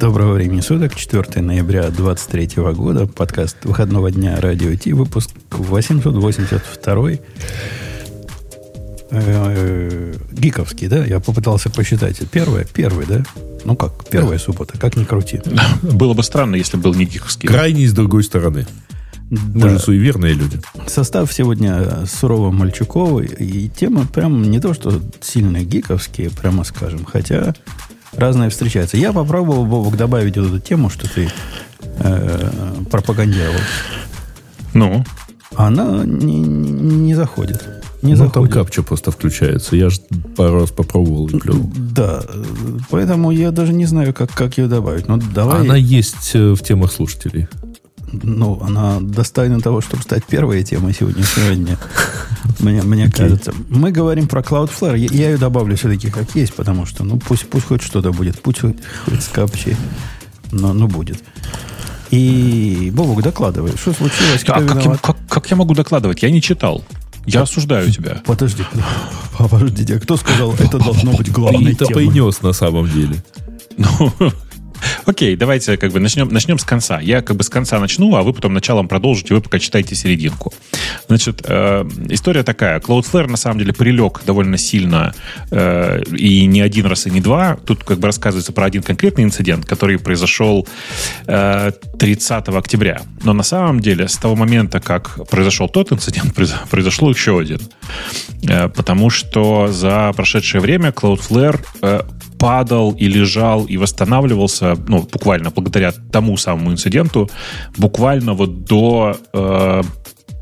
Доброго времени суток, 4 ноября 2023 года, подкаст выходного дня Радио Ти, выпуск 882. Гиковский, да? Я попытался посчитать. Первый, да? Ну как, первая суббота, как ни крути. Было бы странно, если был не гиковский. Крайний с другой стороны. Да. Мы же суеверные люди. Состав сегодня сурово мальчуковый, и тема прям не то, что сильно гиковские, прямо скажем, хотя разные встречаются. Я попробовал, Бобок, добавить вот эту тему, что ты пропагандировал. Ну? Она не заходит. Там капча просто включается. Я же пару раз попробовал и плюнул. Да, поэтому я даже не знаю, как ее добавить. Но давай. Она есть в темах слушателей. Ну, она достойна того, чтобы стать первой темой сегодняшнего дня. Мне кажется. Мы говорим про Cloudflare. Я ее добавлю все-таки как есть, потому что, ну, пусть хоть что-то будет. Пусть хоть с капчей. Но будет. И, Бобок, докладывай. Что случилось? Как я могу докладывать? Я не читал. Я осуждаю тебя. Подожди. Кто сказал, это должно быть главной темой? Ты это принес на самом деле. Ну... Окей, давайте начнем с конца. Я с конца начну, а вы потом началом продолжите, вы пока читайте серединку. Значит, история такая. Cloudflare, на самом деле, прилег довольно сильно, и не один раз, и не два. Тут рассказывается про один конкретный инцидент, который произошел 30 октября. Но на самом деле, с того момента, как произошел тот инцидент, произошел еще один. Потому что за прошедшее время Cloudflare... падал и лежал, и восстанавливался, ну, буквально благодаря тому самому инциденту, буквально вот до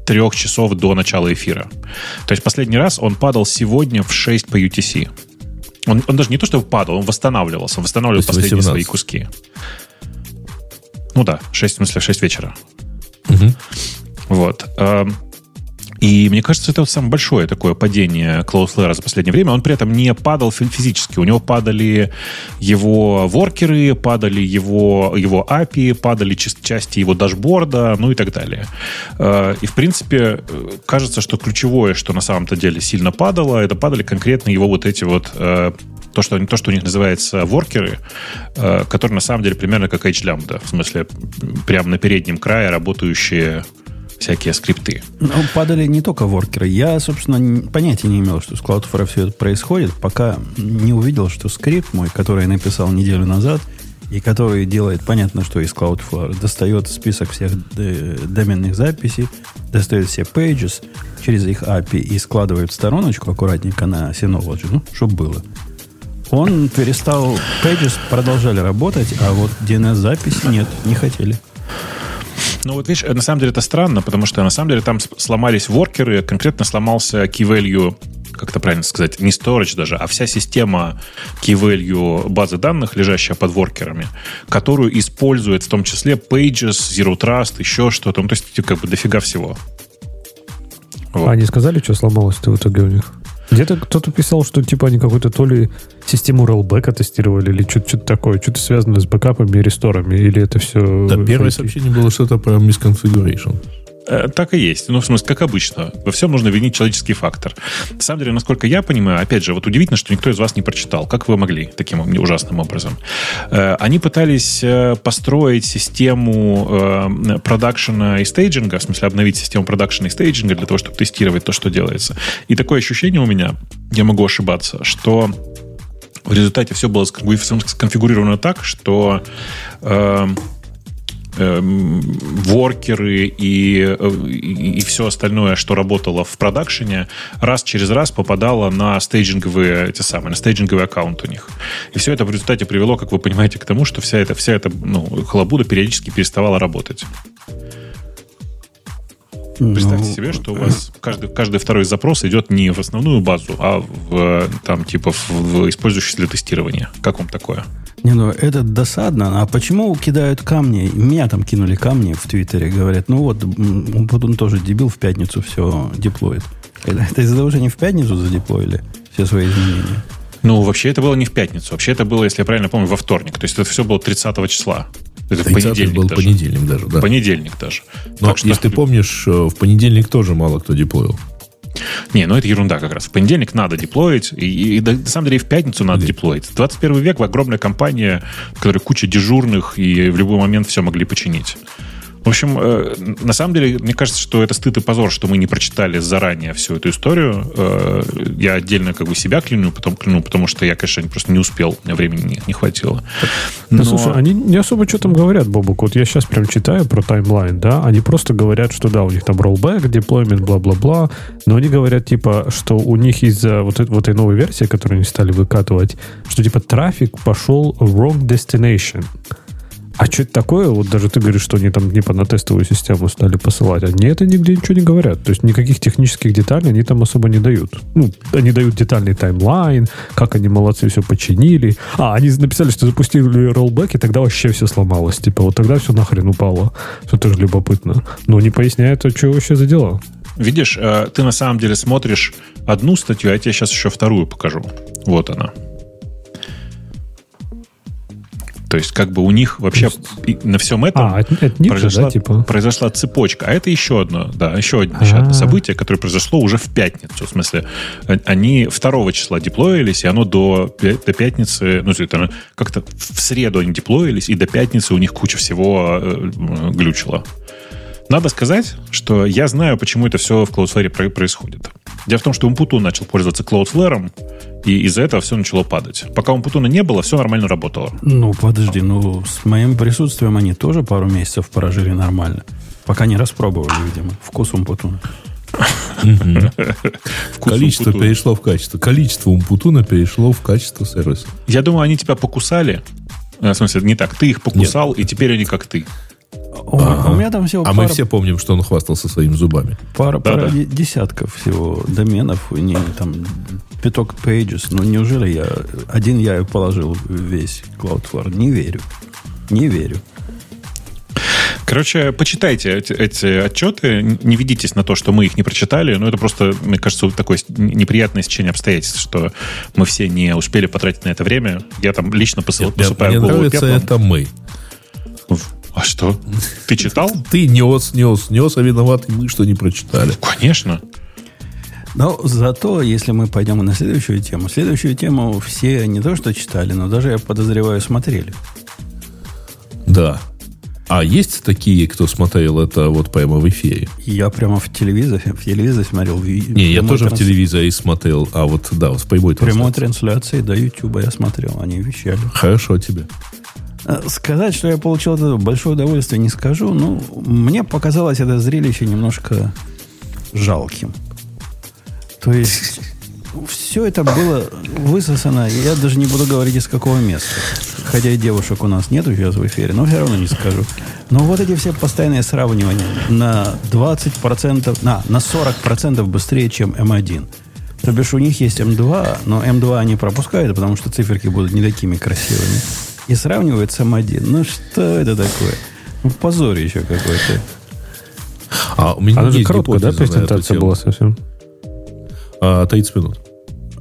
3 часов до начала эфира. То есть последний раз он падал сегодня в 6 по UTC. Он даже не то, что падал, он восстанавливался. Восстанавливал последние 18. Свои куски. Ну да, 6, в смысле, в 6 вечера. Угу. Вот. И мне кажется, это вот самое большое такое падение Cloudflare за последнее время. Он при этом не падал физически. У него падали его воркеры, падали его API, падали части его дашборда, ну и так далее. И, в принципе, кажется, что ключевое, что на самом-то деле сильно падало, это падали конкретно его вот эти вот... То, что у них называется воркеры, которые на самом деле примерно как H-лямбда. В смысле, прямо на переднем крае работающие... всякие скрипты. Но падали не только воркеры. Я, собственно, понятия не имел, что с Cloudflare все это происходит, пока не увидел, что скрипт мой, который я написал неделю назад, и который делает понятно, что из Cloudflare, достает список всех доменных записей, достает все pages через их API и складывает в стороночку аккуратненько на Synology, ну, чтобы было. Он перестал... Pages продолжали работать, а вот DNS-записи нет, не хотели. Ну вот видишь, на самом деле это странно, потому что на самом деле там сломались воркеры, конкретно сломался key value, как это правильно сказать, не storage даже, а вся система key value базы данных, лежащая под воркерами, которую использует в том числе Pages, Zero Trust, еще что-то, ну, то есть дофига всего. Вот. А они сказали, что сломалось-то в итоге у них? Где-то кто-то писал, что типа они какую-то то ли систему роллбэка тестировали, или что-то такое, что-то связанное с бэкапами и ресторами, или это все... Да, первое сообщение было что-то про мисконфигурейшн. Так и есть. Ну, в смысле, как обычно. Во всем нужно винить человеческий фактор. На самом деле, насколько я понимаю, опять же, вот удивительно, что никто из вас не прочитал. Как вы могли таким ужасным образом? Они пытались построить систему продакшена и стейджинга, в смысле, обновить систему продакшена и стейджинга для того, чтобы тестировать то, что делается. И такое ощущение у меня, я могу ошибаться, что в результате все было сконфигурировано так, что... воркеры и все остальное, что работало в продакшене, раз через раз попадало на стейджинговые аккаунты у них. И все это в результате привело, как вы понимаете, к тому, что вся эта халабуда периодически переставала работать. Представьте себе, что у вас каждый второй запрос идет не в основную базу, а в использующийся для тестирования. Как вам такое? Не, ну это досадно. А почему кидают камни? Меня там кинули камни в Твиттере. Говорят, он тоже дебил, в пятницу все деплоит. Это из-за того, что они в пятницу задеплоили все свои изменения? Ну, вообще это было не в пятницу. Вообще это было, если я правильно помню, во вторник. То есть это все было 30 числа. Это понедельник был даже. Понедельник даже. Но так, если ты помнишь, в понедельник тоже мало кто деплоил. Не, ну это ерунда как раз. В понедельник надо деплоить, и на самом деле в пятницу надо деплоить. 21 век, огромная компания, в которой куча дежурных, и в любой момент все могли починить. В общем, на самом деле, мне кажется, что это стыд и позор, что мы не прочитали заранее всю эту историю. Я отдельно как бы себя кляну, потому что я, конечно, просто не успел, времени не хватило. Но... Слушай, они не особо что там говорят, Бобок. Вот я сейчас прям читаю про таймлайн, да, они просто говорят, что да, у них там rollback, деплоймент, бла-бла-бла, но они говорят, типа, что у них из-за вот этой новой версии, которую они стали выкатывать, что, типа, трафик пошел wrong destination. А что это такое? Вот даже ты говоришь, что они там не на тестовую систему стали посылать. Они это нигде ничего не говорят. То есть никаких технических деталей они там особо не дают. Ну, они дают детальный таймлайн, как они молодцы, все починили. А, они написали, что запустили роллбэк, и тогда вообще все сломалось. Типа, вот тогда все нахрен упало. Все тоже любопытно. Но не поясняют, что вообще за дела. Видишь, ты на самом деле смотришь одну статью, а я тебе сейчас еще вторую покажу. Вот она. То есть, как бы у них вообще на всем этом произошла цепочка. А это еще одно, да, еще одно событие, которое произошло уже в пятницу. В смысле, они 2 числа деплоились, и оно до пятницы, ну, это как-то в среду они деплоились, и до пятницы у них куча всего глючила. Надо сказать, что я знаю, почему это все в Cloudflare происходит. Дело в том, что Умпутун начал пользоваться Cloudflare, и из-за этого все начало падать. Пока Умпутуна не было, все нормально работало. Ну, подожди, ну, с моим присутствием они тоже пару месяцев прожили нормально. Пока не распробовали, видимо, вкус Умпутуна. Количество перешло в качество. Количество Умпутуна перешло в качество сервиса. Я думаю, они тебя покусали. В смысле, не так. Ты их покусал, и теперь они как ты. У меня там всего мы все помним, что он хвастался своими зубами. Пара десятков всего доменов, и там пяток pages. Ну, неужели я положил весь Cloudflare? Не верю. Короче, почитайте эти отчеты, не ведитесь на то, что мы их не прочитали, но это просто, мне кажется, такое неприятное стечение обстоятельств, что мы все не успели потратить на это время. Я там лично посыпаю голову пеплом. Мне нравится это мы. А что? Ты читал? Ты нес, а виноваты мы, что не прочитали. Конечно. Но зато, если мы пойдем на следующую тему все не то что читали, но даже, я подозреваю, смотрели. Да. А есть такие, кто смотрел это вот прямо в эфире? Я прямо в телевизоре смотрел. Не, я тоже в телевизоре смотрел, а вот, да, в прямой трансляции. Прямой трансляции до Ютуба я смотрел, они вещали. Хорошо тебе. Сказать, что я получил это большое удовольствие, не скажу. Но мне показалось это зрелище немножко жалким. То есть, все это было высосано. Я даже не буду говорить, из какого места. Хотя и девушек у нас нету сейчас в эфире, но все равно не скажу. Но вот эти все постоянные сравнивания на 20%, на 40% быстрее, чем M1. То бишь, у них есть M2, но M2 они пропускают, потому что циферки будут не такими красивыми. И сравнивает с M1. Ну, что это такое? Ну, позор еще какой-то. А у меня же короткая, да, презентация была совсем? 30 минут.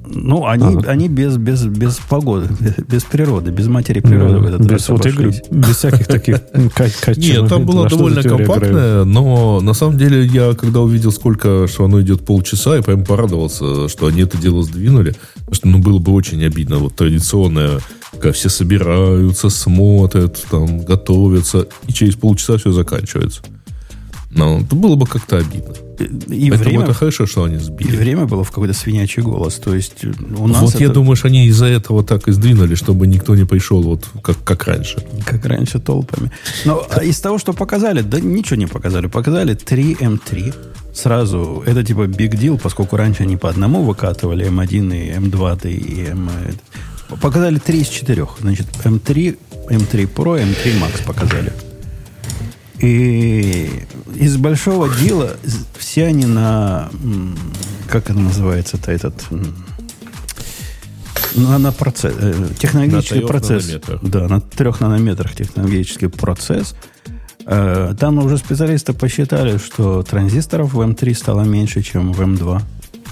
Ну, они без погоды, без природы, без матери природы в этот раз обошлись. Без всяких таких качеств. Нет, там была довольно компактная, но на самом деле я, когда увидел, что оно идет полчаса, я прям порадовался, что они это дело сдвинули. Потому что, было бы очень обидно. Вот традиционное, как все собираются, смотрят, там, готовятся, и через полчаса все заканчивается. Но это было бы как-то обидно. И поэтому это хорошо, что они сбили. И время было в какой-то свинячий голос. То есть у нас я думаю, что они из-за этого так и сдвинули, чтобы никто не пришел как раньше. Как раньше толпами. Но из того, что показали, да ничего не показали. Показали 3 М3. Сразу, это типа big deal, поскольку раньше они по одному выкатывали М1 и М2 и М... Показали 3 из 4. Значит, М3, М3 Pro, М3 Max показали. И из большого дела все они на... Как это называется-то этот... На процесс... Технологический процесс. Нанометрах. Да, на 3 нанометрах технологический процесс. Там уже специалисты посчитали, что транзисторов в М3 стало меньше, чем в М2.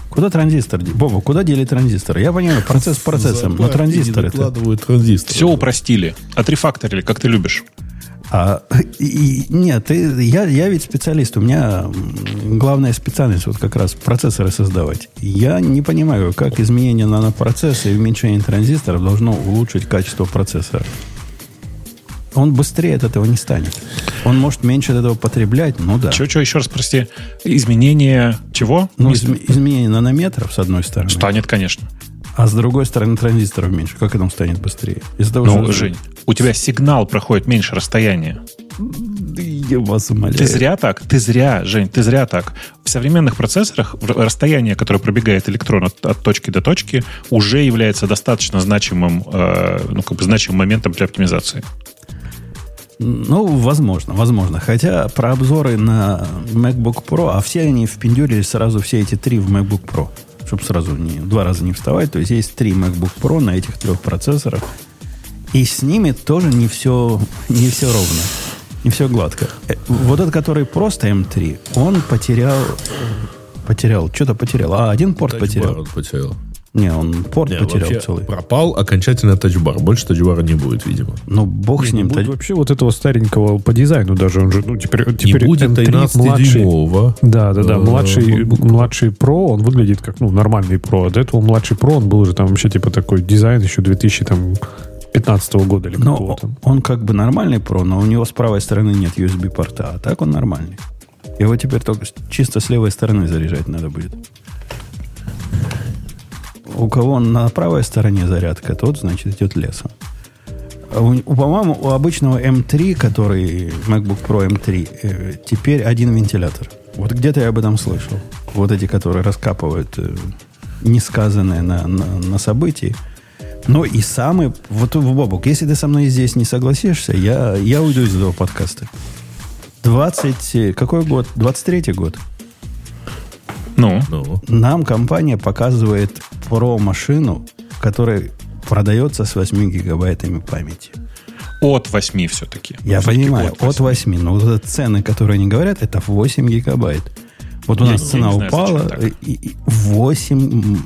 Куда транзистор? Боба, куда дели транзисторы? Я понимаю, процесс процессом, но транзисторы... Все упростили. Отрефакторили, как ты любишь. Я ведь специалист. У меня главная специальность вот как раз процессоры создавать. Я не понимаю, как изменение нанопроцесса и уменьшение транзисторов должно улучшить качество процессора. Он быстрее от этого не станет. Он может меньше от этого потреблять, ну да. Чего, еще раз, прости. Изменение чего? Ну, изменение нанометров, с одной стороны. Станет, конечно. А с другой стороны, транзисторов меньше. Как это он станет быстрее? Ну, Жень, у тебя сигнал проходит меньше расстояния. Я вас умоляю. Ты зря так. В современных процессорах расстояние, которое пробегает электрон от точки до точки, уже является достаточно значимым моментом при оптимизации. Ну, возможно. Хотя про обзоры на MacBook Pro, а все они впендюрили сразу все эти три в MacBook Pro, чтобы сразу два раза не вставать. То есть есть три MacBook Pro на этих трех процессорах. И с ними тоже не все ровно. Не все гладко. Вот этот, который просто M3, он потерял. А один порт потерял. Не, он порт потерял целый. Пропал окончательно тачбар. Больше тачбара не будет, видимо. Ну, бог с ним. Не будет вообще вот этого старенького по дизайну даже. Он же, теперь не будет 13-дюймового. Да. Младший Pro, он выглядит как, нормальный Pro. А до этого младший Pro, он был уже там вообще, такой дизайн еще 2015 года или какого-то. Он как бы нормальный Pro, но у него с правой стороны нет USB-порта. А так он нормальный. Его теперь только чисто с левой стороны заряжать надо будет. У кого на правой стороне зарядка, тот, значит, идет лесом. По-моему, у обычного M3, который MacBook Pro M3, теперь один вентилятор. Вот где-то я об этом слышал. Вот эти, которые раскапывают несказанное на событии. Ну и самый... Вот, Бобок, если ты со мной здесь не согласишься, я уйду из этого подкаста. 20... Какой год? 23-й год. Ну. Нам компания показывает Pro-машину, которая продается с 8 гигабайтами памяти. От 8 все-таки. Я понимаю, от 8. Но вот цены, которые они говорят, это 8 гигабайт. Вот у нас цена упала. 8...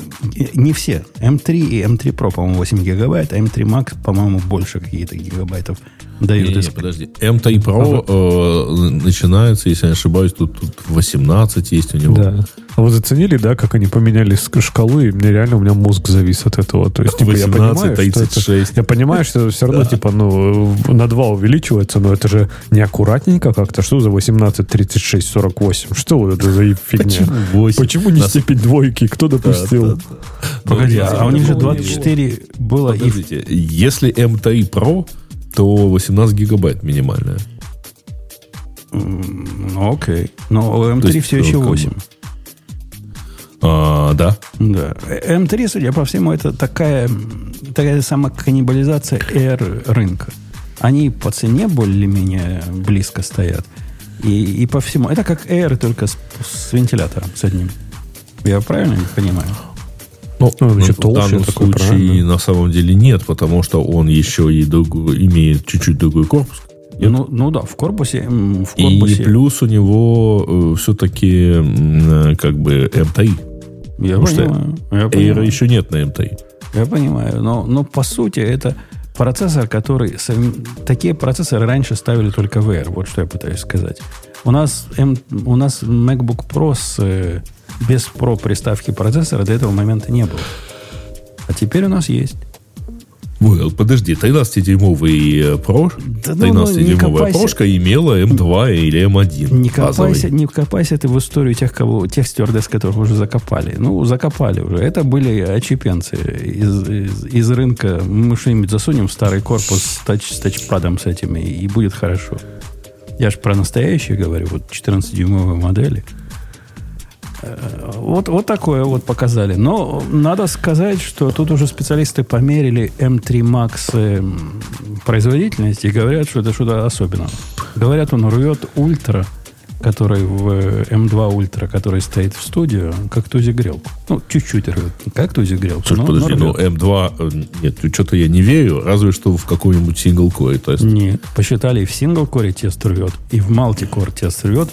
Не все. M3 и M3 Pro, по-моему, 8 гигабайт. А M3 Max, по-моему, больше каких-то гигабайтов дают. Не, подожди. M3 Pro начинается, если я не ошибаюсь, тут 18 есть у него. Да. А вы заценили, да, как они поменяли шкалу, и у меня мозг завис от этого. То есть, 18, 36. Я понимаю, что это все равно, на 2 увеличивается, но это же неаккуратненько как-то. Что за 18, 36, 48? Что это за фигня? Почему не степень двойки? Кто допустил? Погоди, а у них же 24 было. Подождите, если M3 Pro, то 18 гигабайт минимальная. Окей. Но у M3 все еще 8. Да. M3, судя по всему, это такая сама каннибализация Air рынка. Они по цене более-менее близко стоят. И по всему. Это как Air, только с вентилятором, с одним. Я правильно понимаю? В данном случае на самом деле нет, потому что он еще и имеет чуть-чуть другой корпус. Ну да, в корпусе. И плюс у него все-таки M3. Я понимаю. Air еще нет на M3. Я понимаю, но по сути это процессор, который... Такие процессоры раньше ставили только в Air, вот что я пытаюсь сказать. У нас MacBook Pro без Pro приставки процессора до этого момента не было. А теперь у нас есть. Well, подожди, 13-дюймовый Pro, 13-дюймовая прошка имела M2 или M1. Не копайся ты в историю тех стюардесс, которых уже закопали. Закопали уже. Это были очепенцы из рынка. Мы что-нибудь засунем в старый корпус с тачпадом с этими, и будет хорошо. Я же про настоящие говорю, 14-дюймовые модели. Вот такое вот показали. Но надо сказать, что тут уже специалисты померили M3 Max производительность и говорят, что это что-то особенное. Говорят, он рвет Ультра, который M2 Ультра, который стоит в студию, как тузи грелку. Чуть-чуть рвет. Как тузи грелку. Слушай, подожди, M2... Нет, что-то я не верю, разве что в какой-нибудь сингл-коре тест. Нет, посчитали, и в сингл-коре тест рвет, и в мальти-кор тест рвет.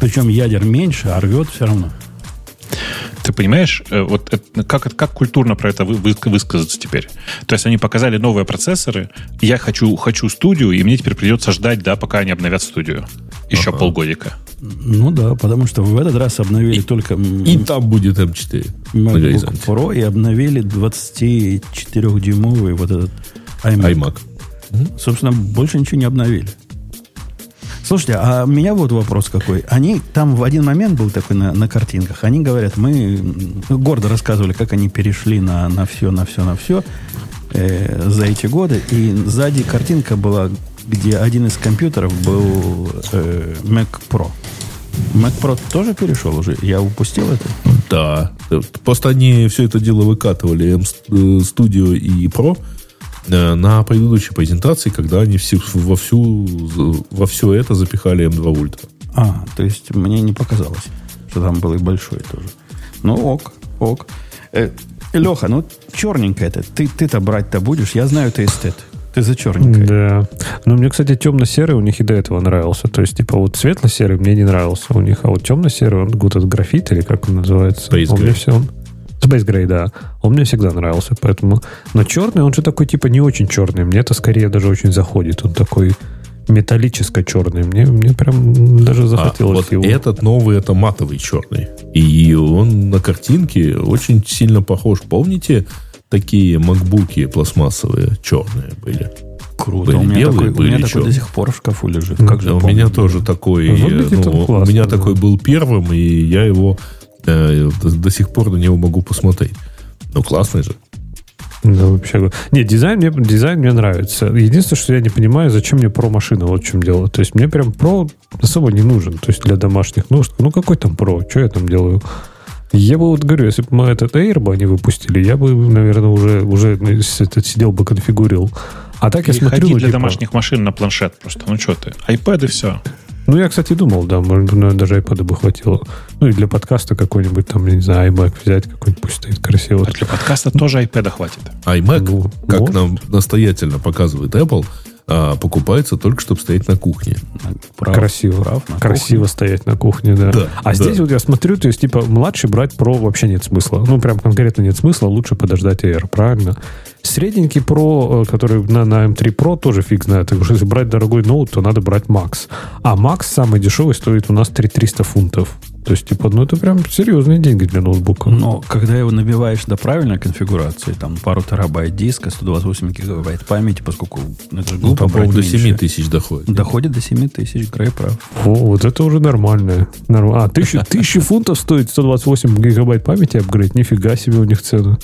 Причем ядер меньше, а рвет все равно. Ты понимаешь, вот это, как культурно про это высказаться теперь? То есть они показали новые процессоры, я хочу студию, и мне теперь придется ждать, да, пока они обновят студию. Еще полгодика. Ну да, потому что в этот раз обновили только... И там будет M4. MacBook Pro, и обновили 24-дюймовый вот этот iMac. Собственно, больше ничего не обновили. Слушайте, а у меня вот вопрос какой. Они там в один момент был такой на картинках. Они говорят, мы гордо рассказывали, как они перешли на все за эти годы. И сзади картинка была, где один из компьютеров был Mac Pro. Mac Pro тоже перешел уже? Я упустил это? Да. Просто они все это дело выкатывали, M-Studio и Pro, на предыдущей презентации, когда они во все это запихали M2 Vultr. А, то есть мне не показалось, что там было и большое тоже. Ну, ок. Леха, ну, черненькое это. Ты-то брать-то будешь? Я знаю, ты эстет. Ты за черненькое. Да. Ну, мне, кстати, темно-серый у них и до этого нравился. То есть, типа, вот светло-серый мне не нравился у них, а вот темно-серый, он Good графит, или как он называется? Space Gray, да. Он мне всегда нравился, поэтому... Но черный, он же такой, типа, не очень черный. Мне это, скорее, даже очень заходит. Он такой металлическо-черный. Мне прям даже захотелось вот его. Этот новый, это матовый черный. И он на картинке очень сильно похож. Помните, такие макбуки пластмассовые черные были? Круто. Были, у меня белые, такой, были у меня такой до сих пор в шкафу лежит. Как же помню. У меня тоже такой... классно, у меня такой был первым, и я его... до сих пор на него могу посмотреть. Ну, классный же. Да, вообще. Нет, дизайн мне нравится. Единственное, что я не понимаю, зачем мне Pro-машина, вот в чем дело. То есть, мне прям Pro особо не нужен. То есть, для домашних нужд. Ну, какой там Pro? Что я там делаю? Я бы, вот говорю, если бы мы этот Air бы они выпустили, я бы, наверное, уже сидел бы, конфигурил. А так я смотрю... для домашних машин на планшет просто. Ну, что ты? iPad и все. Ну, я, кстати, думал, да, может, даже iPad бы хватило. Ну, и для подкаста какой-нибудь, там, не знаю, iMac взять какой-нибудь, пусть стоит красиво. А для подкаста тоже iPad хватит. iMac, ну, как может. Нам настоятельно показывает Apple, покупается только, чтобы стоять на кухне. Красиво стоять на кухне, да. Здесь вот я смотрю, то есть, типа, младший брать Pro вообще нет смысла. Ну, прям конкретно нет смысла, лучше подождать Air, правильно? Средненький Pro, который на M3 Pro, тоже фиг знает. Если брать дорогой ноут, то надо брать Max. А Max самый дешевый стоит у нас 3300 фунтов. То есть, типа, ну это прям серьезные деньги для ноутбука. Но когда его набиваешь до правильной конфигурации, там пару терабайт диска, 128 гигабайт памяти, поскольку это глупо брать меньше. До 7 тысяч доходит. Доходит до 7 тысяч, Грей прав. О, вот это уже нормально. А, 1000 фунтов стоит 128 гигабайт памяти апгрейд. Нифига себе у них цену.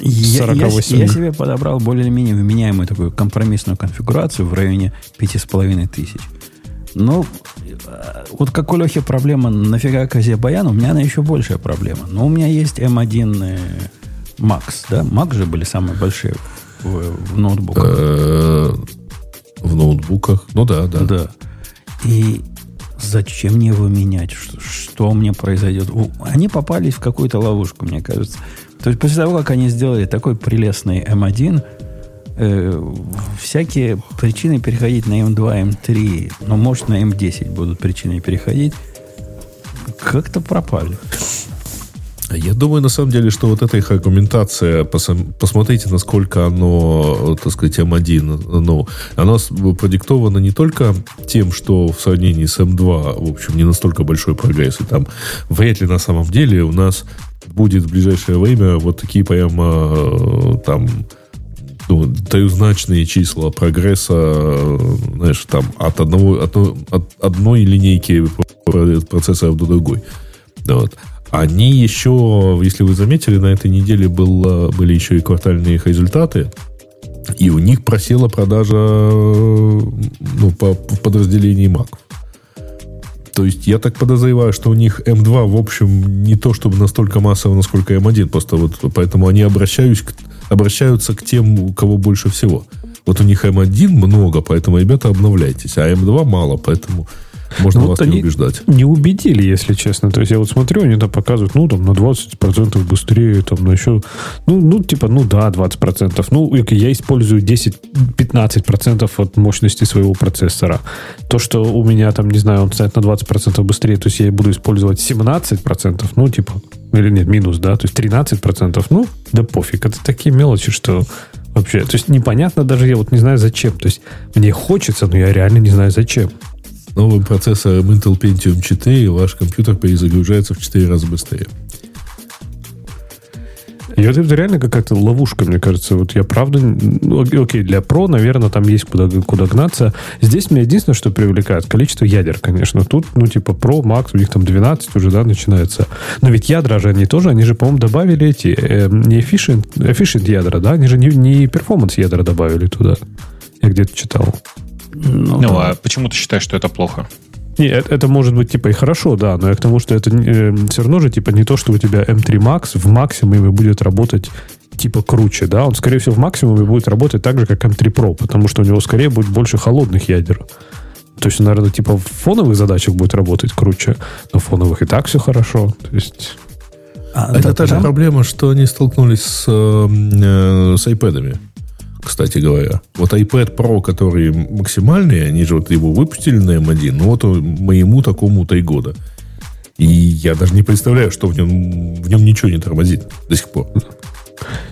Я себе подобрал более-менее вменяемую такую компромиссную конфигурацию в районе 5500. Ну, вот как у Лехи проблема нафига козе баян, у меня она еще большая проблема. Но у меня есть M1 Max, да? Max же были самые большие в ноутбуках. В ноутбуках? Ну да. И зачем мне его менять? Что мне произойдет? Они попались в какую-то ловушку, мне кажется. То есть после того, как они сделали такой прелестный M1, всякие причины переходить на M2, M3, ну, может, на M10 будут причины переходить, как-то пропали. Я думаю, на самом деле, что вот эта их аргументация, посмотрите, насколько оно, так сказать, M1, ну, оно продиктовано не только тем, что в сравнении с M2, в общем, не настолько большой прогресс, и там вряд ли на самом деле у нас будет в ближайшее время вот такие прямо там... трехзначные числа прогресса, знаешь, там от одной линейки процессоров до другой. Вот. Они еще, если вы заметили, на этой неделе были еще и квартальные их результаты, и у них просела продажа в подразделении Mac. То есть, я так подозреваю, что у них M2, в общем, не то чтобы настолько массово, насколько M1. Просто вот поэтому они обращаются к тем, у кого больше всего. Вот у них M1 много, поэтому, ребята, обновляйтесь. А M2 мало, поэтому Можно вас не убеждать. Не убедили, если честно. То есть я вот смотрю, они там показывают, ну, там, на 20% быстрее, там, на еще... Ну, типа, ну, да, 20%. Ну, я использую 10-15% от мощности своего процессора. То, что у меня, там, не знаю, он стоит на 20% быстрее, то есть я буду использовать 17%, ну, типа... Или нет, минус, да, то есть 13%. Ну, да пофиг, это такие мелочи, что... Вообще, то есть непонятно даже, я вот не знаю зачем. То есть мне хочется, но я реально не знаю зачем. Новым процессором Intel Pentium 4 ваш компьютер перезагружается в 4 раза быстрее. И вот это реально какая-то ловушка, мне кажется. Вот я правда... Окей, для Pro, наверное, там есть куда гнаться. Здесь меня единственное, что привлекает, количество ядер, конечно. Тут, ну, типа, Pro, Max, у них там 12 уже, да, начинается. Но ведь ядра же они тоже, они же, по-моему, добавили эти... не efficient ядра, да? Они же не performance ядра добавили туда. Я где-то читал. Ну а почему ты считаешь, что это плохо? Нет, это может быть типа и хорошо, да, но я к тому, что это все равно же типа не то, что у тебя M3 Max в максимуме будет работать типа круче, да, он скорее всего в максимуме будет работать так же, как M3 Pro, потому что у него скорее будет больше холодных ядер. То есть, наверное, типа в фоновых задачах будет работать круче, но в фоновых и так все хорошо, то есть... это та же проблема, что они столкнулись с iPad'ами. Кстати говоря, вот iPad Pro, которые максимальные, они же вот его выпустили на M1, ну вот моему такому 3 года. И я даже не представляю, что в нем ничего не тормозит до сих пор.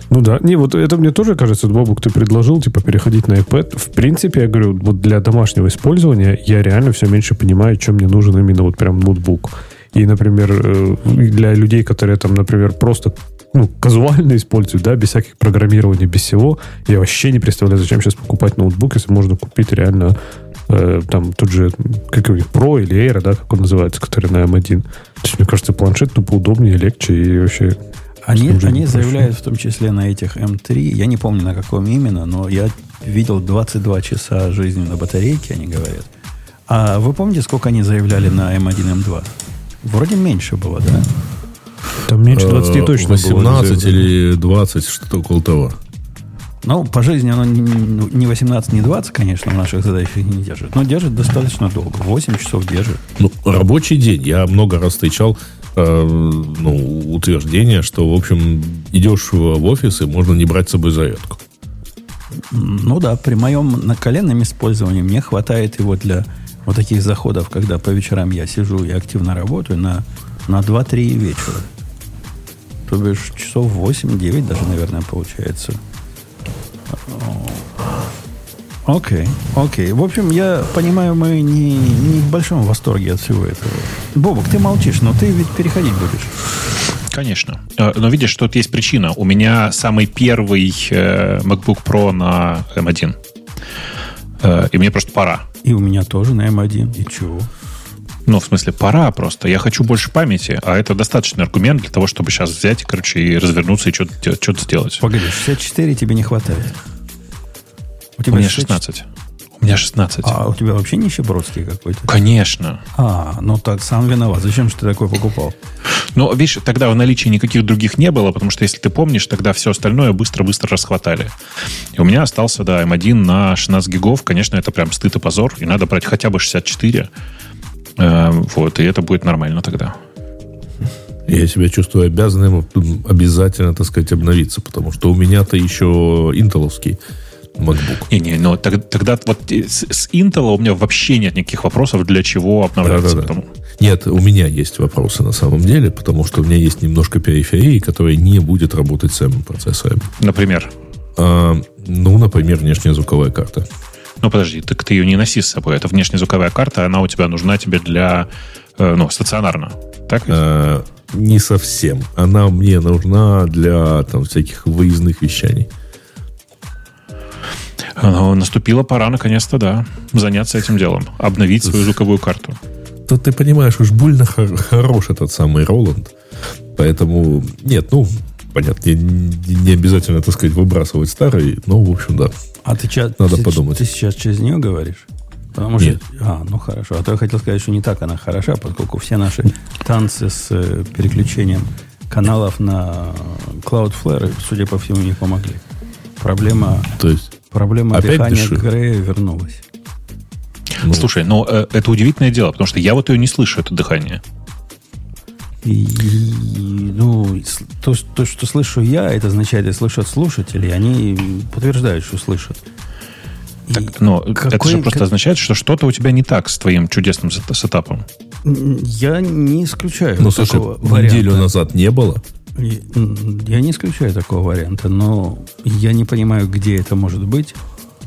Ну да, не, вот это мне тоже кажется, Бобук, ты предложил, типа, переходить на iPad. В принципе, я говорю, вот для домашнего использования я реально все меньше понимаю, чем мне нужен именно вот прям ноутбук. И, например, для людей, которые там, например, просто казуально используют, да, без всяких программирований, без всего, я вообще не представляю, зачем сейчас покупать ноутбук, если можно купить реально там тут же какой-нибудь Pro или Air, да, как он называется, который на M1. То есть, мне кажется, планшет тупо удобнее, легче и вообще... Они заявляют, в том числе на этих M3, я не помню, на каком именно, но я видел 22 часа жизни на батарейке, они говорят. А вы помните, сколько они заявляли на M1, M2? Вроде меньше было, да? Там меньше 20 точно 18 было. 18 или 20, что-то около того. Ну, по жизни оно не 18, не 20, конечно, в наших задачах не держит. Но держит достаточно долго. 8 часов держит. Ну, рабочий день. Я много раз встречал утверждение, что, в общем, идешь в офис и можно не брать с собой зарядку. Ну да, при моем наколенном использовании мне хватает его для вот таких заходов, когда по вечерам я сижу и активно работаю на 2-3 вечера. То бишь часов 8-9 даже, наверное, получается. Окей. В общем, я понимаю, мы не в большом восторге от всего этого. Бобок, ты молчишь, но ты ведь переходить будешь. Конечно. Но видишь, тут есть причина. У меня самый первый MacBook Pro на M1. И мне просто пора. И у меня тоже на M1. И чего? Ну, в смысле, пора просто. Я хочу больше памяти, а это достаточный аргумент для того, чтобы сейчас взять, и развернуться и что-то сделать. Погоди, 64 тебе не хватает. У меня 16. У меня 16. А у тебя вообще нищебродский какой-то? Конечно. Ну так сам виноват. Зачем же ты такой покупал? Ну, видишь, тогда в наличии никаких других не было, потому что, если ты помнишь, тогда все остальное быстро-быстро расхватали. И у меня остался, да, M1 на 16 гигов. Конечно, это прям стыд и позор. И надо брать хотя бы 64. Вот, и это будет нормально тогда. Я себя чувствую обязанным обязательно, так сказать, обновиться, потому что у меня-то еще интеловский MacBook. Но тогда вот с Intel у меня вообще нет никаких вопросов, для чего обновляться. Да. Нет, у меня есть вопросы на самом деле, потому что у меня есть немножко периферии, которая не будет работать с M-процессорами. Например? Например, внешнезвуковая карта. Ну, подожди, так ты ее не носи с собой. Это внешнезвуковая карта, она у тебя нужна тебе для... стационарно, так? Не совсем. Она мне нужна для всяких выездных вещаний. Наступила пора, наконец-то, да, заняться этим делом. Обновить свою звуковую карту. Тут ты понимаешь, уж больно хорош этот самый Роланд. Поэтому, нет, понятно, не обязательно, так сказать, выбрасывать старый, но, в общем, да. А ты подумать. Ты сейчас через нее говоришь? Потому что... Нет. Хорошо. А то я хотел сказать, что не так она хороша, поскольку все наши танцы с переключением каналов на Cloudflare, судя по всему, не помогли. Проблема... То есть... Проблема дыхания Грея вернулась. Ну. Слушай, но это удивительное дело, потому что я вот ее не слышу, это дыхание. То, что слышу я, это означает, я слышу от слушателей, они подтверждают, что слышат. Так, но это же просто означает, что что-то у тебя не так с твоим чудесным сетапом. Я не исключаю такого варианта. Неделю назад не было. Я не исключаю такого варианта, но я не понимаю, где это может быть.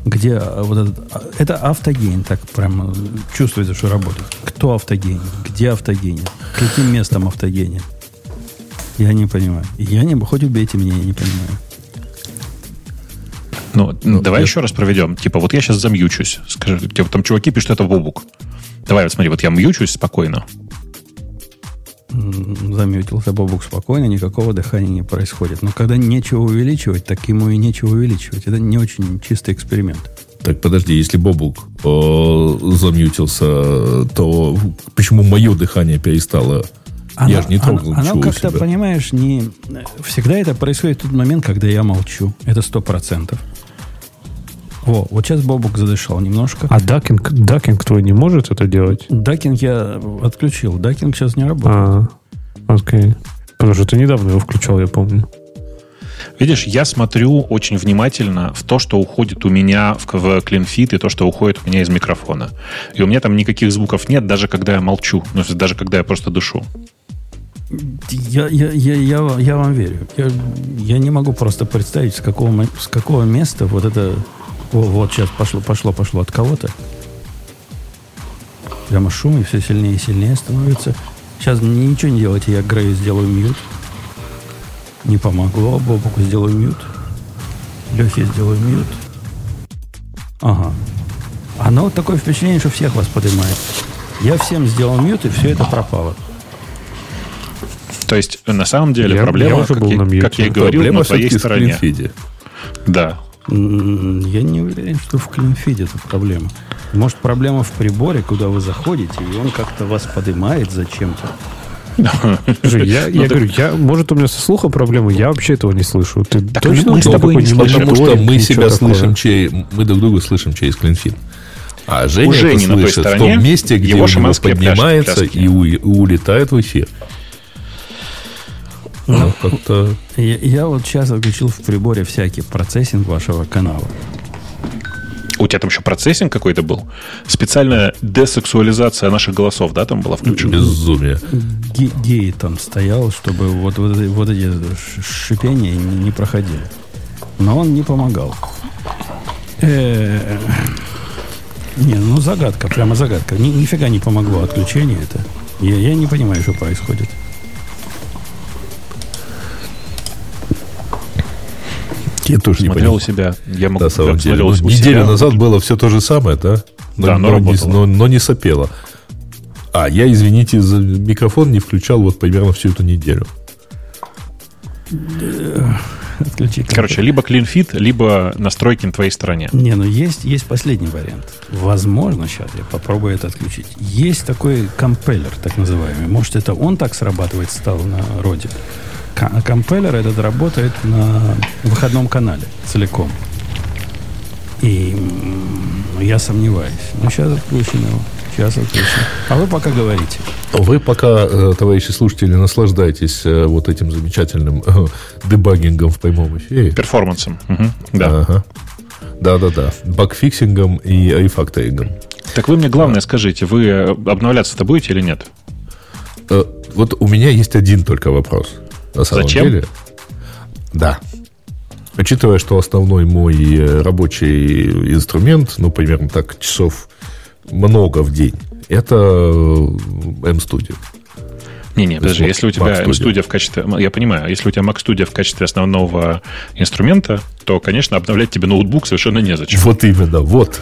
Где вот это автогейн, так прямо чувствуется, что работает. Кто автогейн? Где автогейн? Каким местом автогейн? Я не понимаю. Хоть убейте меня, я не понимаю. Ну давай еще раз проведем. Типа, вот я сейчас замьючусь. Скажи, типа, там чуваки пишут, это бобук. Давай, вот смотри, вот я мьючусь спокойно. Замьютился бобук спокойно, никакого дыхания не происходит. Но когда нечего увеличивать, так ему и нечего увеличивать. Это не очень чистый эксперимент. Так, подожди, если бобук замьютился, то почему мое дыхание перестало? Я же не трогал ничего. Оно как-то, понимаешь, не... Всегда это происходит в тот момент, когда я молчу. Это 100%. Вот сейчас бобук задышал немножко. А дакинг твой не может это делать? Дакинг я отключил. Дакинг сейчас не работает. Окей. Потому что ты недавно его включал, я помню. Видишь, я смотрю очень внимательно в то, что уходит у меня в клинфит, и то, что уходит у меня из микрофона. И у меня там никаких звуков нет, даже когда я молчу. Даже когда я просто дышу. Я вам верю. Я не могу просто представить, с какого места вот это... Вот сейчас пошло от кого-то. Прямо шум, и все сильнее и сильнее становится. Сейчас ничего не делайте, я Грею сделаю мьют. Не помогло, Бобуку сделаю мьют. Лехе сделаю мьют. Ага. Оно такое впечатление, что всех вас поднимает. Я всем сделал мьют, и все это пропало. То есть, на самом деле, проблема, как я и говорил, на твоей стороне. Да. Я не уверен, что в клинфиде это проблема. Может, проблема в приборе, куда вы заходите, и он как-то вас поднимает зачем-то. Я говорю, может, у меня со слухом проблемы, я вообще этого не слышу. Ты точно с тобой не слышишь? Потому что мы себя слышим, мы друг друга слышим через клинфид. А Женя это слышит в том месте, где у него поднимается и улетает в эфир. Я вот сейчас отключил в приборе всякий процессинг вашего канала. У тебя там еще процессинг какой-то был? Специальная десексуализация наших голосов, да, там была включена? Безумие. Гей там стоял, чтобы вот эти шипения не проходили. Но он не помогал. Загадка, прямо загадка. Нифига не помогло отключение это. Я не понимаю, что происходит. Я тоже не понял. Неделю назад было все то же самое, да? Но не сопело. А я, извините, за микрофон не включал вот примерно всю эту неделю. Короче, либо CleanFit, либо настройки на твоей стороне. Есть последний вариант. Возможно, сейчас я попробую это отключить. Есть такой компеллер, так называемый. Может, это он так срабатывать стал на роде? Компеллер этот работает на выходном канале целиком. И я сомневаюсь. Сейчас отключим его. А вы пока говорите. Вы пока, товарищи слушатели, наслаждайтесь вот этим замечательным дебагингом в прямом эфире. Перформансом. Угу. Да. Ага. Да. Багфиксингом и рефакторингом. Так вы мне главное скажите, вы обновляться-то будете или нет? Вот у меня есть один только вопрос. На самом деле, да. Учитывая, что основной мой рабочий инструмент, примерно так, часов много в день, это M-Studio. Подожди, если у тебя M-Studio в качестве... Я понимаю, если у тебя Mac Studio в качестве основного инструмента, то, конечно, обновлять тебе ноутбук совершенно незачем. Вот именно, Вот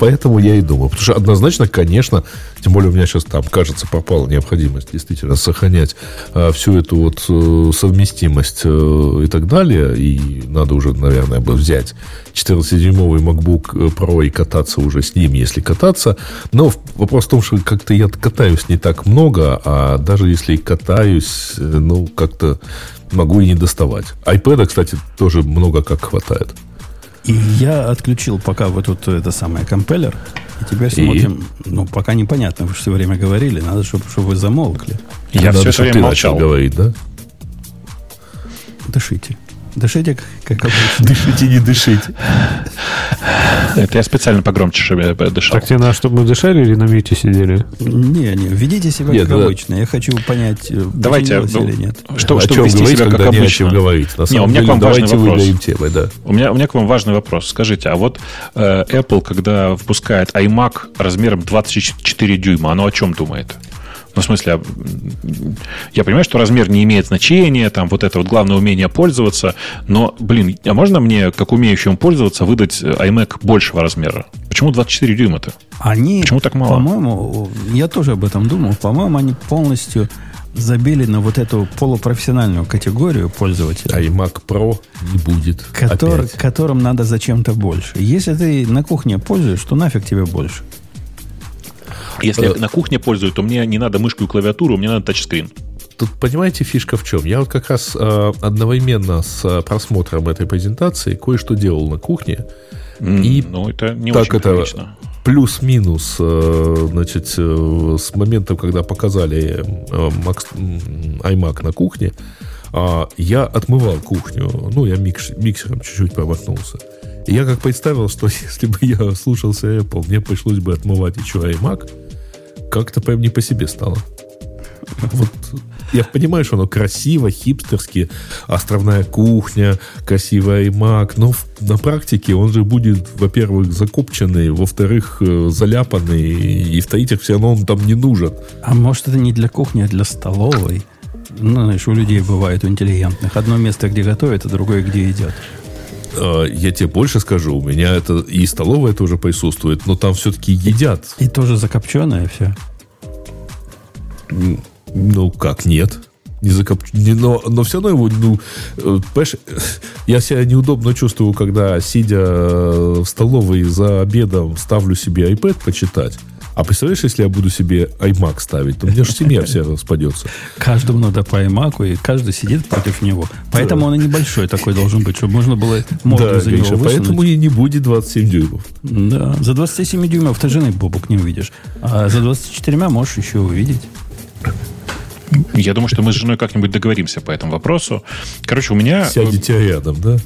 поэтому я и думаю. Потому что однозначно, конечно, тем более у меня сейчас там, кажется, пропала необходимость действительно сохранять всю эту совместимость и так далее. И надо уже, наверное, бы взять 14-дюймовый MacBook Pro и кататься уже с ним, если кататься. Но вопрос в том, что как-то я катаюсь не так много, а даже если и катаюсь, как-то могу и не доставать. iPad, кстати, тоже много как хватает. И я отключил пока вот этот компеллер. И тебя смотрим. И? Ну, пока непонятно. Вы же все время говорили. Надо, чтобы вы замолкли. Я надо, все время молчал. Начал говорить, да? Дышите. Дышите, как обычно. Дышите, не дышите. Это я специально погромче, чтобы я дышал. Так тебе надо, чтобы мы дышали или на мьюте сидели? Не, ведите себя как обычно. Я хочу понять, давайте, или нет. Что вести себя как обычно? Не, у меня к вам важный вопрос. У меня к вам важный вопрос. Скажите, а вот Apple, когда выпускает iMac размером 24 дюйма, оно о чем думает? Ну, в смысле, я понимаю, что размер не имеет значения, там вот это вот главное умение пользоваться, но, блин, а можно мне, как умеющему пользоваться, выдать iMac большего размера? Почему 24 дюйма-то? Почему так мало? По-моему, я тоже об этом думал, по-моему, они полностью забили на вот эту полупрофессиональную категорию пользователя. iMac Pro не будет. Которым надо зачем-то больше. Если ты на кухне пользуешь, то нафиг тебе больше. Если я на кухне пользуюсь, то мне не надо мышку и клавиатуру, мне надо тачскрин. Тут, понимаете, фишка в чем? Я вот как раз одновременно с просмотром этой презентации кое-что делал на кухне. И ну, это не так очень прилично. Плюс-минус, значит, с момента, когда показали iMac на кухне, я отмывал кухню. Ну, я миксером чуть-чуть промахнулся. Я как представил, что если бы я слушался Apple, мне пришлось бы отмывать еще iMac, как-то прям не по себе стало. Вот, я понимаю, что оно красиво, хипстерски, островная кухня, красивый iMac, но на практике он же будет, во-первых, закопченный, во-вторых, заляпанный, и в-третьих, все равно он там не нужен. А может, это не для кухни, а для столовой? Ну, знаешь, у людей бывает, у интеллигентных. Одно место, где готовят, а другое, где едят. Я тебе больше скажу, у меня это и столовая тоже присутствует, но там все-таки едят. И тоже закопченое все? Ну, как нет? Не закопченое, но все равно его... Ну, понимаешь, я себя неудобно чувствую, когда, сидя в столовой за обедом, ставлю себе iPad почитать. А представляешь, если я буду себе iMac ставить, то у меня же семья вся распадется. Каждому надо по iMac, и каждый сидит против него. Поэтому он и небольшой такой должен быть, чтобы можно было морду за него высунуть. Поэтому и не будет 27 дюймов. Да, за 27 дюймов ты жены бобок не увидишь. А за 24 можешь еще увидеть. Я думаю, что мы с женой как-нибудь договоримся по этому вопросу. Короче, у меня... Сядете рядом, да?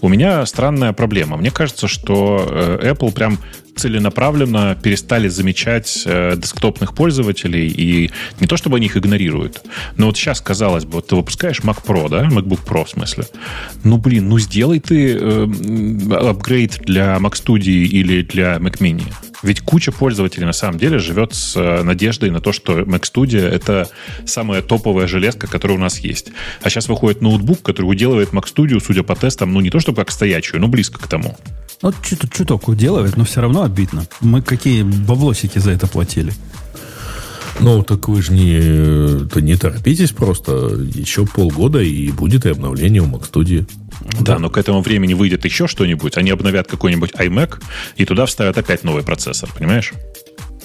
У меня странная проблема. Мне кажется, что Apple прям... целенаправленно перестали замечать десктопных пользователей, и не то чтобы они их игнорируют, но вот сейчас, казалось бы, вот ты выпускаешь Mac Pro, да, MacBook Pro в смысле, ну сделай ты апгрейд для Mac Studio или для Mac Mini. Ведь куча пользователей на самом деле живет с надеждой на то, что Mac Studio — это самая топовая железка, которая у нас есть. А сейчас выходит ноутбук, который уделывает Mac Studio, судя по тестам, ну не то чтобы как стоячую, но близко к тому. Ну, чуток уделывает, но все равно обидно. Мы какие баблосики за это платили. Ну, так вы же не торопитесь просто. Еще полгода, и будет и обновление у Mac Studio. Да, но к этому времени выйдет еще что-нибудь. Они обновят какой-нибудь iMac, и туда вставят опять новый процессор, понимаешь?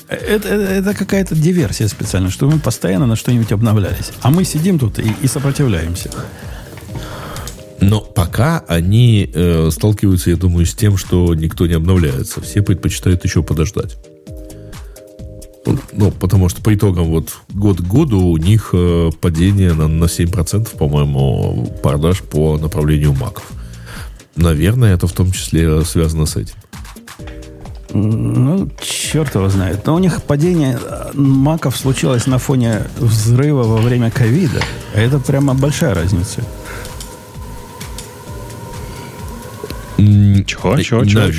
Это какая-то диверсия специально, чтобы мы постоянно на что-нибудь обновлялись. А мы сидим тут и сопротивляемся. Но пока они сталкиваются, я думаю, с тем, что никто не обновляется. Все предпочитают еще подождать. Ну, потому что по итогам вот год к году у них падение на 7%, по-моему, продаж по направлению маков. Наверное, это в том числе связано с этим. Ну, черт его знает. Но у них падение маков случилось на фоне взрыва во время ковида. Это прямо большая разница. Чего?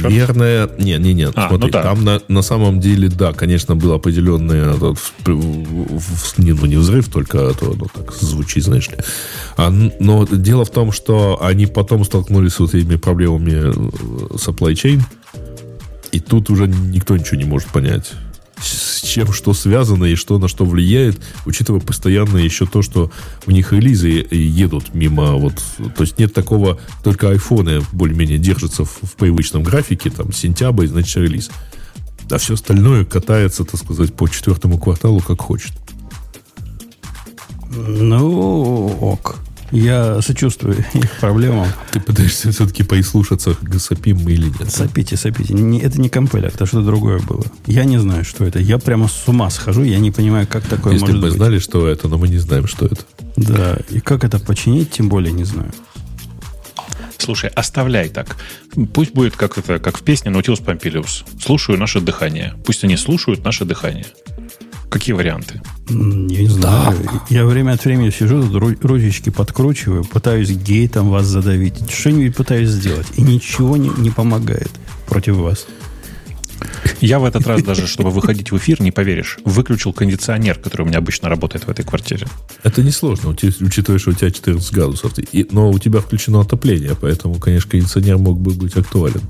Наверное, нет. Смотри, ну да. Там на самом деле, да, конечно, был определенный не взрыв, только ну, так звучит, знаешь ли. Но дело в том, что они потом столкнулись с вот этими проблемами supply chain, и тут уже никто ничего не может понять, с чем что связано и что на что влияет, учитывая постоянно еще то, что у них релизы едут мимо, вот, то есть нет такого, только айфоны более-менее держатся в привычном графике, там, сентябрь, значит, релиз. А все остальное катается, так сказать, по четвертому кварталу, как хочет. Ну, ок. Я сочувствую их проблемам. Ты пытаешься все-таки послушаться, сопим мы или нет. Сопите. Это не компилятор, это что-то другое было. Я не знаю, что это. Я прямо с ума схожу, я не понимаю, как такое если может быть. Если бы знали, что это, но мы не знаем, что это. Да, и как это починить, тем более не знаю. Слушай, оставляй так. Пусть будет как в песне Наутилус Помпилиус. Слушаю наше дыхание. Пусть они слушают наше дыхание. Какие варианты? Я не знаю. Да. Я время от времени сижу, ручечки подкручиваю, пытаюсь гейтом вас задавить. Что-нибудь пытаюсь сделать. И ничего не помогает против вас. Я в этот раз даже, чтобы выходить в эфир, не поверишь, выключил кондиционер, который у меня обычно работает в этой квартире. Это несложно, учитывая, что у тебя 14 градусов. Но у тебя включено отопление, поэтому, конечно, кондиционер мог бы быть актуален.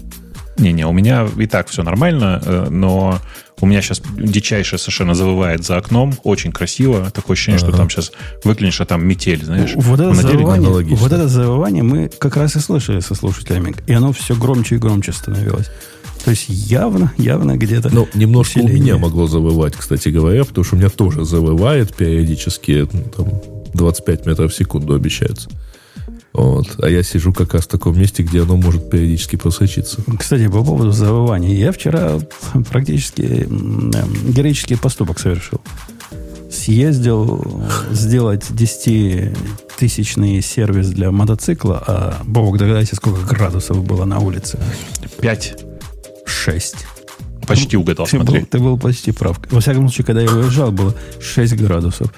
Не-не, у меня и так все нормально, но у меня сейчас дичайше совершенно завывает за окном, очень красиво, такое ощущение, что там сейчас выглянешь, а там метель, знаешь. Вот это завывание мы как раз и слышали со слушателями, и оно все громче и громче становилось. То есть явно где-то... Ну, немножко усиление. У меня могло завывать, кстати говоря, потому что у меня тоже завывает периодически, там, 25 метров в секунду обещается. Вот. А я сижу как раз в таком месте, где оно может периодически просочиться. Кстати, по поводу завывания. Я вчера практически героический поступок совершил. Съездил сделать 10-тысячный сервис для мотоцикла. А, Бобок, догадайся, сколько градусов было на улице? 5-6. Почти угадал, смотри. Ты был почти прав. Во всяком случае, когда я уезжал, было 6 градусов.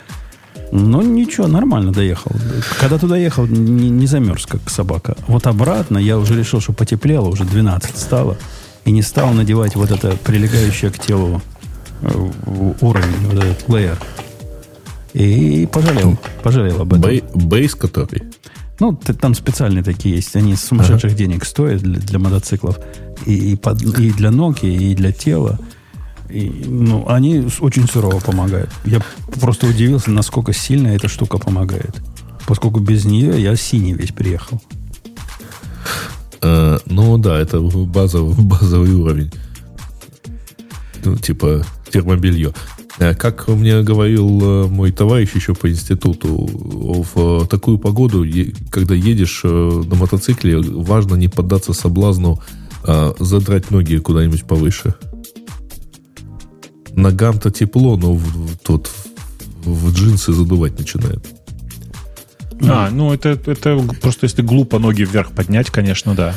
Ну, ничего, нормально доехал. Когда туда ехал, не замерз, как собака. Вот обратно я уже решил, что потеплело, уже 12 стало. И не стал надевать вот это прилегающее к телу уровень, вот этот леер. И пожалел об этом. Бейс который? Ну, там специальные такие есть. Они сумасшедших денег стоят для мотоциклов. И для ног, и для тела. Ну, они очень сурово помогают. Я просто удивился, насколько сильно эта штука помогает. Поскольку без нее я синий весь приехал. Ну, да, это базовый уровень. Ну, типа термобелье. Как мне говорил мой товарищ еще по институту, в такую погоду, когда едешь на мотоцикле, важно не поддаться соблазну задрать ноги куда-нибудь повыше. Ногам-то тепло, но в джинсы задувать начинает. Ну это просто если глупо ноги вверх поднять, конечно, да.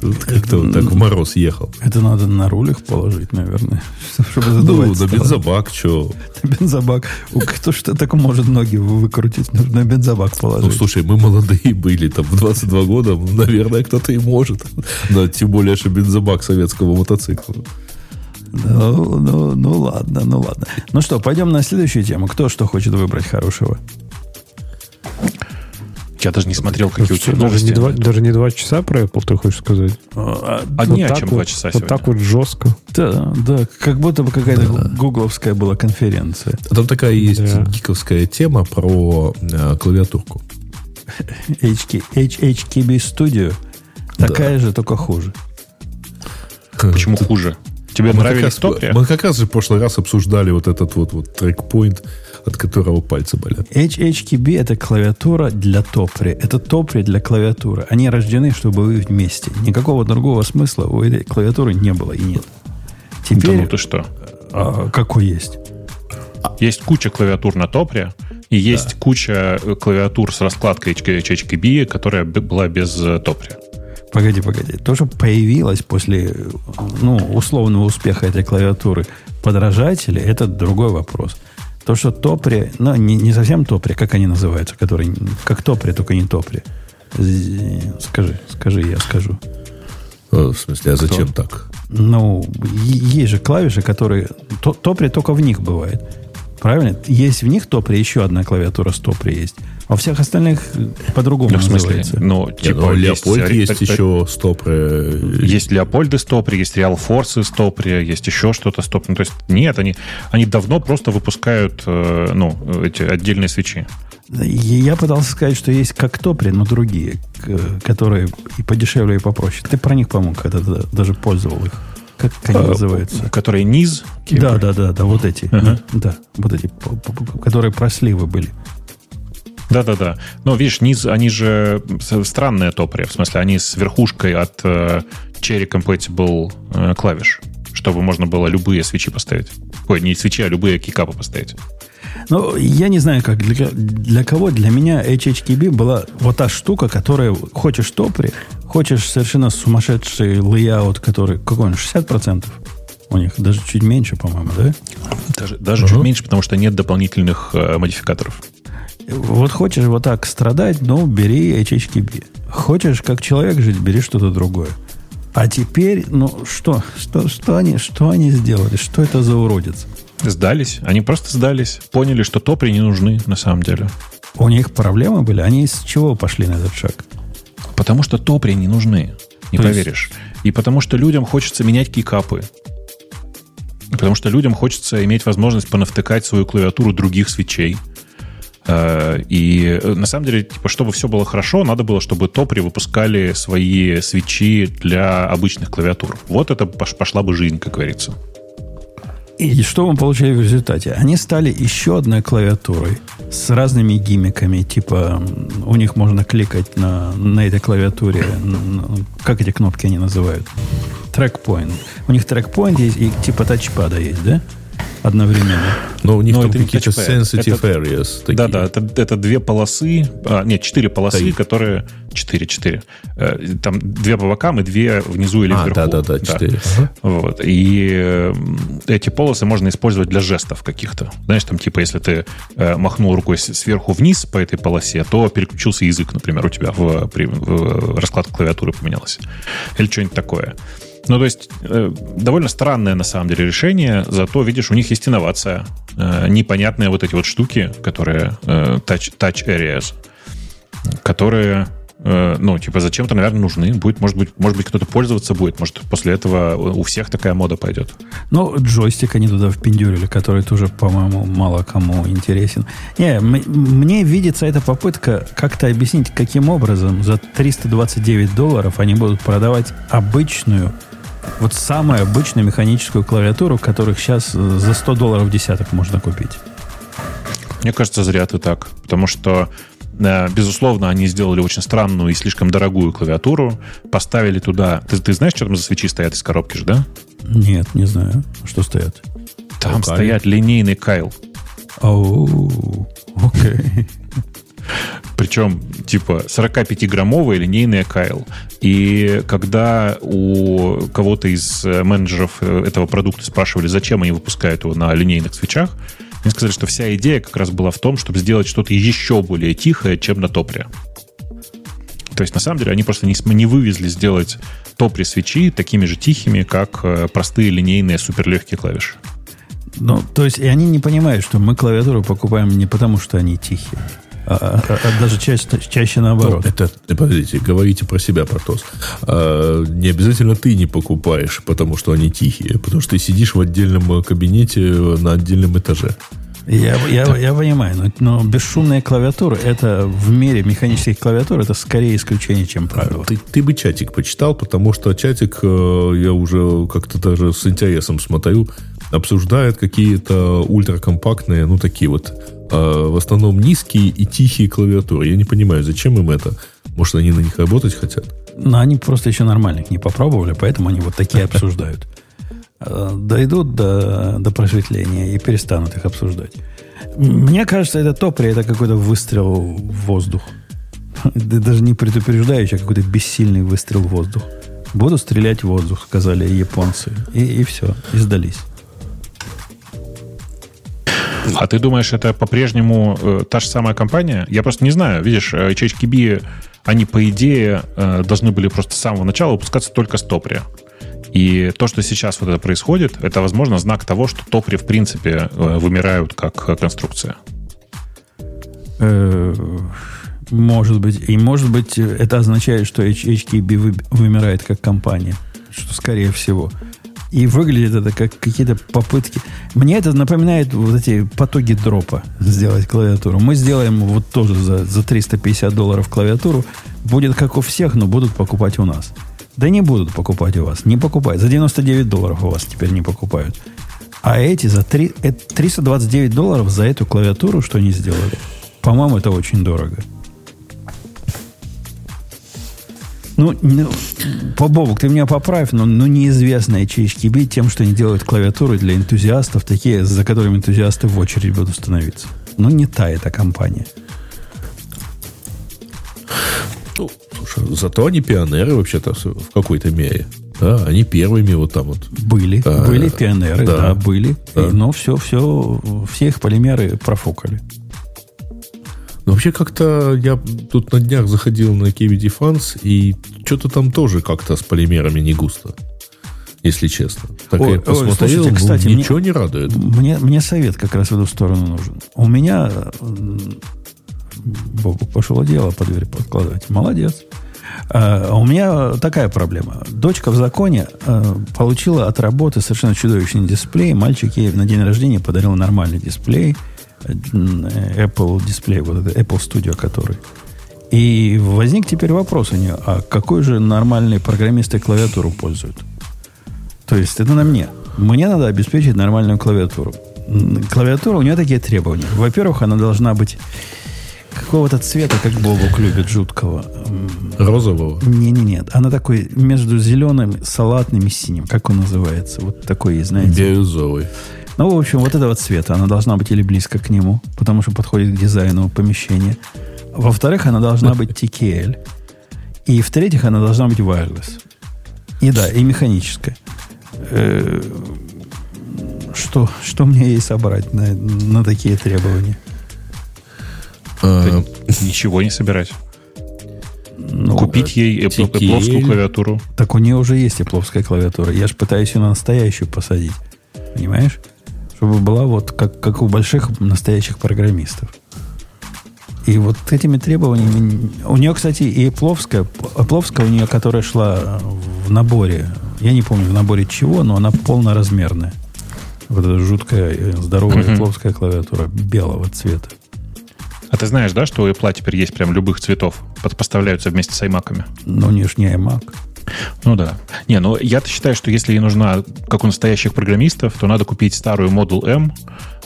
Как-то вот так в мороз ехал. Это надо на рулях положить, наверное. Чтобы задувать. Ну, на бензобак, что? На бензобак. Кто что так может ноги выкрутить? Нужно на бензобак положить. Ну, слушай, мы молодые были, там, в 22 года, наверное, кто-то и может. Да, тем более, что бензобак советского мотоцикла. Ну ладно. Ну что, пойдем на следующую тему. Кто что хочет выбрать хорошего? Я даже не смотрел, какие у тебя новости. Даже не 2 часа про Apple, ты хочешь сказать? Не о чем 2 часа сегодня. Вот так вот жестко. Да, как будто бы какая-то гугловская была конференция. Там такая есть гиковская тема про клавиатурку. HKB Studio. Такая же, только хуже. Почему хуже? Тебе нравились Топре? Мы как раз же в прошлый раз обсуждали вот этот вот трекпоинт, от которого пальцы болят. HHKB – это клавиатура для Топре. Это Топре для клавиатуры. Они рождены, чтобы вы вместе. Никакого другого смысла у этой клавиатуры не было и нет. Теперь... Да ну ты что? Какой есть? Есть куча клавиатур на Топре, и есть куча клавиатур с раскладкой HHKB, которая была без Топре. Погоди. То, что появилось после условного успеха этой клавиатуры подражатели, это другой вопрос. То, что Топре, не совсем Топре, как они называются, которые как Топре, только не Топре. Скажи, я скажу. В смысле, а зачем так? Ну, есть же клавиши, которые... Топре только в них бывает. Правильно? Есть в них Топре, еще одна клавиатура с Топре есть. А у всех остальных по-другому называется. Ну, типа Леопольд есть еще с Топре. Есть Леопольды с Топре, есть Реалфорсы с Топре, есть еще что-то с Топре. Ну, то есть, нет, они давно просто выпускают эти отдельные свитчи. Я пытался сказать, что есть как Топре, но другие, которые и подешевле, и попроще. Ты про них, по-моему, когда-то даже пользовал их. Как они называются? Которые низ? Да, вот эти. Да, вот эти, которые про сливы были. Да-да-да. Но, видишь, низ, они же странные Topre. В смысле, они с верхушкой от Cherry Compatible клавиш, чтобы можно было любые свитчи поставить. Ой, не свитчи, а любые кикапы поставить. Ну, я не знаю, как для кого. Для меня HHKB была вот та штука, которая хочешь Topre, хочешь совершенно сумасшедший лейаут, который, какой он, 60%? У них даже чуть меньше, по-моему, да? Даже чуть меньше, потому что нет дополнительных модификаторов. Вот хочешь вот так страдать, ну, бери HHKB. Хочешь как человек жить, бери что-то другое. А теперь, ну, что они сделали? Что это за уродец? Сдались. Они просто сдались. Поняли, что Topre не нужны на самом деле. У них проблемы были? Они из чего пошли на этот шаг? Потому что Topre не нужны. Не То поверишь. Есть... И потому что людям хочется менять кикапы. Потому что людям хочется иметь возможность понавтыкать свою клавиатуру других свитчей. И на самом деле, типа, чтобы все было хорошо, надо было, чтобы Topre выпускали свои свитчи для обычных клавиатур. Вот это пошла бы жизнь, как говорится. И что мы получили в результате? Они стали еще одной клавиатурой с разными гиммиками. Типа, у них можно кликать на этой клавиатуре. Как эти кнопки они называют? Трекпоинт. У них трекпоинт есть и типа тачпада есть, да? Одновременно. Но у них там какие-то sensitive areas. Да-да, это две полосы. Нет, четыре полосы, которые... Четыре. Там две по бокам и две внизу или вверху. Да-да-да, четыре. Вот. И эти полосы можно использовать для жестов каких-то. Знаешь, там типа, если ты махнул рукой сверху вниз по этой полосе, то переключился язык, например, у тебя в раскладке клавиатуры поменялась. Или что-нибудь такое. Ну, то есть, довольно странное, на самом деле, решение. Зато, видишь, у них есть инновация. Непонятные вот эти вот штуки, которые touch areas, которые, ну, типа, зачем-то, наверное, нужны. Может быть, кто-то пользоваться будет. Может, после этого у всех такая мода пойдет. Ну, джойстик они туда впендюрили, который тоже, по-моему, мало кому интересен. Не, мне видится эта попытка как-то объяснить, каким образом за $329 они будут продавать обычную, вот самую обычную механическую клавиатуру, которых сейчас за $100 десяток можно купить. Мне кажется, зря ты так. Потому что, безусловно, они сделали очень странную и слишком дорогую клавиатуру. Поставили туда... Ты знаешь, что там за свитчи стоят из коробки же, да? Нет, не знаю. Что стоят? Там стоят линейный кайл. Оу, окей. Причем, типа, 45-граммовый линейный кайл. И когда у кого-то из менеджеров этого продукта спрашивали, зачем они выпускают его на линейных свитчах, мне сказали, что вся идея как раз была в том, чтобы сделать что-то еще более тихое, чем на Topre. То есть, на самом деле, они просто не вывезли сделать Topre свитчи такими же тихими, как простые линейные суперлегкие клавиши. Ну, то есть, и они не понимают, что мы клавиатуру покупаем не потому, что они тихие, а даже чаще наоборот. Ну, подождите, говорите про себя, Портос. Не обязательно ты не покупаешь, потому что они тихие. Потому что ты сидишь в отдельном кабинете на отдельном этаже. Я понимаю, но бесшумная клавиатура, это в мире механических клавиатур, это скорее исключение, чем правило. Ты бы чатик почитал, потому что чатик, я уже как-то даже с интересом смотрю, обсуждает какие-то ультракомпактные, ну, такие вот, в основном низкие и тихие клавиатуры. Я не понимаю, зачем им это? Может, они на них работать хотят? Но они просто еще нормальных не попробовали, поэтому они вот такие обсуждают. Дойдут до просветления и перестанут их обсуждать. Мне кажется, это Topre, это какой-то выстрел в воздух. Даже не предупреждающий, а какой-то бессильный выстрел в воздух. Буду стрелять в воздух, сказали японцы. И все, и сдались. А ты думаешь, это по-прежнему та же самая компания? Я просто не знаю. Видишь, HHKB, они, по идее, должны были просто с самого начала выпускаться только с Topre. И то, что сейчас вот это происходит, это, возможно, знак того, что Topre, в принципе, вымирают как конструкция. Может быть. И, может быть, это означает, что HHKB вымирает как компания. Что, скорее всего... И выглядит это как какие-то попытки. Мне это напоминает вот эти потоки дропа сделать клавиатуру. Мы сделаем вот тоже за $350 клавиатуру. Будет как у всех, но будут покупать у нас. Да не будут покупать у вас. Не покупают. За $99 у вас теперь не покупают. А эти за $329 за эту клавиатуру, что они сделали, По-моему, это очень дорого. Ну, Бобок, ты меня поправь, но неизвестные чаечки бить тем, что они делают клавиатуры для энтузиастов, такие, за которыми энтузиасты в очередь будут становиться. Ну, не та эта компания. Ну, слушай, зато они пионеры вообще-то в какой-то мере. Да, они первыми вот там вот. Были пионеры, да были. Да. Но все их полимеры профукали. Но вообще как-то я тут на днях заходил на KVD Funds, и что-то там тоже как-то с полимерами не густо, если честно. Так я посмотрел, слушайте, кстати, ничего не радует. Мне совет как раз в эту сторону нужен. У меня Богу пошло дело под дверь подкладывать. Молодец. У меня такая проблема. Дочка в законе получила от работы совершенно чудовищный дисплей. Мальчик ей на день рождения подарил нормальный дисплей. Apple дисплей, вот этот Apple Studio, который. И возник теперь вопрос у нее, а какой же нормальные программисты клавиатуру пользуют? То есть это на мне. Мне надо обеспечить нормальную клавиатуру. Клавиатура, у нее такие требования. Во-первых, она должна быть какого-то цвета, как Бобок любит, жуткого. Розового? Нет. Она такой между зеленым, салатным и синим. Как он называется? Вот такой, знаете. Бирюзовый. Ну, в общем, вот этого цвета. Она должна быть или близко к нему, потому что подходит к дизайну помещения. Во-вторых, она должна быть TKL. И, в-третьих, она должна быть wireless. И да, и механическая. Что мне ей собрать на такие требования? Ничего не собирать. Купить ей эпловскую клавиатуру. Так у нее уже есть эпловская клавиатура. Я же пытаюсь ее на настоящую посадить. Понимаешь? Чтобы была вот как у больших настоящих программистов. И вот этими требованиями... У нее, кстати, и эпловская у нее, которая шла в наборе. Я не помню, в наборе чего, но она полноразмерная. Вот эта жуткая, здоровая эпловская клавиатура белого цвета. А ты знаешь, да, что у Apple теперь есть прям любых цветов? Подпоставляются вместе с iMac'ами. Ну, у нее же не iMac. Ну, да. Не, ну, я-то считаю, что если ей нужна, как у настоящих программистов, то надо купить старую Model M,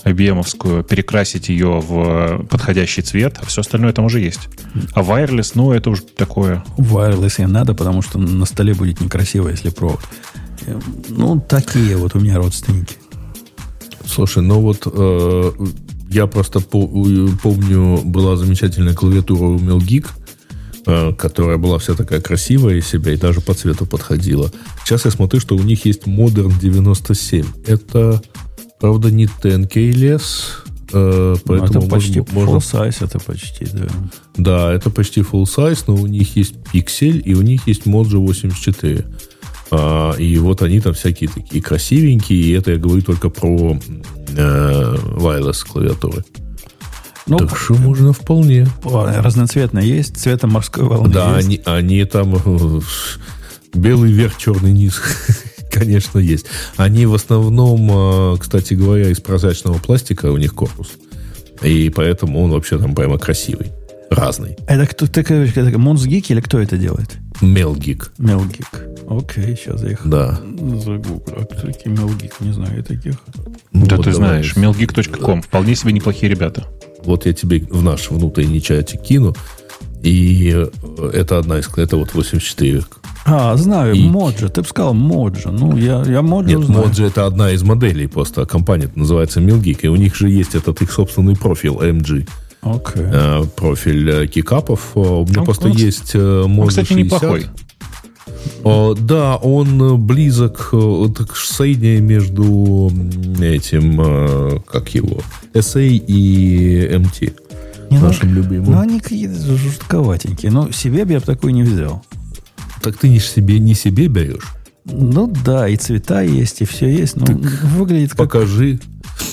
IBM-овскую, перекрасить ее в подходящий цвет, а все остальное там уже есть. А wireless, ну, это уже такое... Wireless им надо, потому что на столе будет некрасиво, если провод. Ну, такие вот у меня родственники. Слушай, ну, вот... Я просто помню, была замечательная клавиатура у MelGeek, которая была вся такая красивая из себя и даже по цвету подходила. Сейчас я смотрю, что у них есть Modern 97. Это, правда, не 10KLS, поэтому это почти можно... full-size, это почти, да. Да, это почти full-size, но у них есть пиксель и у них есть Mojo 84. И вот они там всякие такие красивенькие. И это я говорю только про wireless клавиатуры. Ну, так что можно вполне. Разноцветно есть, цвета морской волны. Да, есть. Они там белый верх, черный низ, конечно, есть. Они в основном, кстати говоря, из прозрачного пластика у них корпус. И поэтому он вообще там прямо красивый. Разный. Это кто? Ты Монсгик или кто это делает? MelGeek. Окей, сейчас я их загуглю. А кто такие MelGeek? Не знаю, я таких. Ну, да вот ты знаешь. MelGeek.com. Вполне себе неплохие ребята. Вот я тебе в наш внутренний чатик кину. И это одна из... Это вот 84. А, знаю. Моджо. Ты бы сказал Моджо. Ну, я Моджо знаю. Нет, Моджо это одна из моделей. Просто компания называется MelGeek. И у них же есть этот их собственный профиль MG. Okay. Профиль кикапов. У меня просто есть Mojo 60. Кстати, неплохой. Да, он близок к соединению между этим, как его, SA и MT. Нашим любимым. Ну, они какие-то жутковатенькие. Но себе бы я такой не взял. Так ты не себе берешь? Ну да, и цвета есть, и все есть. Но выглядит как... Покажи.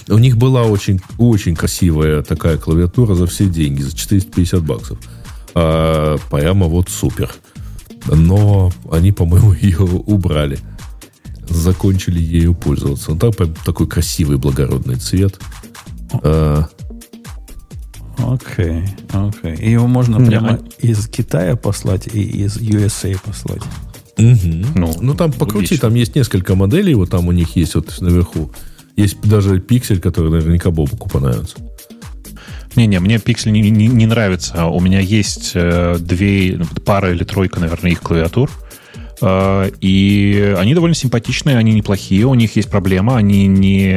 У них была очень, очень красивая такая клавиатура за все деньги, за $450. Прямо вот супер. Но они, по-моему, ее убрали. Закончили ею пользоваться. Там такой красивый благородный цвет. Окей. Его можно прямо из Китая послать и из USA послать. Угу. Ну, там покрути, там есть несколько моделей. Вот там у них есть вот наверху. Есть даже пиксель, который наверняка Бобуку понравится. Не-не, мне пиксель не нравится. У меня есть две, пара или тройка, наверное, их клавиатур. И они довольно симпатичные, они неплохие, у них есть проблема, они не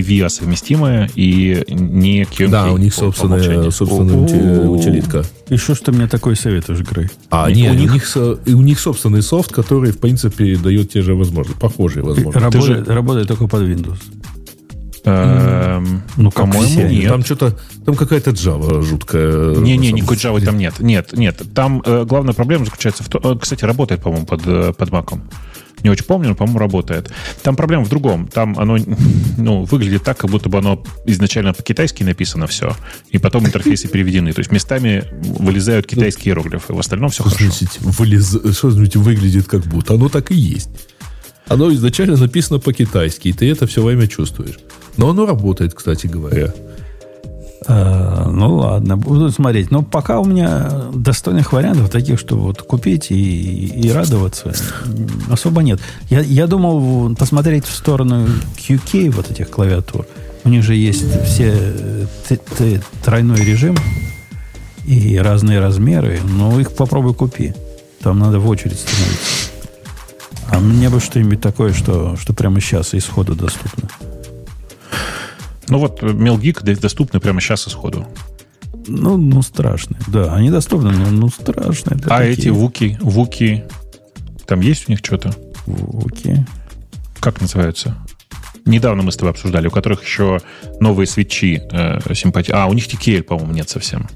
VIA совместимые и не QMK. Да, у них собственная утилитка. И что ж ты мне такой советуешь, Грей? А, нет, у них собственный софт, который, в принципе, дает те же возможности, похожие возможности. Работает только под Windows. Ну, по-моему, нет. Там какая-то Java жуткая. Не-не, никакой Java там нет. Нет. Там главная проблема заключается в том... Кстати, работает, по-моему, под Mac'ом. Не очень помню, но, по-моему, работает. Там проблема в другом. Там оно выглядит так, как будто бы оно изначально по-китайски написано все, и потом интерфейсы переведены. То есть местами вылезают китайские иероглифы. В остальном все хорошо. Что значит выглядит как будто? Оно так и есть. Оно изначально написано по-китайски, и ты это все время чувствуешь. Но оно работает, кстати говоря. Ну, ладно, буду смотреть. Но пока у меня достойных вариантов таких, что вот купить и радоваться, особо нет. Я думал посмотреть в сторону QK вот этих клавиатур. У них же есть все тройной режим и разные размеры. Но их попробуй купи. Там надо в очередь становиться. А мне бы что-нибудь такое, что прямо сейчас исходу доступно. Ну вот, MelGeek доступны прямо сейчас исходу. Ну страшные. Да, они доступны, но страшные. А такие. Эти вуки, там есть у них что-то? Вуки. Как называются? Недавно мы с тобой обсуждали, у которых еще новые свитчи симпатии. А, у них TKL, по-моему, нет совсем.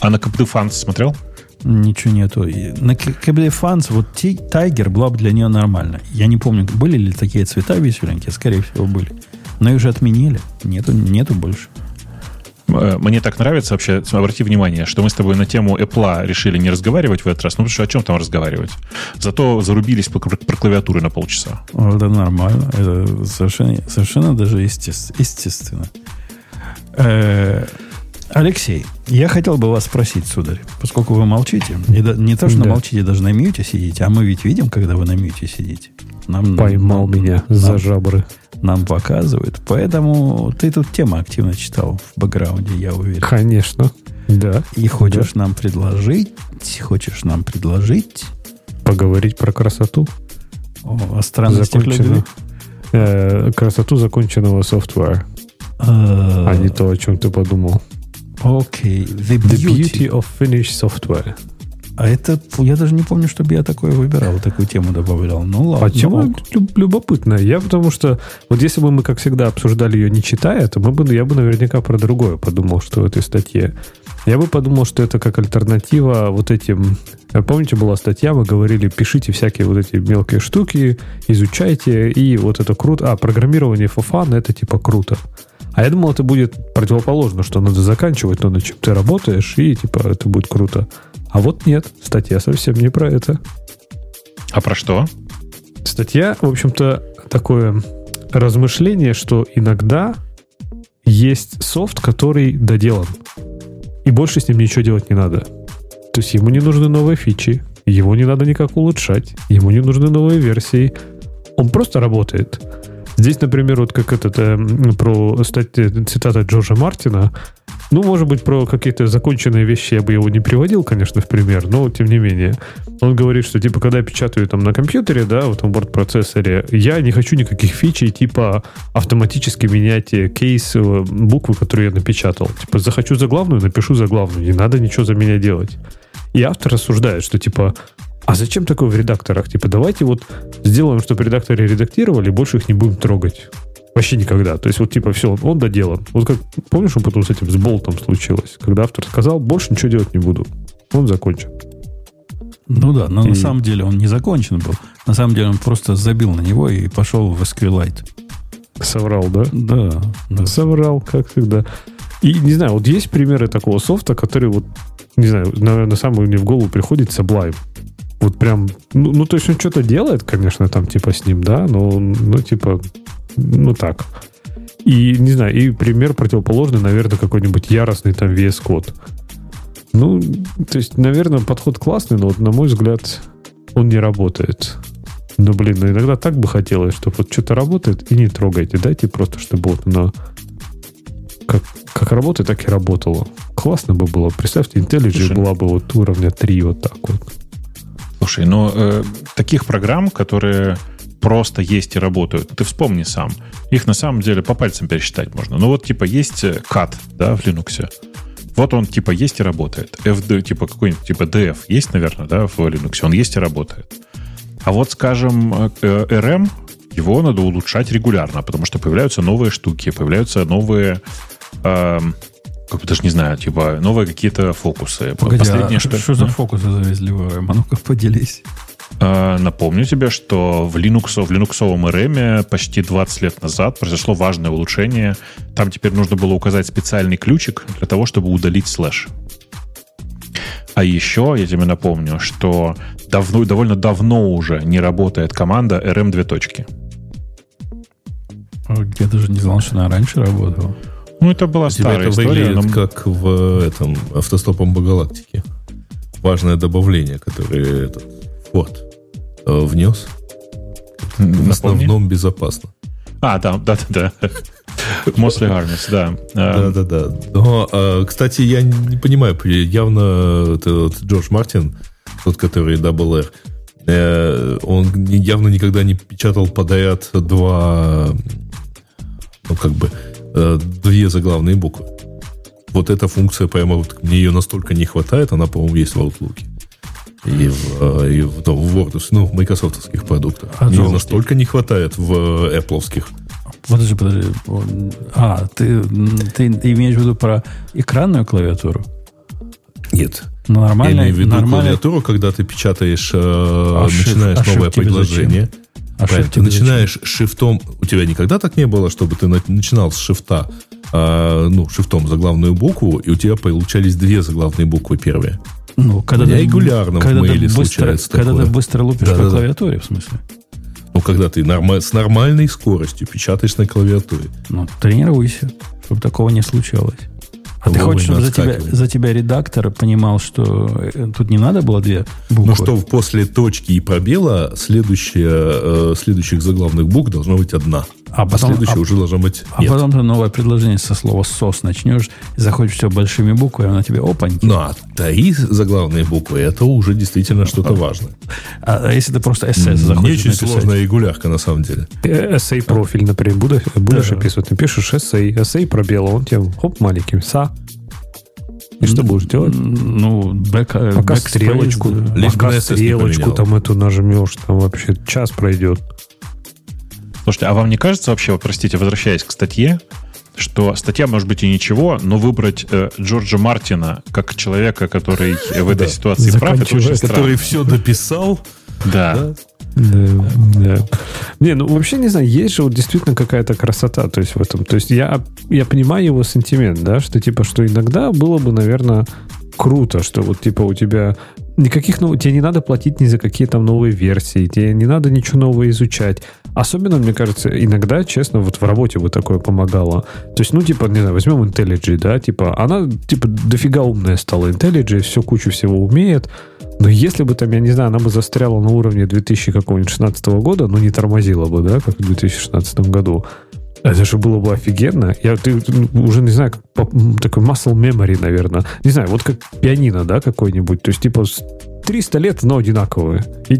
А на Капдефанс смотрел? Ничего нету. На Каблефанс вот Тайгер была бы для нее нормально. Я не помню, были ли такие цвета веселенькие. Скорее всего, были. Но их же отменили. Нету больше. Мне так нравится вообще. Обрати внимание, что мы с тобой на тему Apple решили не разговаривать в этот раз. Ну, потому что о чем там разговаривать? Зато зарубились про клавиатуры на полчаса. Это нормально. Это совершенно даже естественно. Алексей, я хотел бы вас спросить, сударь, поскольку вы молчите, не то, что молчите, даже на мьюте сидите, а мы ведь видим, когда вы на мьюте сидите. Поймал меня за жабры. Нам показывают. Поэтому ты тут тему активно читал в бэкграунде, я уверен. Конечно, да. И хочешь нам предложить, поговорить про красоту? О странностях любви. Красоту законченного софтвера, а не то, о чем ты подумал. Окей, the beauty of finished software. А это, я даже не помню, чтобы я такое выбирал, такую тему добавлял. Ну ладно. Почему? Любопытно. Потому что, вот если бы мы, как всегда, обсуждали ее не читая, то я бы наверняка про другое подумал, что в этой статье. Я бы подумал, что это как альтернатива вот этим... Помните, была статья, мы говорили, пишите всякие вот эти мелкие штуки, изучайте, и вот это круто. Программирование for fun, это типа круто. А я думал, это будет противоположно, что надо заканчивать, но над чем ты работаешь, и типа это будет круто. А вот нет, статья совсем не про это. А про что? Статья, в общем-то, такое размышление, что иногда есть софт, который доделан, и больше с ним ничего делать не надо. То есть ему не нужны новые фичи, его не надо никак улучшать, ему не нужны новые версии. Он просто работает. Здесь, например, вот как про цитата Джорджа Мартина. Ну, может быть, про какие-то законченные вещи я бы его не приводил, конечно, в пример, но тем не менее. Он говорит, что типа, когда я печатаю там на компьютере, да, в этом борт-процессоре, я не хочу никаких фичей, типа автоматически менять кейс буквы, которые я напечатал. Типа, захочу заглавную, напишу заглавную, не надо ничего за меня делать. И автор рассуждает, что типа... А зачем такое в редакторах? Типа, давайте вот сделаем, чтобы редакторы редактировали, больше их не будем трогать. Вообще никогда. То есть, вот типа, все, он доделан. Вот как, помнишь, он потом с этим, с болтом случилось, когда автор сказал, больше ничего делать не буду. Он закончен. Ну да, но на самом деле он не закончен был. На самом деле он просто забил на него и пошел в SQLite. Соврал, да? Да. Соврал, как всегда. И, не знаю, вот есть примеры такого софта, который вот, не знаю, наверное, самому мне в голову приходит Sublime. Вот прям, ну, то есть он что-то делает, конечно, там, типа, с ним, да, но, ну, типа, ну, так. И, не знаю, и пример противоположный, наверное, какой-нибудь яростный там VS Code. Ну, то есть, наверное, подход классный, но, вот, на мой взгляд, он не работает. Но, блин, иногда так бы хотелось, чтобы вот что-то работает и не трогайте, дайте просто, чтобы вот оно... Как работает, так и работало. Классно бы было. Представьте, IntelliJ была бы вот уровня 3 вот так вот. Слушай, но таких программ, которые просто есть и работают, ты вспомни сам. Их на самом деле по пальцам пересчитать можно. Ну вот типа есть CAT, да, в Linux. Вот он типа есть и работает. FD, типа какой-нибудь типа DF есть, наверное, да, в Linux. Он есть и работает. А вот, скажем, RM, его надо улучшать регулярно, потому что появляются новые штуки, появляются новые... Как бы даже не знаю, типа новые какие-то фокусы. Погоди, последнее, что за фокусы завезли в RM? А ну-ка, поделись. Напомню тебе, что в линуксовом RM почти 20 лет назад произошло важное улучшение. Там теперь нужно было указать специальный ключик для того, чтобы удалить слэш. А еще я тебе напомню, что довольно давно уже не работает команда RM две точки. Я даже не знал, что она раньше работала. Ну, это была старая история. Это как в этом автостопом по галактике. Важное добавление, которое этот вот внес. Напомни. В основном безопасно. А, да, да, да. Mostly harmless, да. Да. Но, кстати, я не понимаю, явно Джордж Мартин, тот, который WR, он явно никогда не печатал подряд две заглавные буквы. Вот эта функция, прямо вот мне ее настолько не хватает, она, по-моему, есть в Outlook. И в Word, в майкрософтовских продуктах. Ее настолько не хватает в Apple'овских. Подожди. А, ты имеешь в виду про экранную клавиатуру? Нет. Но я имею в виду клавиатуру, когда ты печатаешь, начинаешь новое предложение. Ты начинаешь шифтом. У тебя никогда так не было, чтобы ты начинал с шифта, шифтом заглавную букву, и у тебя получались две заглавные буквы первые. Ну, когда ты регулярно в мейле случается такое. Когда ты быстро лупишь по клавиатуре, в смысле? Ну, когда ты с нормальной скоростью печатаешь на клавиатуре. Ну, тренируйся, чтобы такого не случалось. А ты хочешь, чтобы за тебя редактор понимал, что тут не надо было две буквы? Ну, что после точки и пробела следующих заглавных букв должна быть одна. А уже должна быть нет. А потом ты новое предложение со слова «сос» начнешь, захочешь все большими буквами, она тебе опаньки. Ну, а три заглавные буквы – это уже действительно что-то важное. А если ты просто эссе захочешь написать? Очень сложная регулярка, на самом деле. Эссей-профиль, например, будешь описывать. Ты пишешь эссей пробела, он тебе хоп, маленьким, са. И что будешь делать? Ну, пока стрелочку, там эту нажмешь, там вообще час пройдет. Слушайте, а вам не кажется вообще, простите, возвращаясь к статье, что статья может быть и ничего, но выбрать Джорджа Мартина как человека, который в этой ситуации прав, это очень странно. Который все дописал. Да. Не, ну вообще не знаю, есть же вот действительно какая-то красота, то есть в этом. То есть я понимаю его сентимент, да, что типа, что иногда было бы, наверное, круто, что вот типа у тебя никаких новых, тебе не надо платить ни за какие там новые версии, тебе не надо ничего нового изучать. Особенно, мне кажется, иногда, честно, вот в работе бы такое помогало. То есть, возьмем IntelliJ, да, она, дофига умная стала. IntelliJ кучу всего умеет, но если бы там, я не знаю, она бы застряла на уровне 2016 года, но не тормозила бы, да, как в 2016 году. Это же было бы офигенно. Ты уже, не знаю, такой muscle memory, наверное. Не знаю, вот как пианино, да, какой-нибудь. То есть, 300 лет, но одинаковые. И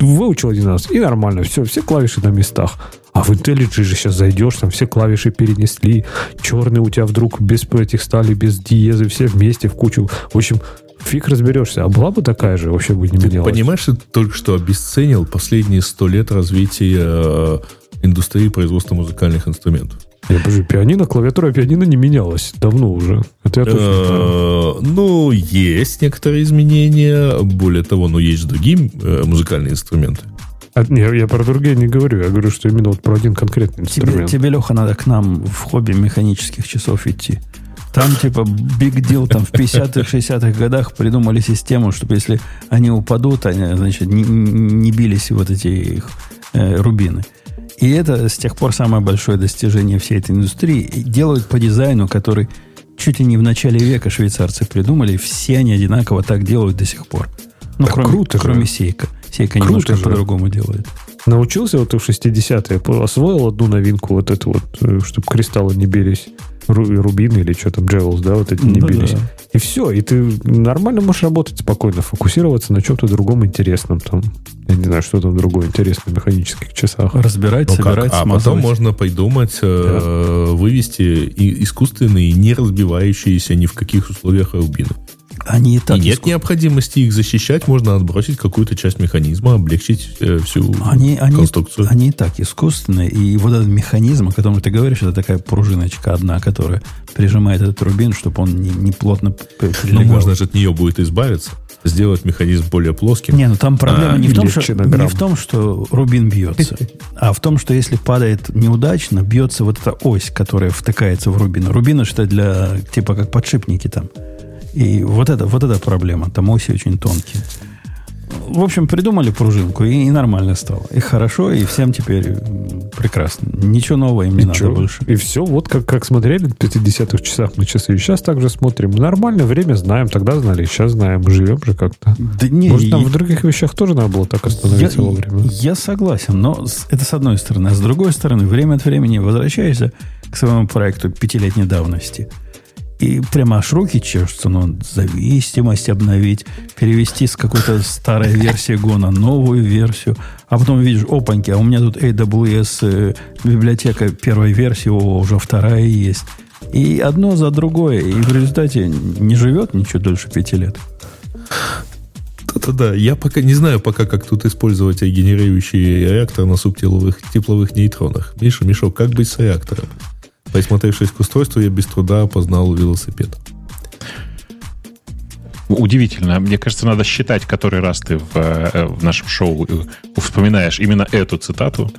выучил один раз, и нормально. Все клавиши на местах. А в IntelliJ же сейчас зайдешь, там все клавиши перенесли. Черные у тебя вдруг без этих стали, без диезы, все вместе в кучу. В общем, фиг разберешься. А была бы такая же, вообще бы не менялась. Понимаешь, ты только что обесценил последние 100 лет развития индустрии производства музыкальных инструментов. Я говорю, клавиатура пианино не менялась давно уже. Это я точно. Ну, есть некоторые изменения. Более того, есть другие музыкальные инструменты. Я про другие не говорю. Я говорю, что именно про один конкретный инструмент. Тебе, Леха, надо к нам в хобби механических часов идти. Там big deal, там в 50-х, 60-х годах придумали систему, чтобы если они упадут, они, не бились вот эти их рубины. И это с тех пор самое большое достижение всей этой индустрии. И делают по дизайну, который чуть ли не в начале века швейцарцы придумали. Все они одинаково так делают до сих пор. Ну, так кроме Сейка. Сейка немножко по-другому делает. Научился в 60-е, освоил одну новинку, чтобы кристаллы не бились. рубины или что там, джевелс, да, вот эти не бились. И все, и ты нормально можешь работать спокойно, фокусироваться на чем-то другом интересном там. Я не знаю, что там другое интересное в механических часах. Разбирать, ну, собирать, как? А смазывать. Потом можно придумать, вывести искусственные, не разбивающиеся ни в каких условиях рубины. Они и так и нет необходимости их защищать, можно отбросить какую-то часть механизма, облегчить всю конструкцию. Они и так искусственные, и вот этот механизм, о котором ты говоришь, это такая пружиночка одна, которая прижимает этот рубин, чтобы он не плотно прилегал. Ну, можно же от нее будет избавиться, сделать механизм более плоским. Не, ну там проблема не в том, что рубин бьется, а в том, что если падает неудачно, бьется вот эта ось, которая втыкается в рубин. Рубин, что для, типа, как подшипники там. И вот эта проблема. Там оси очень тонкие. В общем, придумали пружинку, и нормально стало. И хорошо, и всем теперь прекрасно. Ничего нового им не надо больше. И все, вот как смотрели в 50-х часах мы часы. И сейчас также смотрим. Нормально, время знаем, тогда знали, сейчас знаем. Живем же как-то. Да не, может, нам в других вещах тоже надо было так остановиться вовремя. Я согласен, но это с одной стороны. А с другой стороны, время от времени возвращаешься к своему проекту 5-летней давности. И прямо аж руки чешутся, но зависимость обновить, перевести с какой-то старой версии Go на новую версию. А потом видишь, опаньки, а у меня тут AWS библиотека первой версии, уже вторая есть. И одно за другое. И в результате не живет ничего дольше 5 лет. Да-да-да. Я пока не знаю, как тут использовать генерирующий реактор на субтепловых нейтронах. Миша, как быть с реактором? Присмотревшись к устройству, я без труда опознал велосипед. Удивительно. Мне кажется, надо считать, который раз ты в нашем шоу вспоминаешь именно эту цитату.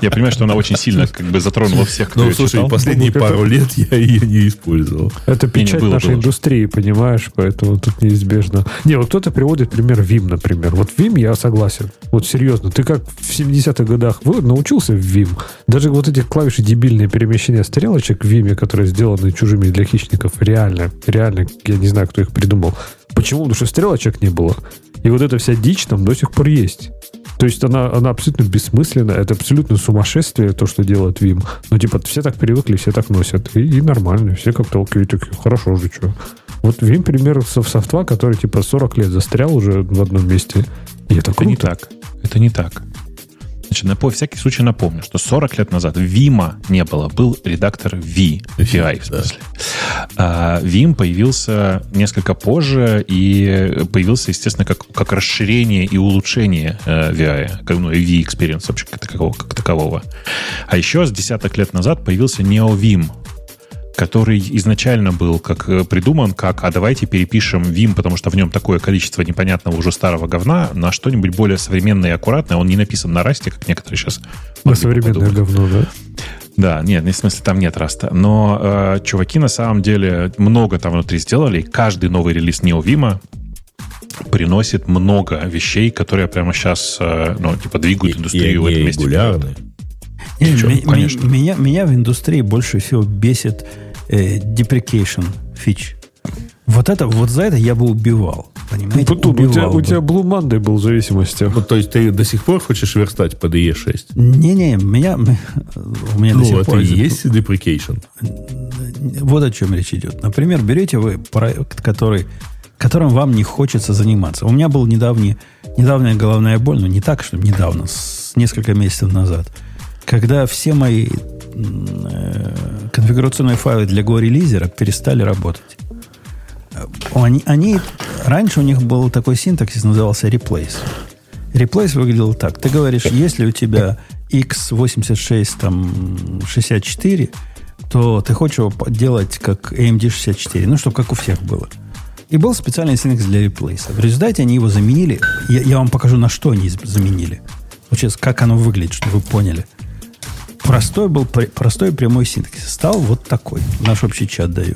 Я понимаю, что она очень сильно как бы затронула всех, кто ее читал. Ну, слушай, последние пару лет я ее не использовал. Это печать нашей индустрии, понимаешь, поэтому тут неизбежно. Не, вот кто-то приводит пример Vim, например. Вот Vim, я согласен. Вот серьезно, ты как в 70-х годах научился в Vim? Даже вот эти клавиши дебильные перемещения стрелочек в Vim, которые сделаны чужими для хищников, реально, я не знаю, кто их придумал. Почему? Потому что стрелочек не было. И вот эта вся дичь там до сих пор есть. То есть она абсолютно бессмысленна. Это абсолютно сумасшествие, то, что делает Vim. Ну, типа, все так привыкли, все так носят. И нормально. Все как-то окей, такие, хорошо же, что. Вот Vim, пример софтва, который, типа, 40 лет застрял уже в одном месте. И это круто. Это не так. Значит, на всякий случай напомню, что 40 лет назад Вима не было. Был редактор VI, в смысле. Да. Vim появился несколько позже и появился, естественно, как расширение и улучшение VI, VI-экспириенса вообще как такового. А еще с десяток лет назад появился NeoVim, который изначально был придуман, давайте перепишем Vim, потому что в нем такое количество непонятного уже старого говна, на что-нибудь более современное и аккуратное. Он не написан на Расте, как некоторые сейчас. На современное говно, да? Да, нет, в смысле, там нет Раста. Но чуваки на самом деле много там внутри сделали. Каждый новый релиз NeoVim приносит много вещей, которые прямо сейчас двигают индустрию в этом месте. Регулярные. Меня в индустрии больше всего бесит deprecation фич. Вот за это я бы убивал. Понимаете? У тебя Blue Monday был в зависимости. Ну, то есть ты до сих пор хочешь верстать под IE6? Не-не, у меня до сих пор... есть deprecation. Вот о чем речь идет. Например, берете вы проект, которым вам не хочется заниматься. У меня была недавняя головная боль, но не так, что недавно, несколько месяцев назад, когда все мои конфигурационные файлы для Go-релизера перестали работать. Раньше у них был такой синтаксис, назывался replace. Replace выглядел так. Ты говоришь, если у тебя x8664, то ты хочешь его делать как AMD64, чтобы как у всех было. И был специальный синтекс для replace. В результате они его заменили. Я вам покажу, на что они заменили. Вот сейчас, как оно выглядит, чтобы вы поняли. Простой прямой синтаксис. Стал вот такой. Наш общий чат даю.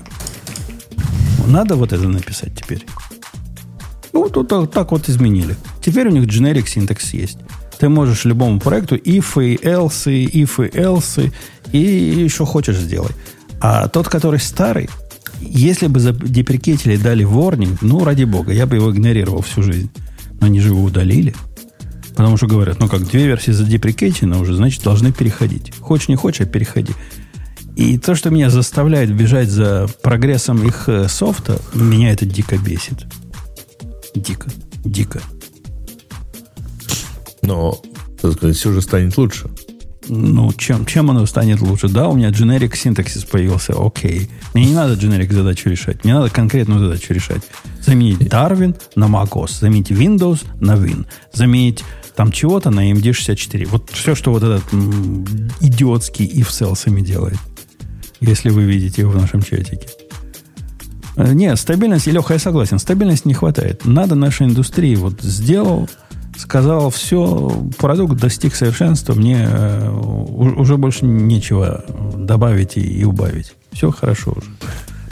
Надо вот это написать теперь. Так вот изменили. Теперь у них generic синтакс есть. Ты можешь любому проекту if и else, и еще хочешь сделай. А тот, который старый, если бы за деприкетели дали warning, ради бога, я бы его игнорировал всю жизнь. Но они же его удалили. Потому что говорят, 2 версии задеприкетены уже, значит, должны переходить. Хочешь, не хочешь, а переходи. И то, что меня заставляет бежать за прогрессом их софта, меня это дико бесит. Дико. Но, так сказать, все же станет лучше. Ну, чем оно станет лучше? Да, у меня generic синтаксис появился, окей. Мне не надо generic задачу решать. Мне надо конкретную задачу решать. Заменить Darwin на macOS. Заменить Windows на Win. Заменить там чего-то на AMD64. Вот все, что вот этот идиотский if-else ими делает. Если вы видите его в нашем чатике. Нет, стабильность, Леха, я согласен, стабильности не хватает. Надо нашей индустрии. Вот сделал, сказал, все, продукт достиг совершенства, мне уже больше нечего добавить и убавить. Все хорошо уже.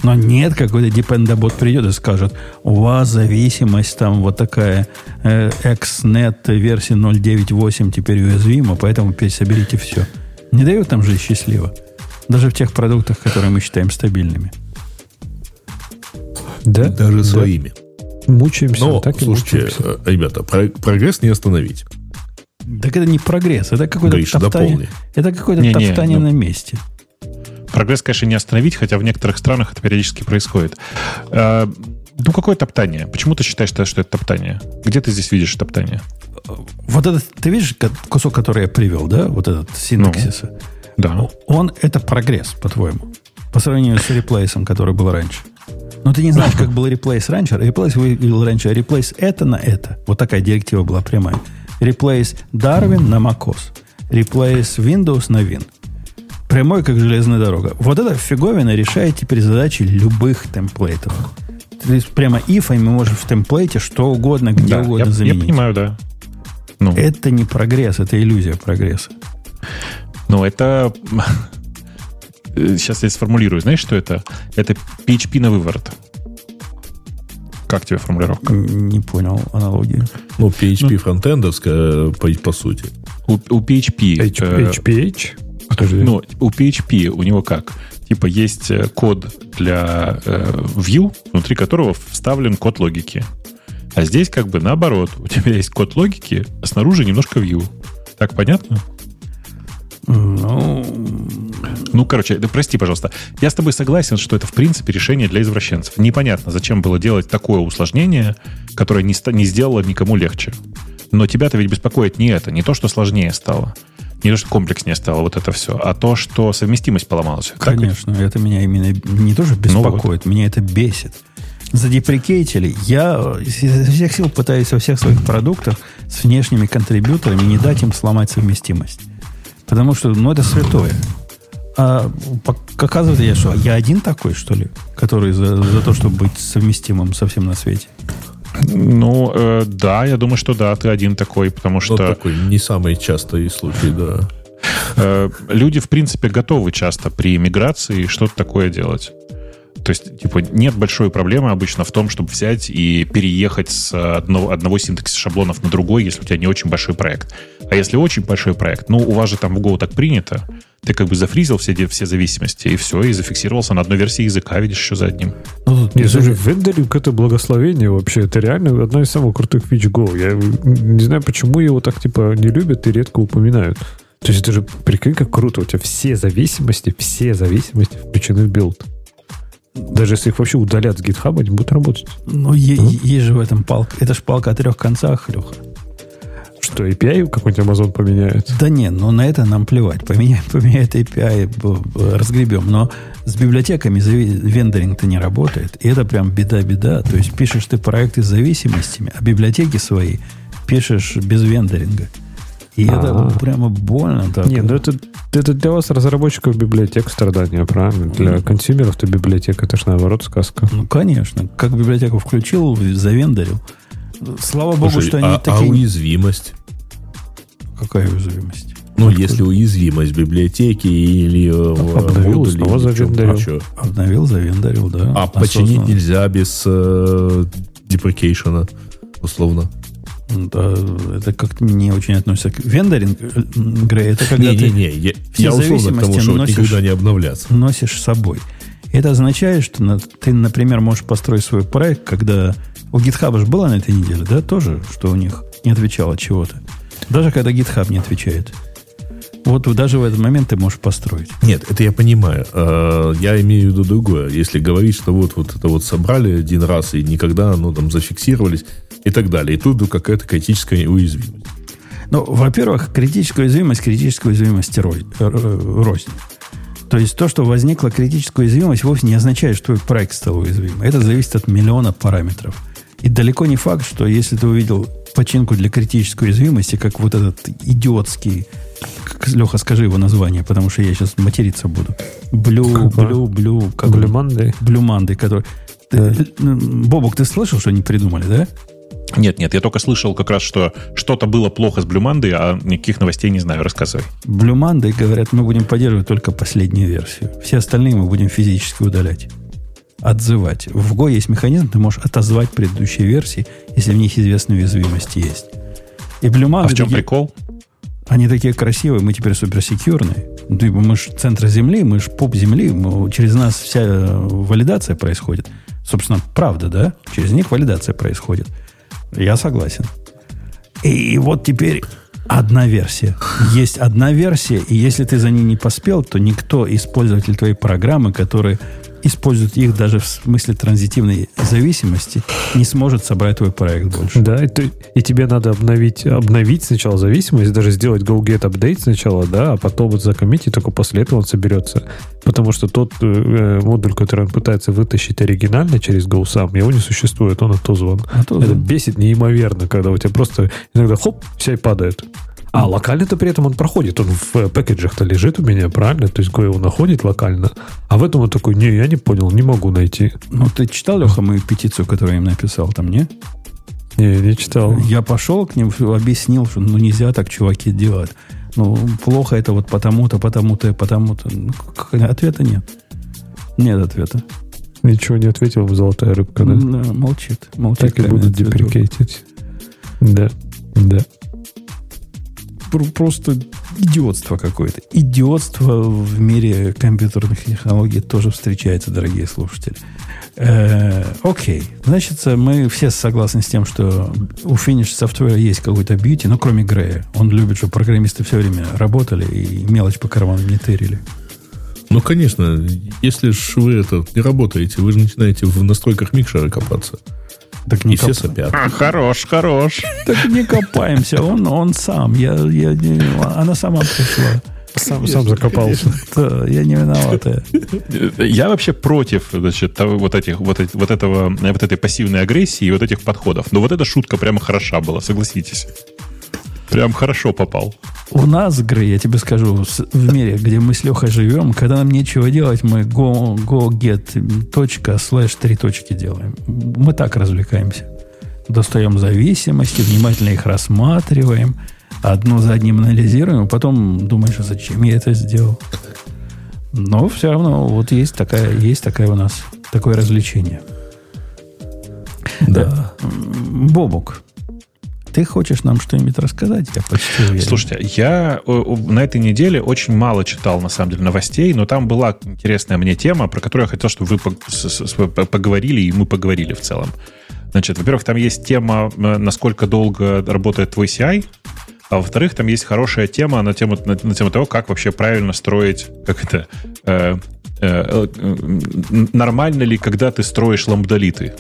Но нет, какой-то депендабот придет и скажет, у вас зависимость там вот такая, XNet версии 0.9.8 теперь уязвима, поэтому пересоберите все. Не дают нам жить счастливо. Даже в тех продуктах, которые мы считаем стабильными. Да? Даже своими. Мучаемся. Но, так и слушайте, мучаемся. Ребята, прогресс не остановить. Так это не прогресс, это какое-то топтание. Это какое-то топтание на месте. Прогресс, конечно, не остановить, хотя в некоторых странах это периодически происходит. Ну, какое топтание? Почему ты считаешь, что это топтание? Где ты здесь видишь топтание? Вот этот, ты видишь кусок, который я привел, да? Вот этот синтаксис. Ну, да. Он это прогресс, по-твоему. По сравнению с реплейсом, который был раньше. Но ты не знаешь, как был реплейс раньше. Реплейс выглядел раньше. Реплейс это на это. Вот такая директива была прямая. Реплейс Darwin на macOS. Реплейс Windows на Win. Прямой, как железная дорога. Вот эта фиговина решает теперь задачи любых темплейтов. То есть прямо ифами можешь в темплейте что угодно, где да, угодно заменить. Я понимаю, да. Ну. Это не прогресс, это иллюзия прогресса. Ну, это... Сейчас я сформулирую. Знаешь, что это? Это PHP на выворот. Как тебе формулировка? Не понял аналогии. Ну, PHP фронтендовская, по сути. У PHP... HPH? Ну, у PHP у него как? Типа есть код для view, внутри которого вставлен код логики. А здесь как бы наоборот. У тебя есть код логики, а снаружи немножко view. Так понятно? Ну, короче, да, прости, пожалуйста. Я с тобой согласен, что это, в принципе, решение для извращенцев. Непонятно, зачем было делать такое усложнение, которое не сделало никому легче. Но тебя-то ведь беспокоит не это, не то, что сложнее стало. Не то, что комплекснее стало вот это все, а то, что совместимость поломалась. Конечно, это меня именно не то, что беспокоит, меня это бесит. За деприкейтили. Я изо всех сил пытаюсь во всех своих продуктах с внешними контрибьюторами не дать им сломать совместимость. Потому что, ну, это святое. А оказывается, я один такой, что ли, который за то, чтобы быть совместимым со всем на свете? Ну, да, я думаю, что да, ты один такой, потому что... Ну, такой не самый частый случай, да. Люди, в принципе, готовы часто при миграции что-то такое делать. То есть, типа, нет большой проблемы обычно в том, чтобы взять и переехать с одного синтаксиса шаблонов на другой, если у тебя не очень большой проект. А если очень большой проект, ну, у вас же там в Go так принято, ты как бы зафризил все зависимости, и все, и зафиксировался на одной версии языка, видишь, еще за одним. Ну, слушай, вендоринг — это благословение вообще. Это реально одна из самых крутых фич Go. Я не знаю, почему его так, типа, не любят и редко упоминают. То есть это же, прикинь, как круто. У тебя все зависимости включены в билд. Даже если их вообще удалят с GitHub, они будут работать. Ну, есть же в этом палка. Это ж палка о трех концах, Леха. Что, API какой-нибудь Amazon поменяет? Да нет, но на это нам плевать. Поменяет API, разгребем. Но с библиотеками вендоринг-то не работает. И это прям беда-беда. То есть пишешь ты проекты с зависимостями, а библиотеки свои пишешь без вендоринга. И это прямо больно. Так. Не, ну это для вас, разработчиков, библиотек страдания, правильно? Для консюмеров-то библиотека, это же наоборот сказка. Ну, конечно. Как библиотеку включил, завендорил. Слава богу, слушай, что они такие... А уязвимость? Какая уязвимость? Ну, откуда? Если уязвимость библиотеки или... Обновил, снова завендорил. Обновил, завендорил, да. А починить нельзя без деприкейшена, условно. Да, это как-то не очень относится к вендоринг, Грей, это когда ты все зависимости носишь с собой. Это означает, что ты, например, можешь построить свой проект, когда у GitHub же было на этой неделе, да, тоже, что у них не отвечало чего-то. Даже когда GitHub не отвечает. Вот даже в этот момент ты можешь построить. Нет, это я понимаю. Я имею в виду другое. Если говорить, что вот это вот собрали один раз и никогда оно там зафиксировались и так далее. И тут какая-то критическая уязвимость. Ну, во-первых, критическая уязвимость рознь. То есть то, что возникла критическая уязвимость, вовсе не означает, что твой проект стал уязвимым. Это зависит от миллиона параметров. И далеко не факт, что если ты увидел починку для критической уязвимости, как вот этот идиотский, Леха, скажи его название, потому что я сейчас материться буду. Блю Манды, который... Да. Бобок, ты слышал, что они придумали, да? Нет, я только слышал как раз, что что-то было плохо с Blue Monday, а никаких новостей не знаю, рассказывай. Blue Monday, говорят, мы будем поддерживать только последнюю версию. Все остальные мы будем физически удалять, отзывать. В Go есть механизм, ты можешь отозвать предыдущие версии, если в них известные уязвимости есть. И Blue Monday, а в чем прикол? Они такие красивые, мы теперь суперсекьюрные. Мы же центр земли, мы же поп земли, через нас вся валидация происходит. Собственно, правда, да? Через них валидация происходит. Я согласен. И вот теперь одна версия. Есть одна версия, и если ты за ней не поспел, то никто, пользователь твоей программы, которые используют их даже в смысле транзитивной зависимости, не сможет собрать твой проект больше. Да, и тебе надо обновить сначала зависимость, даже сделать go-get update сначала, да, а потом вот закоммитить, только после этого он соберется. Потому что тот модуль, который он пытается вытащить оригинально через Go сам, его не существует, он отозван. Это бесит неимоверно, когда у тебя просто иногда хоп, вся и падает. А локально-то при этом он проходит. Он в пэкэджах-то лежит у меня, правильно? То есть Go его находит локально. А в этом он такой, не, я не понял, не могу найти. Ну, ты читал, Леха, мою петицию, которую я им написал там, не? Не читал. Я пошел к ним, объяснил, что нельзя так, чуваки, делать. Плохо это вот потому-то. Ответа нет. Нет ответа. Ничего не ответил, золотая рыбка, да? Да, молчит. Так и будут деприкейтить. Да. Просто идиотство какое-то. Идиотство в мире компьютерных технологий тоже встречается, дорогие слушатели. Окей. Значит, мы все согласны с тем, что у Finish Software есть какой-то бьюти, но кроме Грея. Он любит, чтобы программисты все время работали и мелочь по карману не тырили. Ну, конечно. Если ж вы это не работаете, вы же начинаете в настройках микшера копаться. Так не все сопят. Хорош. Так не копаемся. Он сам. Она сама пришла. Сам закопался. Да, я не виноватая. Я вообще против, значит, вот этой пассивной агрессии и вот этих подходов. Но вот эта шутка прямо хороша была, согласитесь. Прям хорошо попал. У нас, Грей, я тебе скажу, в мире, где мы с Лехой живем, когда нам нечего делать, мы go get ./3 делаем. Мы так развлекаемся. Достаем зависимости, внимательно их рассматриваем, одну за одним анализируем, а потом думаешь, зачем я это сделал. Но все равно вот есть такая у нас такое развлечение. Да. Бобок. Ты хочешь нам что-нибудь рассказать? Я почти уверен. Слушайте, я на этой неделе очень мало читал, на самом деле, новостей, но там была интересная мне тема, про которую я хотел, чтобы вы поговорили, и мы поговорили в целом. Значит, во-первых, там есть тема, насколько долго работает твой CI, а во-вторых, там есть хорошая тема на тему того, как вообще правильно строить, как это... нормально ли, когда ты строишь ламбдалиты?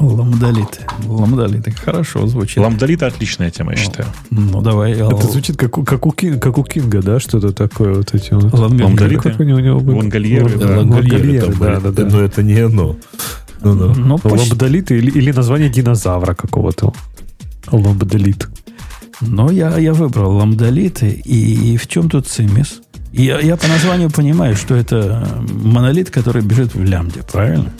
Ламбдалиты. Хорошо звучит. Ламбдалиты отличная тема, я считаю. Ну, давай. Это звучит как у Кинга, да? Что-то такое вот эти. Ламбдалиты? Лангольеры. Да. Но это не оно. Ламбдалиты или название динозавра какого-то. Ламбдалит. Но я выбрал ламбдалиты. И в чем тут цимис? Я по названию понимаю, что это монолит, который бежит в лямбде, правильно?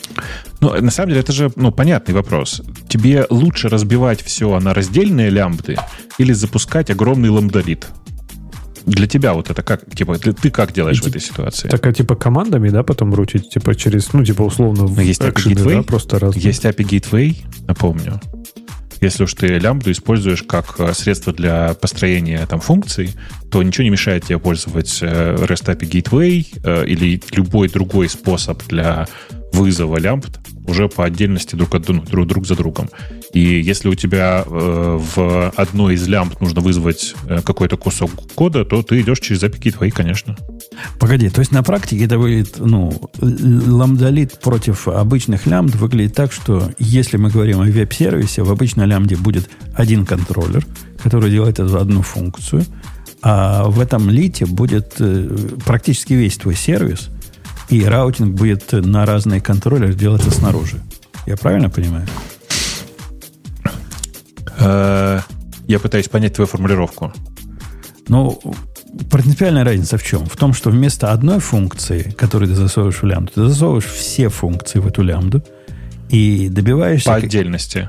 Ну, на самом деле, это же понятный вопрос. Тебе лучше разбивать все на раздельные лямбды или запускать огромный ламбдалит? Для тебя вот это как? Ты как делаешь в этой ситуации? Так, командами, да, потом рутить? Через, условно, в экшены, да, просто разные. Есть API Gateway, напомню. Если уж ты лямбду используешь как средство для построения функций, то ничего не мешает тебе пользоваться REST API Gateway или любой другой способ для вызова лямбд уже по отдельности друг за другом. И если у тебя в одной из лямбд нужно вызвать какой-то кусок кода, то ты идешь через API твои, конечно. Погоди, то есть на практике это выглядит, лямбдалит против обычных лямбд выглядит так, что если мы говорим о веб-сервисе, в обычной лямбде будет один контроллер, который делает эту одну функцию, а в этом лите будет практически весь твой сервис, и раутинг будет на разные контроллеры делаться снаружи. Я правильно понимаю? Я пытаюсь понять твою формулировку. Принципиальная разница в чем? В том, что вместо одной функции, которую ты засовываешь в лямбду, ты засовываешь все функции в эту лямбду и добиваешься... По отдельности.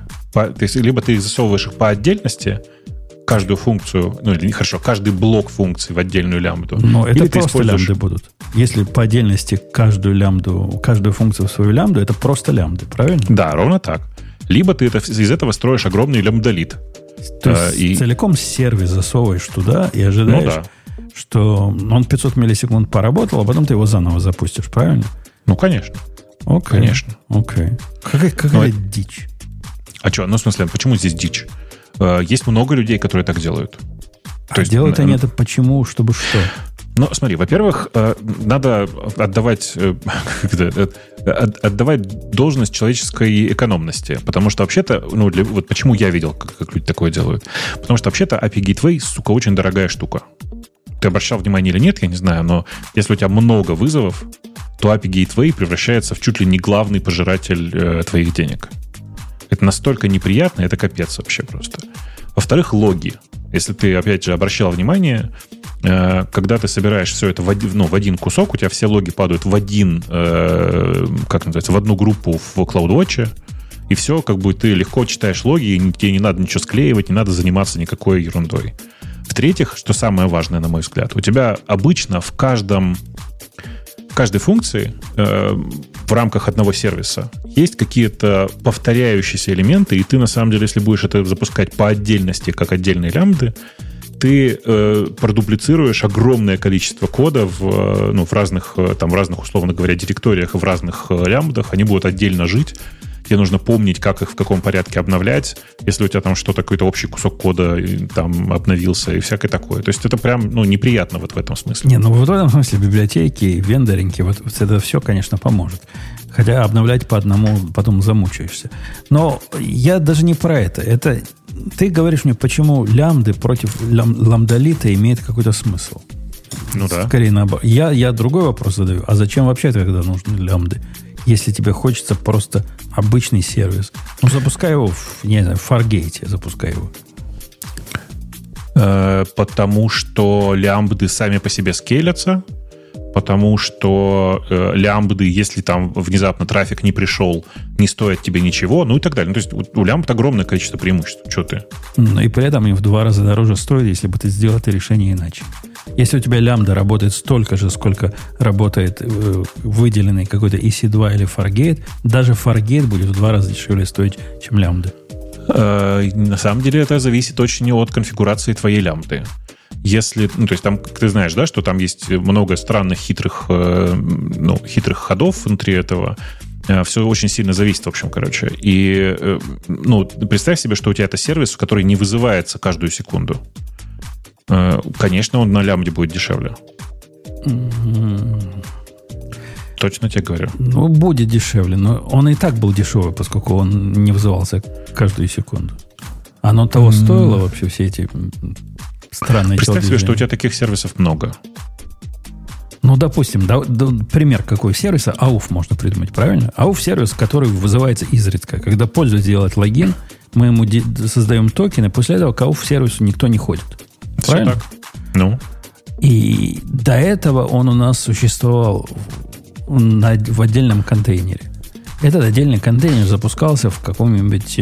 Либо ты засовываешь их по отдельности, каждую функцию, каждый блок функций в отдельную лямбду. Но или это просто лямбды будут. Если по отдельности каждую функцию в свою лямбду, это просто лямбды, правильно? Да, ровно так. Либо ты из этого строишь огромный лямбдалит. То есть целиком сервис засовываешь туда и ожидаешь, что он 500 миллисекунд поработал, а потом ты его заново запустишь, правильно? Конечно. Окей. Конечно. Окей. Какая дичь. А что? В смысле, почему здесь дичь? Есть много людей, которые так делают. Делают они это почему, чтобы что? Смотри, во-первых, надо отдавать должность человеческой экономности. Потому что вообще-то, почему я видел, как люди такое делают. Потому что вообще-то API Gateway, сука, очень дорогая штука. Ты обращал внимание или нет, я не знаю, но если у тебя много вызовов, то API Gateway превращается в чуть ли не главный пожиратель твоих денег. Это настолько неприятно, это капец вообще просто. Во-вторых, логи. Если ты, опять же, обращал внимание, когда ты собираешь все это в один кусок, у тебя все логи падают в одну группу в CloudWatch, и все, ты легко читаешь логи, и тебе не надо ничего склеивать, не надо заниматься никакой ерундой. В-третьих, что самое важное, на мой взгляд, у тебя обычно в каждой функции в рамках одного сервиса есть какие-то повторяющиеся элементы, и ты, на самом деле, если будешь это запускать по отдельности, как отдельные лямбды, ты продуплицируешь огромное количество кода в разных, условно говоря, директориях и в разных лямбдах. Они будут отдельно жить. Тебе нужно помнить, как их в каком порядке обновлять, если у тебя там что-то, какой-то общий кусок кода там обновился и всякое такое. То есть это прям неприятно в этом смысле. В этом смысле библиотеки, вендоринги, это все, конечно, поможет. Хотя обновлять по одному потом замучаешься. Но я даже не про это. Это ты говоришь мне, почему лямбды против лямбдалита имеет какой-то смысл. Скорее наоборот. Я другой вопрос задаю. А зачем вообще тогда нужны лямбды? Если тебе хочется просто обычный сервис. Запускай его в Fargate, запускай его. Потому что лямбды сами по себе скейлятся, потому что лямбды, если там внезапно трафик не пришел, не стоят тебе ничего, и так далее. То есть у лямбд огромное количество преимуществ. Что ты? И при этом им в 2 раза дороже стоит, если бы ты сделал это решение иначе. Если у тебя лямбда работает столько же, сколько работает выделенный какой-то EC2 или Fargate, даже Fargate будет в 2 раза дешевле стоить, чем лямбда. На самом деле это зависит очень от конфигурации твоей лямбды. Если, там, ты знаешь, да, что там есть много странных хитрых ходов внутри этого. Все очень сильно зависит, в общем, короче. И, представь себе, что у тебя это сервис, который не вызывается каждую секунду. Конечно, он на лямбде будет дешевле. Точно тебе говорю. Будет дешевле, но он и так был дешевый, поскольку он не вызывался каждую секунду. Оно того стоило вообще, все эти странные... Представь себе, что у тебя таких сервисов много. Допустим, пример какой сервиса, АУФ можно придумать, правильно? АУФ сервис, который вызывается изредка. Когда пользователь делает логин, мы ему создаем токены, после этого к АУФ сервису никто не ходит. Правильно? Все так. И до этого он у нас существовал в отдельном контейнере. Этот отдельный контейнер запускался в каком-нибудь,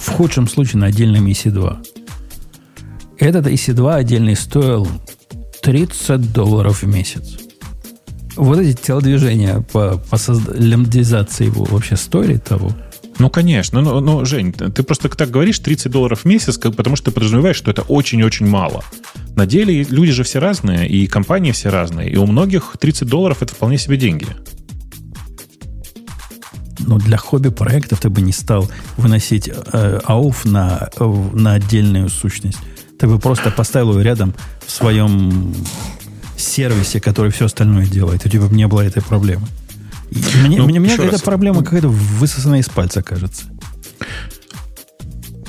в худшем случае, на отдельном EC2. Этот EC2 отдельный стоил $30 в месяц. Вот эти телодвижения по лямбдизации его вообще стоили того? Конечно. Жень, ты просто так говоришь, $30 в месяц, потому что ты подразумеваешь, что это очень-очень мало. На деле люди же все разные, и компании все разные, и у многих $30 это вполне себе деньги. но для хобби-проектов ты бы не стал выносить ауф на отдельную сущность. Ты бы просто поставил его рядом в своем сервисе, который все остальное делает. У тебя бы не было этой проблемы. Мне эта проблема какая-то высосана из пальца, кажется.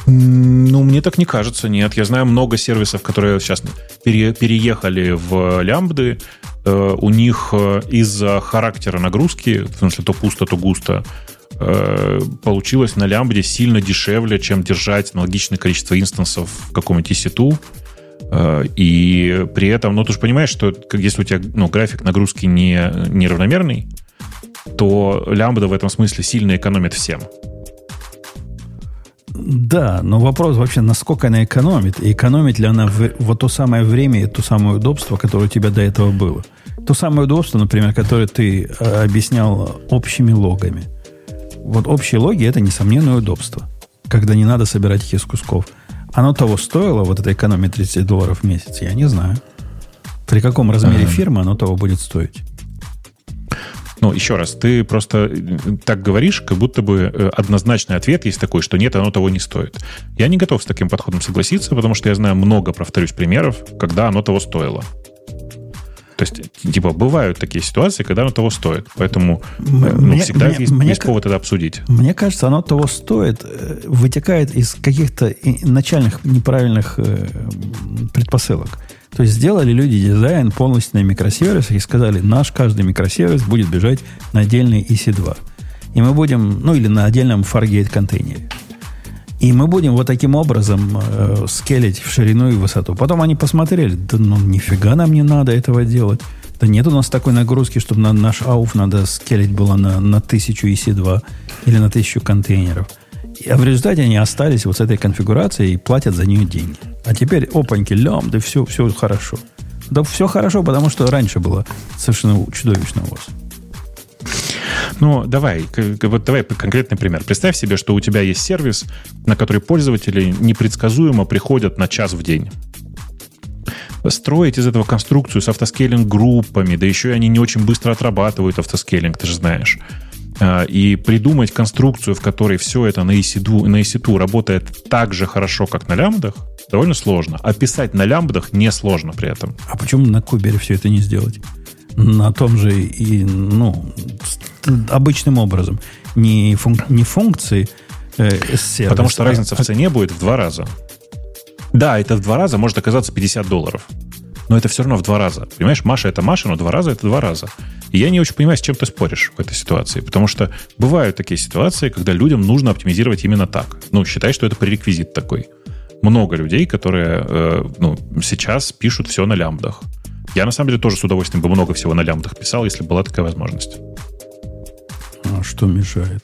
Ну, мне так не кажется, нет. Я знаю много сервисов, которые сейчас переехали в лямбды. У них из-за характера нагрузки, в смысле то пусто, то густо, получилось на лямбде сильно дешевле, чем держать аналогичное количество инстансов в каком-нибудь EC2. И при этом, ну, ты же понимаешь, что если у тебя график нагрузки неравномерный, то лямбда в этом смысле сильно экономит всем. Да, но вопрос вообще, насколько она экономит, и экономит ли она вот то самое время и то самое удобство, которое у тебя до этого было. То самое удобство, например, которое ты объяснял общими логами. Вот общие логи – это несомненное удобство, когда не надо собирать их из кусков. Оно того стоило, вот эта экономия $30 в месяц, я не знаю. При каком размере фирмы оно того будет стоить? Ну, еще раз, ты просто так говоришь, как будто бы однозначный ответ есть такой, что нет, оно того не стоит. Я не готов с таким подходом согласиться, потому что я знаю много, повторюсь, примеров, когда оно того стоило. То есть, бывают такие ситуации, когда оно того стоит. Поэтому всегда есть повод это обсудить. Мне кажется, оно того стоит, вытекает из каких-то начальных неправильных предпосылок. То есть, сделали люди дизайн полностью на микросервисах и сказали, наш каждый микросервис будет бежать на отдельный EC2. И мы будем, или на отдельном Fargate контейнере. И мы будем вот таким образом скелить в ширину и высоту. Потом они посмотрели, нифига нам не надо этого делать. Да нет у нас такой нагрузки, чтобы наш ауф надо скелить было на 1000 EC2 или на 1000 контейнеров. А в результате они остались вот с этой конфигурацией и платят за нее деньги. А теперь, опаньки, лямбды, все хорошо. Да все хорошо, потому что раньше было совершенно чудовищно у вас. Ну, давай конкретный пример. Представь себе, что у тебя есть сервис, на который пользователи непредсказуемо приходят на час в день. Строить из этого конструкцию с автоскейлинг-группами, да еще и они не очень быстро отрабатывают автоскейлинг, ты же знаешь. И придумать конструкцию, в которой все это на EC2 работает так же хорошо, как на лямбдах, довольно сложно. А писать на лямбдах несложно при этом. А почему на кубере все это не сделать? На том же и, обычным образом. Не функции сервиса. Потому что разница в цене будет в 2 раза. Да, это в 2 раза может оказаться $50. Но это все равно в 2 раза. Понимаешь, Маша – это Маша, но 2 раза – это 2 раза. И я не очень понимаю, с чем ты споришь в этой ситуации. Потому что бывают такие ситуации, когда людям нужно оптимизировать именно так. Считай, что это пререквизит такой. Много людей, которые сейчас пишут все на лямбдах. Я, на самом деле, тоже с удовольствием бы много всего на лямбдах писал, если была такая возможность. А что мешает?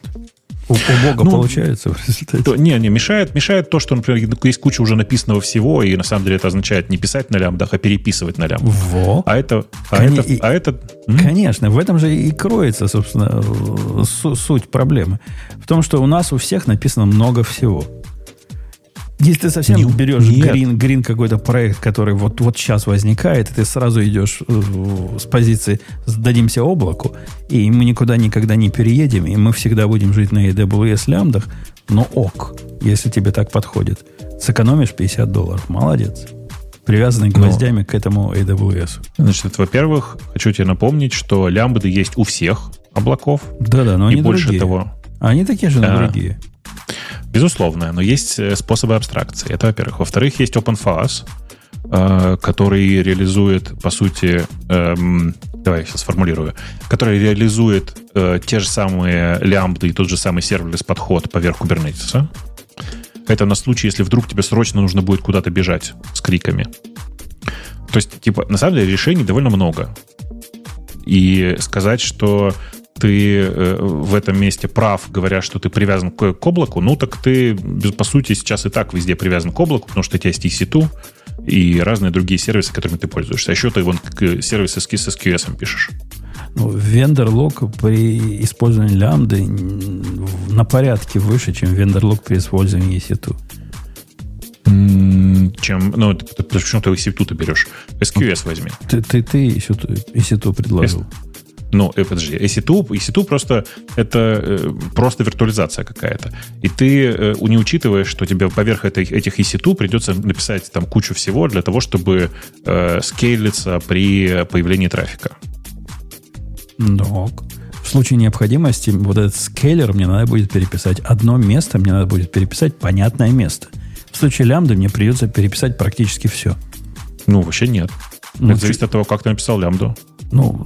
Убого получается в результате? Не, мешает. Мешает то, что, например, есть куча уже написанного всего, и, на самом деле, это означает не писать на лямбдах, а переписывать на лямбдах. Во! Конечно, в этом же и кроется, собственно, суть проблемы. В том, что у нас у всех написано много всего. Если ты совсем берешь грин какой-то проект, который вот сейчас возникает, и ты сразу идешь с позиции «сдадимся облаку», и мы никуда никогда не переедем, и мы всегда будем жить на AWS лямбдах, но ок, если тебе так подходит. Сэкономишь $50, молодец. Привязанный гвоздями к этому AWS. Значит, во-первых, хочу тебе напомнить, что лямбды есть у всех облаков. Да-да, но они больше другие. Того... Они такие же, но другие. Безусловно, но есть способы абстракции. Это, во-первых. Во-вторых, есть OpenFAS, который реализует, по сути... Давай я сейчас сформулирую. Который реализует те же самые лямбды и тот же самый сервис-подход поверх Kubernetes. Это на случай, если вдруг тебе срочно нужно будет куда-то бежать с криками. То есть, на самом деле, решений довольно много. И сказать, что... ты в этом месте прав, говоря, что ты привязан к облаку, так ты, по сути, сейчас и так везде привязан к облаку, потому что у тебя есть EC2 и разные другие сервисы, которыми ты пользуешься. А еще ты сервисы с SQS пишешь. Вендор-лог при использовании лямбды на порядке выше, чем вендор-лог при использовании EC2. Почему ты EC2 берешь? SQS возьми. Ты EC2 предложил. Ну, подожди, EC2 просто это просто виртуализация какая-то. И ты не учитываешь, что тебе поверх этих EC2 придется написать там кучу всего для того, чтобы скейлиться при появлении трафика. Ну, в случае необходимости вот этот скейлер мне надо будет переписать. Одно место мне надо будет переписать, понятное место. В случае лямбды мне придется переписать практически все. Ну, вообще нет. Ну, это зависит от того, как ты написал лямбду. Ну,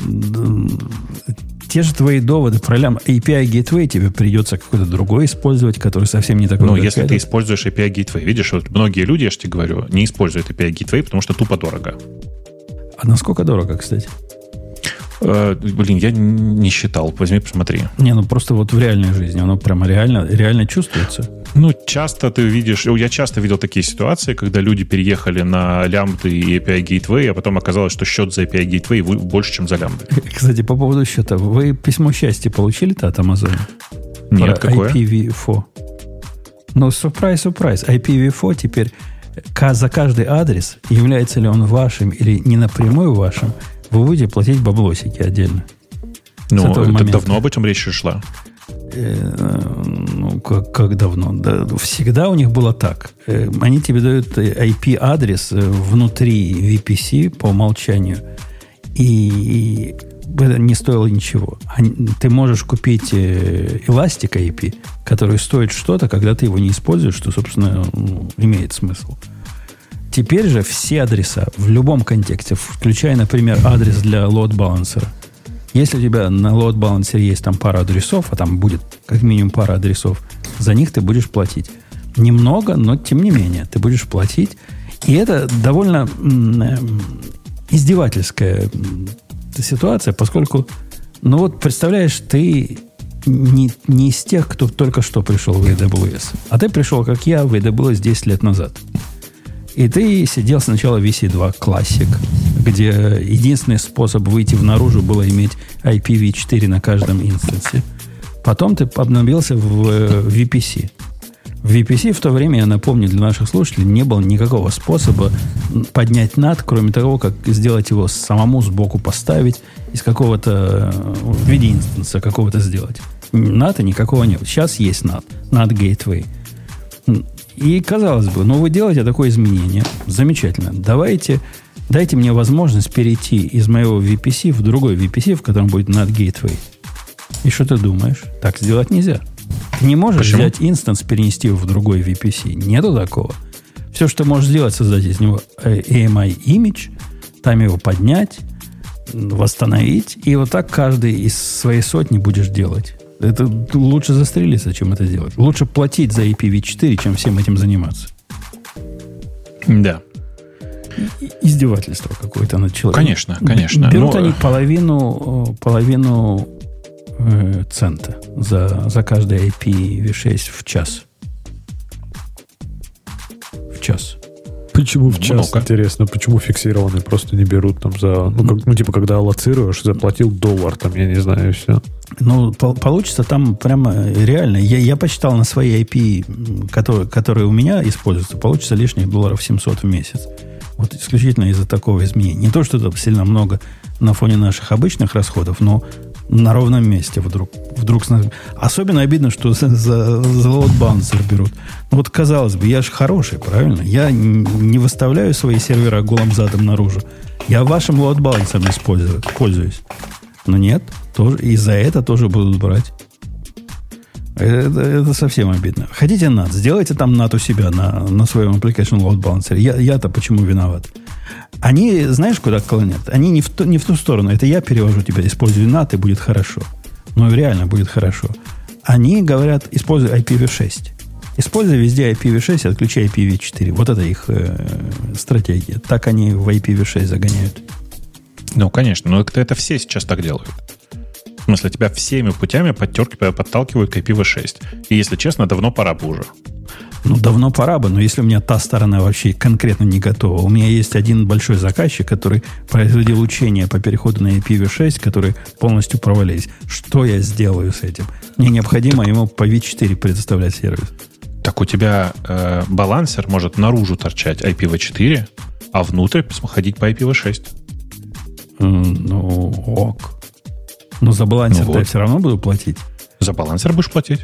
те же твои доводы про лямбду. API Gateway тебе придется какой-то другой использовать, который совсем не такой. Ну, если ты используешь API Gateway, видишь, вот многие люди, я же тебе говорю, не используют API Gateway, потому что тупо дорого. А насколько дорого, кстати? Блин, я не считал. Возьми, посмотри. Не, ну просто вот в реальной жизни оно прямо реально чувствуется. Ну, часто ты видишь... Я часто видел такие ситуации, когда люди переехали на лямбды и API Gateway, а потом оказалось, что счет за API Gateway больше, чем за лямбды. Кстати, по поводу счета. Вы письмо счастья получили-то от Амазона? Нет, про какое? IPv4. Ну, сюрприз. IPv4 теперь за каждый адрес, является ли он вашим или не напрямую вашим, вы будете платить баблосики отдельно. Ну, это давно об этом речь шла? Ну, как давно? Да, всегда у них было так. Они тебе дают IP-адрес внутри VPC по умолчанию. И это не стоило ничего. Ты можешь купить Elastic IP, который стоит что-то, когда ты его не используешь, что, собственно, имеет смысл. Теперь же все адреса в любом контексте, включая, например, адрес для load-балансера. Если у тебя на load-балансере есть там пара адресов, а там будет как минимум пара адресов, за них ты будешь платить. Немного, но тем не менее ты будешь платить. И это довольно издевательская ситуация, поскольку, ну вот представляешь, ты не из тех, кто только что пришел в AWS, а ты пришел, как я, в AWS 10 лет назад. И ты сидел сначала в EC2 Classic, где единственный способ выйти внаружи было иметь IPv4 на каждом инстансе. Потом ты обновился в VPC. В VPC в то время, я напомню для наших слушателей, не было никакого способа поднять NAT, кроме того, как сделать его самому сбоку поставить, из какого-то в виде инстанса какого-то сделать. NAT никакого нет. Сейчас есть NAT, NAT Gateway. И, казалось бы, вы делаете такое изменение. Замечательно. Дайте мне возможность перейти из моего VPC в другой VPC, в котором будет NAT Gateway. И что ты думаешь? Так сделать нельзя. Ты не можешь Почему? Взять инстанс, перенести его в другой VPC. Нету такого. Все, что можешь сделать, создать из него AMI image, там его поднять, восстановить, и вот так каждый из своей сотни будешь делать. Это лучше застрелиться, чем это делать. Лучше платить за IPv4, чем всем этим заниматься. Да. Издевательство какое-то над человеком. Конечно. Берут они половину цента за каждый IPv6 в час. Почему в час, много. Интересно, почему фиксированные просто не берут там за... типа, когда аллоцируешь, заплатил $, там, я не знаю, и все. Ну, получится там прямо реально. Я посчитал на свои IP, которые у меня используются, получится лишних $700 в месяц. Вот исключительно из-за такого изменения. Не то, что это сильно много на фоне наших обычных расходов, но на ровном месте вдруг. Особенно обидно, что за лоуд-балансер берут. Ну, вот, казалось бы, я же хороший, правильно? Я не выставляю свои сервера голым задом наружу. Я вашим лоуд-балансером пользуюсь. Но нет, тоже, и за это тоже будут брать. Это совсем обидно. Хотите NAT, сделайте там NAT у себя на своем application load balancer. Я-то почему виноват? Они, знаешь, куда клонят? Они не в ту сторону. Это я перевожу тебя, используй NAT, и будет хорошо. Ну, реально будет хорошо. Они говорят, используй IPv6. Используй везде IPv6 и отключай IPv4. Вот это их стратегия. Так они в IPv6 загоняют. Ну, конечно. Но это все сейчас так делают. В смысле, тебя всеми путями подталкивают к IPv6. И, если честно, давно пора бы уже. Ну, давно пора бы, но если у меня та сторона вообще конкретно не готова. У меня есть один большой заказчик, который производил учения по переходу на IPv6, которые полностью провалились. Что я сделаю с этим? Мне необходимо ему по V4 предоставлять сервис. Так у тебя балансер может наружу торчать IPv4, а внутрь ходить по IPv6. Ну, ок. Но за балансер-то я все равно буду платить. За балансер будешь платить.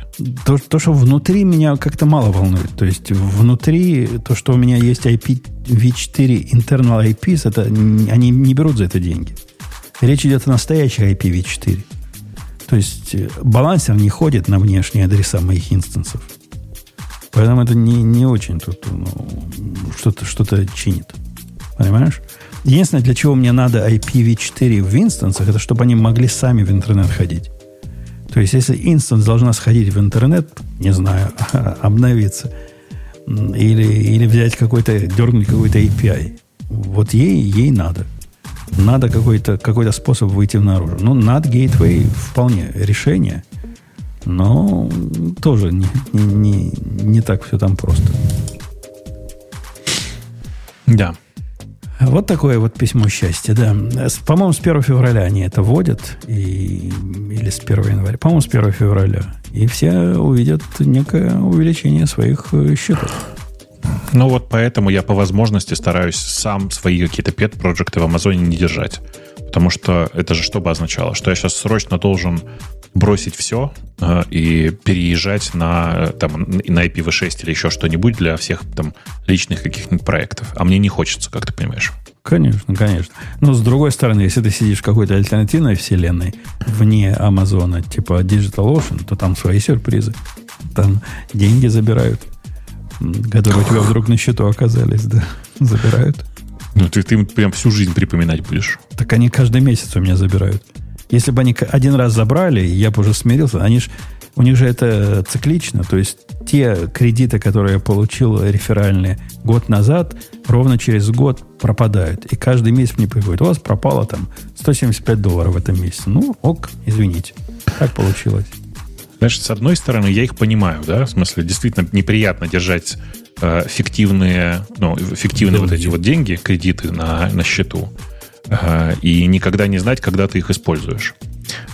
То, что внутри, меня как-то мало волнует. То есть внутри, то, что у меня есть IPv4 internal IPs, это, они не берут за это деньги. Речь идет о настоящих IPv4. То есть балансер не ходит на внешние адреса моих инстансов. Поэтому это не очень тут что-то чинит. Понимаешь? Единственное, для чего мне надо IPv4 в инстансах, это чтобы они могли сами в интернет ходить. То есть, если инстанс должна сходить в интернет, не знаю, обновиться, или взять дергнуть какой-то API, вот ей надо. Надо какой-то способ выйти наружу. Ну, NAT Gateway вполне решение, но тоже не так все там просто. Да. Вот такое вот письмо счастья, да. По-моему, с 1 февраля они это вводят. Или с 1 января. По-моему, с 1 февраля. И все увидят некое увеличение своих счетов. Ну вот поэтому я по возможности стараюсь сам свои какие-то пет-проекты в Амазоне не держать. Потому что это же что бы означало? Что я сейчас срочно должен бросить все и переезжать на IPv6 или еще что-нибудь для всех там личных каких-нибудь проектов. А мне не хочется, как ты понимаешь. Конечно, конечно. Но с другой стороны, если ты сидишь в какой-то альтернативной вселенной вне Амазона, типа DigitalOcean, то там свои сюрпризы. Там деньги забирают, которые у тебя вдруг на счету оказались, да, забирают. Ну, ты им прям всю жизнь припоминать будешь. Так они каждый месяц у меня забирают. Если бы они один раз забрали, я бы уже смирился. У них же это циклично. То есть те кредиты, которые я получил реферальные год назад, ровно через год пропадают. И каждый месяц мне приходит: у вас пропало там $175 в этом месяце. Ну, ок, извините. Так получилось. Знаешь, с одной стороны, я их понимаю, да? В смысле, действительно неприятно держать фиктивные вот эти вот деньги, кредиты на счету. И никогда не знать, когда ты их используешь.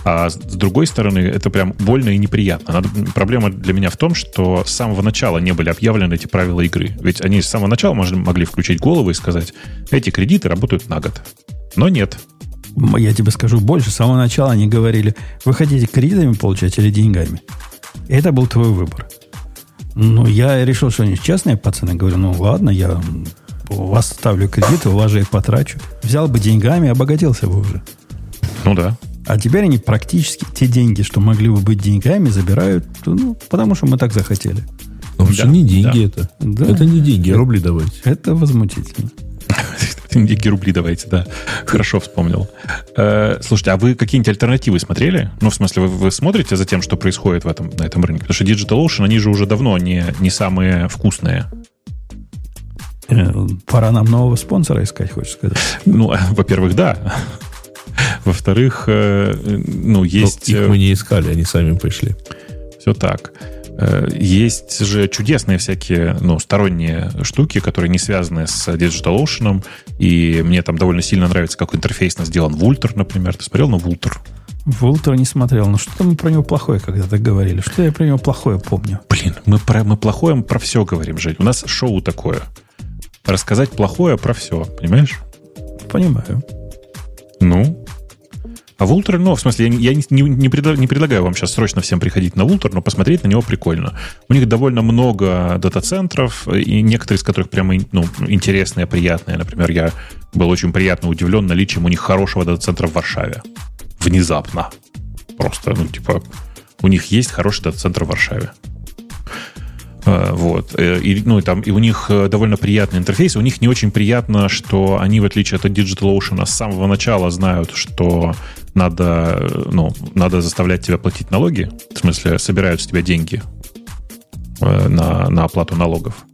А с другой стороны, это прям больно и неприятно. Проблема для меня в том, что с самого начала не были объявлены эти правила игры. Ведь они с самого начала могли включить голову и сказать: эти кредиты работают на год. Но нет. Я тебе скажу больше. С самого начала они говорили: вы хотите кредитами получать или деньгами? Это был твой выбор. Ну, я решил, что они честные пацаны. Говорю: ну ладно, я у вас ставлю кредиты, у вас же их потрачу. Взял бы деньгами, обогатился бы уже. Ну да. А теперь они практически те деньги, что могли бы быть деньгами, забирают, потому что мы так захотели. Но да, не деньги, да. Это. Да. Это не деньги, рубли давайте. Это возмутительно. Деньги, рубли давайте, да. Хорошо вспомнил. Слушайте, а вы какие-нибудь альтернативы смотрели? Ну, в смысле, вы смотрите за тем, что происходит на этом рынке? Потому что DigitalOcean, они же уже давно не самые вкусные. Пора нам нового спонсора искать, хочешь сказать? Ну, во-первых, да. Во-вторых, есть... Но их мы не искали, они сами пришли. Все так. Есть же чудесные всякие, сторонние штуки, которые не связаны с DigitalOcean. И мне там довольно сильно нравится, как интерфейсно сделан Vultr, например. Ты смотрел на Vultr? Vultr не смотрел. Ну, что-то мы про него плохое когда-то говорили. Что я про него плохое помню? Блин, мы плохое про все говорим, Жень. У нас шоу такое. Рассказать плохое про все. Понимаешь? Понимаю. Ну... А Vultr, я не предлагаю вам сейчас срочно всем приходить на Vultr, но посмотреть на него прикольно. У них довольно много дата-центров, и некоторые из которых прямо интересные, приятные. Например, я был очень приятно удивлен наличием у них хорошего дата-центра в Варшаве. Внезапно. Просто, у них есть хороший дата-центр в Варшаве. Вот. И у них довольно приятный интерфейс. У них не очень приятно, что они, в отличие от DigitalOcean, с самого начала знают, что надо заставлять тебя платить налоги. В смысле, собирают с тебя деньги на оплату налогов.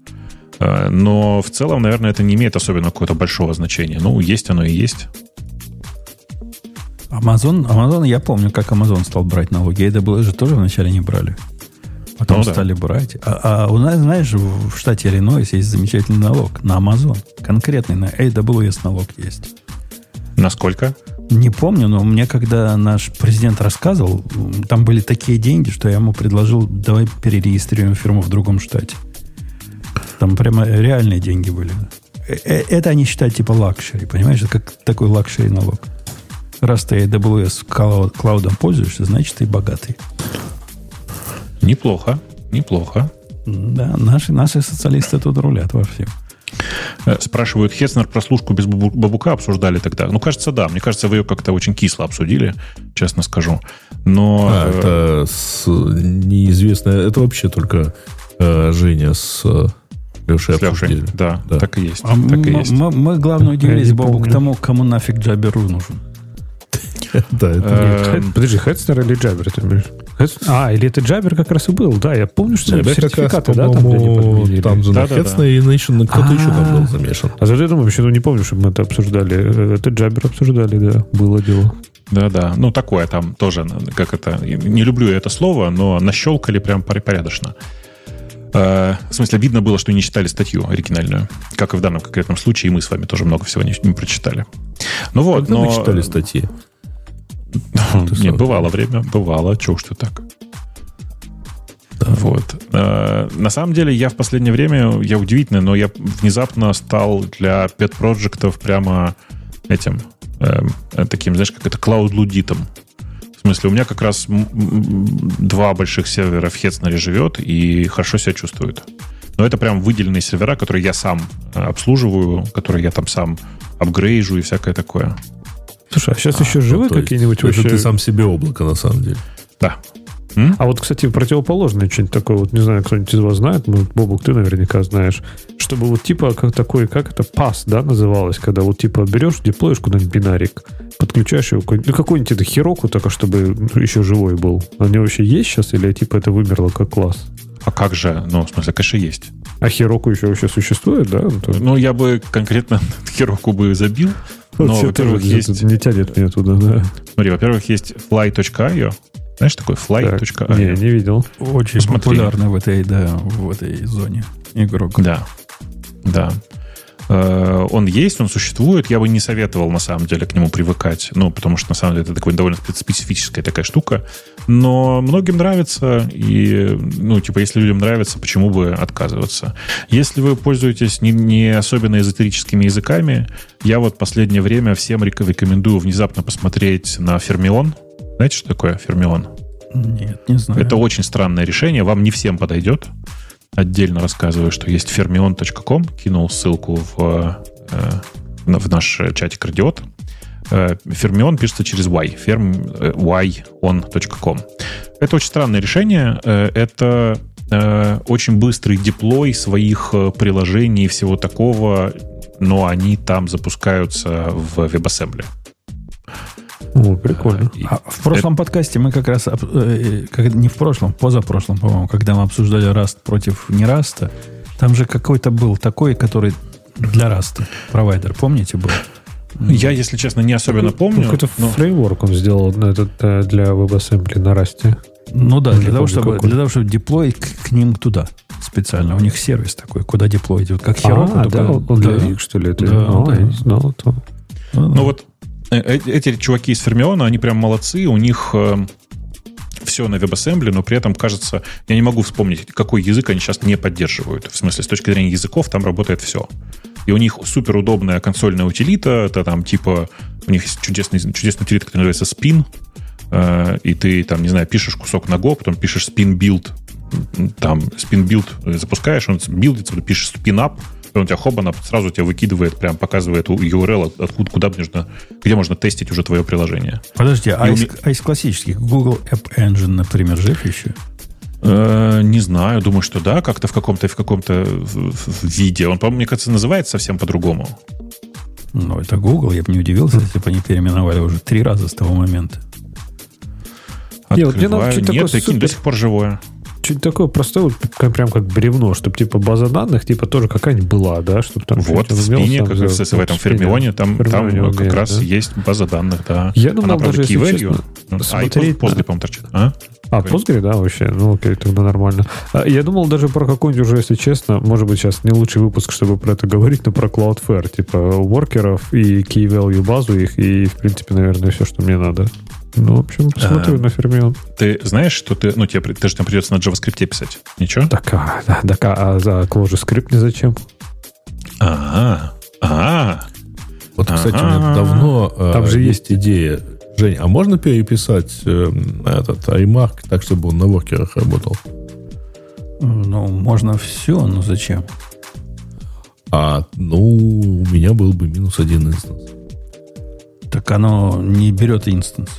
Но в целом, наверное, это не имеет особенно какого-то большого значения. Есть оно и есть. Амазон, я помню, как Амазон стал брать налоги. AWS же тоже вначале не брали. Потом стали брать. А у нас, знаешь, в штате Иллинойс есть замечательный налог на Amazon. Конкретный, на AWS налог есть. Насколько? Не помню, но мне, когда наш президент рассказывал, там были такие деньги, что я ему предложил: давай перерегистрируем фирму в другом штате. Там прямо реальные деньги были. Это они считают лакшери, понимаешь? Это как такой лакшери налог. Раз ты AWS клаудом пользуешься, значит, ты богатый. Неплохо, неплохо. Да, наши социалисты тут рулят во всем. Спрашивают, Хецнер прослушку без бабука обсуждали тогда? Ну, кажется, да. Мне кажется, вы ее как-то очень кисло обсудили, честно скажу. Но... это неизвестно. Это вообще только Женя с... Лешей, да, так и есть. А так и есть. Мы, главное, удивились, Бобу, к тому, кому нафиг Джаберу нужен. Да, это... Подожди, Хецнер или Джабер? А, или это Джабер как раз и был. Да, я помню, что сертификаты, да, там же на Хецнер и кто-то еще там был замешан. А за это вообще не помню, чтобы мы это обсуждали. Это Джабер обсуждали, да, было дело. Да-да, ну такое там тоже, как это, не люблю я это слово, но нащелкали прям порядочно. В смысле, видно было, что не читали статью оригинальную. Как и в данном конкретном случае, и мы с вами тоже много всего не прочитали. Ну вот, когда мы читали статьи? Нет, бывало время, бывало. Чего уж ты так. Да. Вот. На самом деле, я в последнее время, я удивительно, но я внезапно стал для пет-проджектов прямо этим, таким, знаешь, как это, клауд-лудитом. В смысле, у меня как раз два больших сервера в Хецнере живет и хорошо себя чувствует. Но это прям выделенные сервера, которые я сам обслуживаю, которые я там сам апгрейжу и всякое такое. Слушай, а сейчас еще живы какие-нибудь вообще? Это ты сам себе облако, на самом деле. Да. А вот, кстати, противоположное что-нибудь такое, вот не знаю, кто-нибудь из вас знает, может, Бобук, ты наверняка знаешь, чтобы вот типа как такой, как это, пас, да, называлось, когда вот типа берешь, деплоишь куда-нибудь бинарик, подключаешь его, ну, какую-нибудь это хероку, только чтобы еще живой был. Они вообще есть сейчас или типа это вымерло как класс? А как же? Ну, в смысле, конечно, есть. А хероку еще вообще существует, да? Ну, я бы конкретно хероку бы забил. Вот, но, во-первых, есть... Не тянет меня туда, да. Смотри, во-первых, есть fly.io. Знаешь, такой fly.io. Так, не видел. Очень популярный в этой зоне игрок. Да, да. Он есть, он существует. Я бы не советовал, на самом деле, к нему привыкать. Ну, потому что, на самом деле, это такой, довольно специфическая такая штука. Но многим нравится. И, ну, типа, если людям нравится, почему бы отказываться? Если вы пользуетесь не особенно эзотерическими языками, я вот последнее время всем рекомендую внезапно посмотреть на Fermyon. Знаете, что такое Fermyon? Нет, не знаю. Это очень странное решение. Вам не всем подойдет. Отдельно рассказываю, что есть fermyon.com. Кинул ссылку в наш чатик радиот. Fermyon пишется через Y. fermyon.com. Это очень странное решение. Это очень быстрый деплой своих приложений и всего такого. Но они там запускаются в WebAssembly. О, прикольно. В прошлом подкасте мы как раз, не в прошлом, позапрошлом, по-моему, когда мы обсуждали Rust против не Rust, там же какой-то был такой, который для Rust провайдер, помните, был? Я, если честно, не особенно помню. Какой-то фреймворк он сделал этот, для WebAssembly на Rust. Ну да, для того, чтобы деплоить к ним туда специально. У них сервис такой, куда деплоить. Вот как Heroku. Он для них, что ли? Это? Да, да. Я не знал этого. Ну вот, эти чуваки из Fermyon, они прям молодцы, у них все на WebAssembly, но при этом, кажется, я не могу вспомнить, какой язык они сейчас не поддерживают. В смысле, с точки зрения языков там работает все. И у них суперудобная консольная утилита, это там типа, у них есть чудесная утилита, которая называется Spin, и ты там, не знаю, пишешь кусок на Go, потом пишешь Spin Build, там Spin Build запускаешь, он билдится, пишешь Spin Up, он у тебя хобана сразу тебя выкидывает, прям показывает URL, откуда, куда нужно, где можно тестить уже твое приложение. Подожди, из классических Google App Engine, например, жив еще? Не знаю, думаю, что да, как-то в каком-то виде. Он, по-моему, мне кажется, называется совсем по-другому. Ну, это Google, я бы не удивился, если бы они переименовали уже 3 раза с того момента. Открываю, нет, таким до сих пор живое. Что-нибудь такое простое, вот, прям как бревно, чтобы типа база данных, типа тоже какая-нибудь была, да, чтобы там. Вот в спине, как раз в этом Fermyon, там как раз есть база данных, да. Я думал, даже если честно, смотреть. После, по-моему, торчит. А, Postgre, да, вообще. Ну, окей, тогда нормально. Я думал даже про какой-нибудь уже, если честно, может быть, сейчас не лучший выпуск, чтобы про это говорить, но про Cloudflare, типа воркеров и key value базу их, и, в принципе, наверное, все, что мне надо. Ну, в общем, смотрю на Fermyon. Ты знаешь, что ты... Ну, тебе же там придется на JavaScript писать. Ничего? Так, а за Clojure Script незачем. Вот, кстати, у меня давно там же есть идея. Жень, а можно переписать этот iMac так, чтобы он на воркерах работал? Ну, можно все, но зачем? У меня был бы минус один инстанс. Так оно не берет инстанс.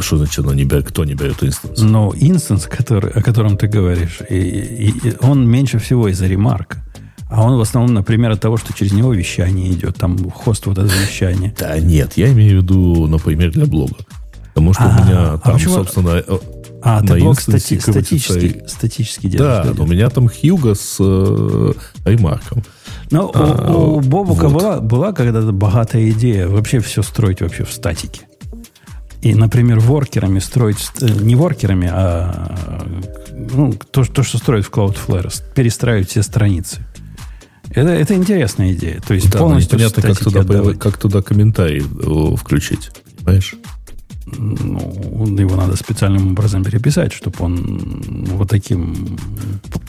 Что значит, оно не берет? Кто не берет инстанс? Ну, инстанс, о котором ты говоришь, он меньше всего из-за ремарка. А он в основном, например, от того, что через него вещание идет. Там хост вот это вещание. Да нет, я имею в виду, например, для блога. Потому что у меня там, собственно... ты блог статически делаешь. Да, но у меня там Хьюго с iMark'ом. Но у Бобука была когда-то богатая идея вообще все строить вообще в статике. И, например, воркерами строить... Не воркерами, то, что строят в Cloudflare. Перестраивать все страницы. Это интересная идея. То есть полностью понятно, как туда комментарий включить. Понимаешь? Его надо специальным образом переписать, чтобы он вот таким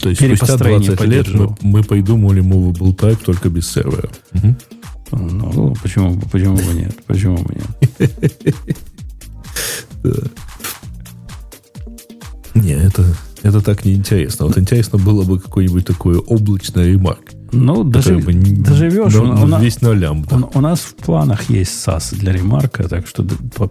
перепостроением поддерживал. То есть спустя 20 лет мы придумали movable type только без сервера. Угу. Почему бы нет? Почему бы нет? Не, это так неинтересно. Вот интересно было бы какой-нибудь такой облачный ремарк. Доживешь. Весь на лям. Да. У нас в планах есть SAS для ремарка, так что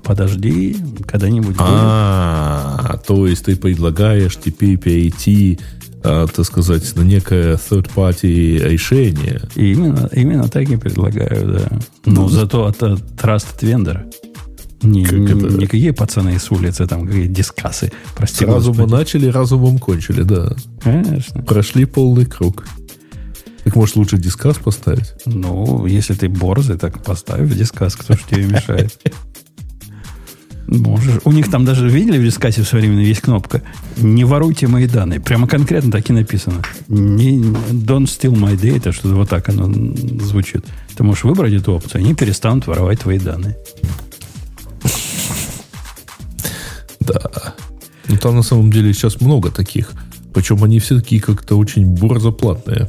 подожди, когда-нибудь. То есть ты предлагаешь теперь перейти, так сказать, на некое third-party решение. Именно так и предлагаю, да. Но зато это trusted vendor. Никакие пацаны с улицы, там какие дискасы. Прости, разумом начали, разумом кончили, да. Конечно. Прошли полный круг. Так, может, лучше дискас поставить? Если ты борзый, так поставь дискас, кто же тебе мешает. Можешь. У них там даже, видели в дискассе в современной, есть кнопка «Не воруйте мои данные». Прямо конкретно так и написано. Don't steal my data, что-то вот так оно звучит. Ты можешь выбрать эту опцию, они перестанут воровать твои данные. Да. Там на самом деле сейчас много таких. Причем они все такие как-то очень борзо платные.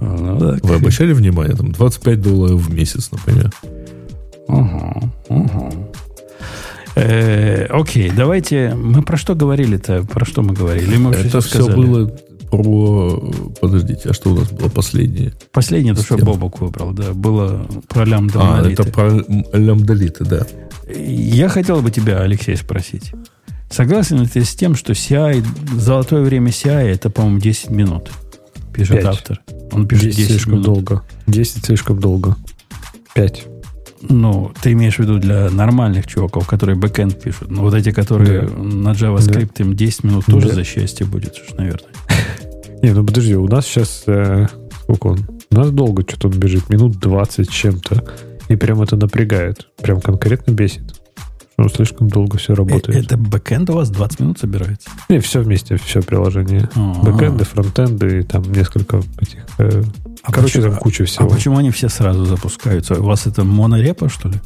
Вы обращали внимание? Там $25 в месяц, например. Окей, давайте... Мы про что говорили-то? Про что мы говорили? Это все было про... Подождите, а что у нас было последнее? Последнее, то, что Бобок выбрал, да. Было про лямбдалиты. Это про лямбдалиты, да. Я хотел бы тебя, Алексей, спросить. Согласен ли ты с тем, что CI... Золотое время CI это, по-моему, 10 минут? Пишет 5. Автор. Он пишет 10 слишком минут. Долго. 10 слишком долго. 5. Ты имеешь в виду для нормальных чуваков, которые бэкэнд пишут. Но вот эти, которые на JavaScript, им 10 минут тоже за счастье будет, уж, наверное. Подожди, у нас сейчас... Сколько он? У нас долго что-то он бежит. Минут 20 чем-то. И прям это напрягает. Прям конкретно бесит. Что слишком долго все работает. Это бэкэнд у вас 20 минут собирается? Не, все вместе, все приложение. Бэкэнды, фронтенды, там несколько этих... там куча всего. А почему они все сразу запускаются? У вас это монорепа, что ли?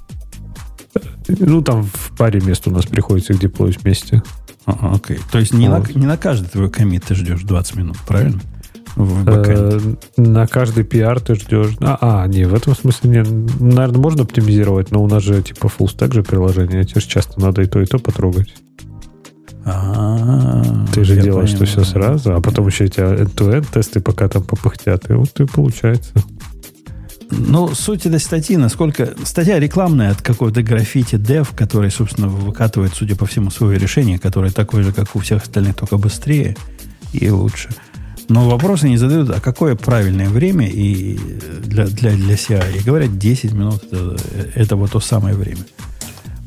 Там в паре мест у нас приходится их деплоить вместе. Окей. То есть не на каждый твой коммит ты ждешь 20 минут, правильно? На каждый PR ты ждешь. В этом смысле нет. Наверное, можно оптимизировать, но у нас же типа фуллстек же приложение. Тебе же часто надо и то потрогать. Ты же делаешь что все сразу, а потом еще у тебя end-to-end тесты пока там попыхтят. И вот и получается. Суть этой статьи, насколько... Статья рекламная от какого-то граффити дев, который, собственно, выкатывает, судя по всему, свое решение, которое такое же, как у всех остальных, только быстрее и лучше. Но вопросы не задают, а какое правильное время и для CI. И говорят, 10 минут это вот то самое время.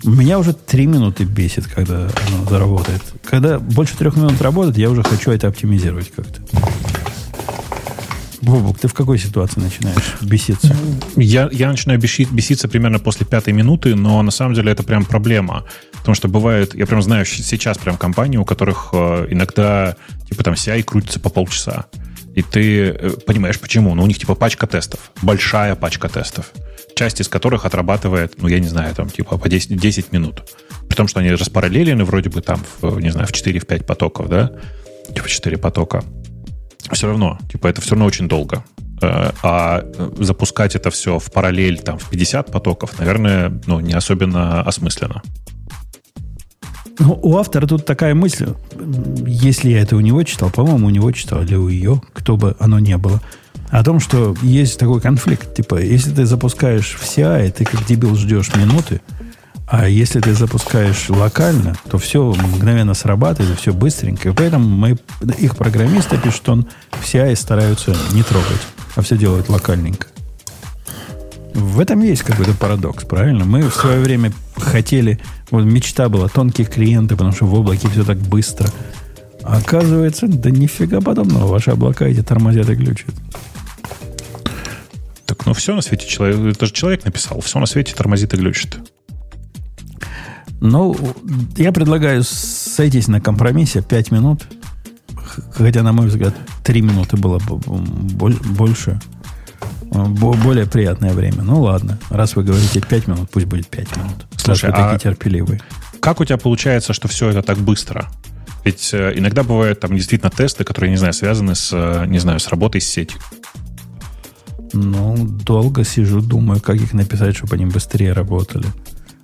Меня уже 3 минуты бесит, когда оно заработает. Когда больше 3 минут работает, я уже хочу это оптимизировать как-то. Бобок, ты в какой ситуации начинаешь беситься? Я начинаю беситься примерно после 5 минуты, но на самом деле это прям проблема. Потому что бывает, я прям знаю сейчас прям компании, у которых иногда типа там CI крутится по полчаса. И ты понимаешь, почему. У них типа пачка тестов. Большая пачка тестов. Часть из которых отрабатывает, я не знаю, там типа по 10 минут. При том, что они распараллелены вроде бы там, в 4-5 потоков, да? Типа 4 потока. Все равно, это все равно очень долго. а запускать это все в параллель там, в 50 потоков, наверное, ну, не особенно осмысленно. Ну, у автора тут такая мысль, если я это у него читал, по-моему, у него читал, или у ее, кто бы оно ни было, о том, что есть такой конфликт, типа, если ты запускаешь в CI, ты как дебил ждешь минуты, а если ты запускаешь локально, то все мгновенно срабатывает, все быстренько. И поэтому их программисты пишут, что он в CI стараются не трогать, а все делают локальненько. В этом есть какой-то парадокс, правильно? Мы в свое время хотели... Вот мечта была тонкие клиенты, потому что в облаке все так быстро. А оказывается, да нифига подобного. Ваши облака эти тормозят и глючат. Так, ну все на свете человек... Это же человек написал. Все на свете тормозит и глючит. Ну, я предлагаю сойтись на компромиссе 5 минут. Хотя, на мой взгляд, 3 минуты было больше... Более приятное время. Ну, ладно. Раз вы говорите 5 минут, пусть будет 5 минут. Слушай, вы такие терпеливые. Как у тебя получается, что все это так быстро? Ведь иногда бывают там действительно тесты, которые, не знаю, связаны с, не знаю, с работой с сетью. Ну, долго сижу, думаю, как их написать, чтобы они быстрее работали.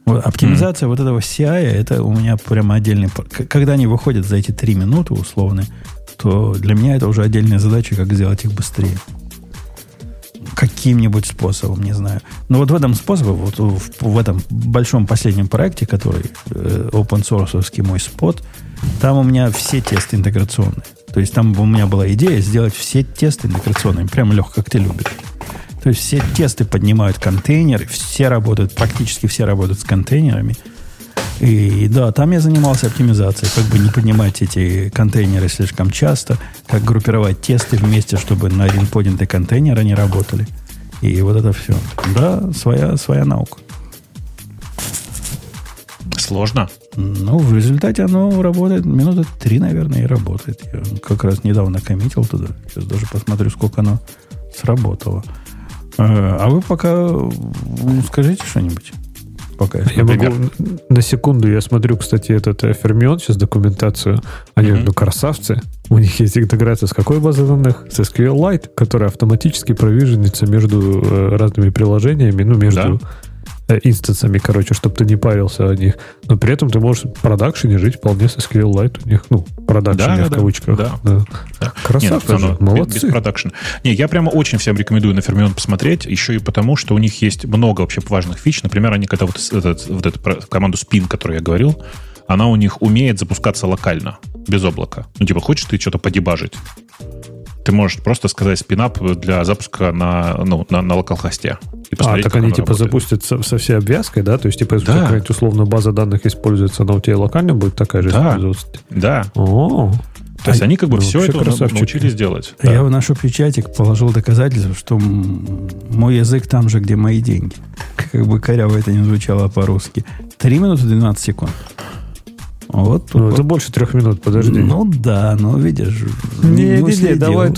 Вот, оптимизация вот этого CI, это у меня прямо отдельный... Когда они выходят за эти 3 минуты условно, то для меня это уже отдельная задача, как сделать их быстрее. Каким-нибудь способом, не знаю. Но вот в этом способе, вот в этом большом последнем проекте, который open source-овский мой спот, там у меня все тесты интеграционные. То есть там у меня была идея сделать все тесты интеграционными. Прям лег, как ты любишь. То есть все тесты поднимают контейнеры, все работают, практически все работают с контейнерами. И да, там я занимался оптимизацией, как бы не поднимать эти контейнеры слишком часто, как группировать тесты вместе, чтобы на один поднятый контейнер они работали. И вот это все. Да, своя наука. Сложно? Ну, в результате оно работает минуты 3, наверное, и работает. Я как раз недавно коммитил туда. Сейчас даже посмотрю, сколько оно сработало. А вы пока скажите что-нибудь. Пока. Я могу, на секунду я смотрю, кстати, этот Fermyon, сейчас документацию. Они, ну, красавцы. У них есть интеграция с какой базой данных? С SQLite, которая автоматически провиженится между разными приложениями, ну, между инстансами, короче, чтобы ты не парился о них. Но при этом ты можешь в продакшене жить вполне с SQLite у них. Ну, продакшене в кавычках. Да. Красавцы. Нет, же, молодцы. Без продакшена. Не, я прямо очень всем рекомендую на Fermyon посмотреть, еще и потому, что у них есть много вообще важных фич. Например, они когда вот эту команду Spin, которую я говорил, она у них умеет запускаться локально, без облака. Ну, типа, хочешь ты что-то подебажить? Ты можешь просто сказать спинап для запуска на локалхосте. А, так они типа запустят со всей обвязкой, да? То есть, типа, если какая-нибудь условно база данных используется, она у тебя и локально будет такая же использоваться? Да. О-о-о. То есть, они как бы все это научились делать. Да. Я в наш общий чатик положил доказательство, что мой язык там же, где мои деньги. Как бы коряво это не звучало по-русски. 3 минуты 12 секунд. Вот, ну, это больше 3 минут, подожди. Ну да, ну видишь. Давай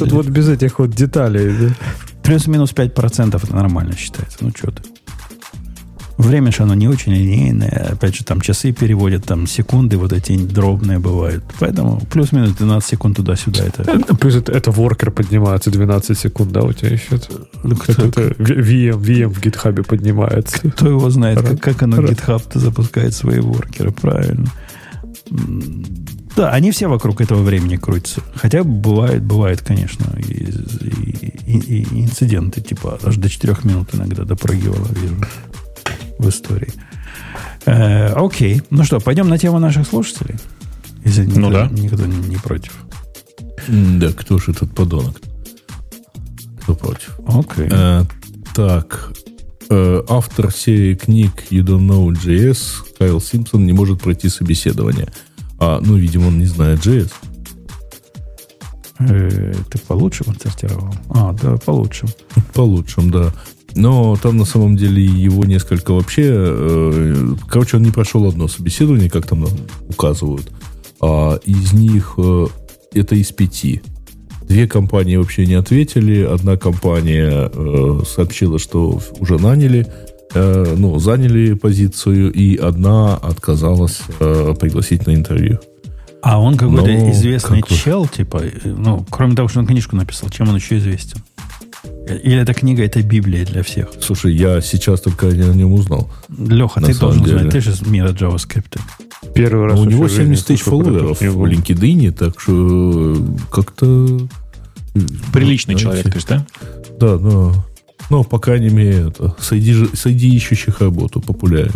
вот без этих вот деталей. Да? Плюс-минус 5% это нормально считается. Ну что ты. Время же оно не очень линейное. Опять же, там часы переводят, там секунды вот эти дробные бывают. Поэтому плюс-минус 12 секунд туда-сюда. Плюс это воркер поднимается 12 секунд, да, у тебя еще? Это VM в GitHub поднимается. Кто его знает, как оно GitHub-то запускает свои воркеры, правильно. Да, они все вокруг этого времени крутятся. Хотя бывает, конечно, и инциденты, типа аж до 4 минут иногда допрыгивало, вижу. В истории. Окей. Ну что, пойдем на тему наших слушателей? Если никто не против. Да, кто же этот подонок? Кто против? Окей. Так. Автор серии книг You Don't Know JS, Кайл Симпсон, не может пройти собеседование. Видимо, он не знает JS. Ты получше отсортировал? Да, получше, да. Но там на самом деле его несколько вообще... Короче, он не прошел одно собеседование, как там указывают. Из них это из 5. 2 компании вообще не ответили. Одна компания сообщила, что уже заняли позицию. И одна отказалась пригласить на интервью. А он какой-то известный чел, типа, ну, кроме того, что он книжку написал, чем он еще известен? Или эта книга, это Библия для всех? Слушай, я сейчас только о нем узнал. Леха, ты должен знать, ты же из мира JavaScript. Первый раз у него 70 тысяч фолловеров в LinkedIn, так что как-то... Приличный человек, ты же, да? Да, но по крайней мере, это, среди ищущих работу популярен.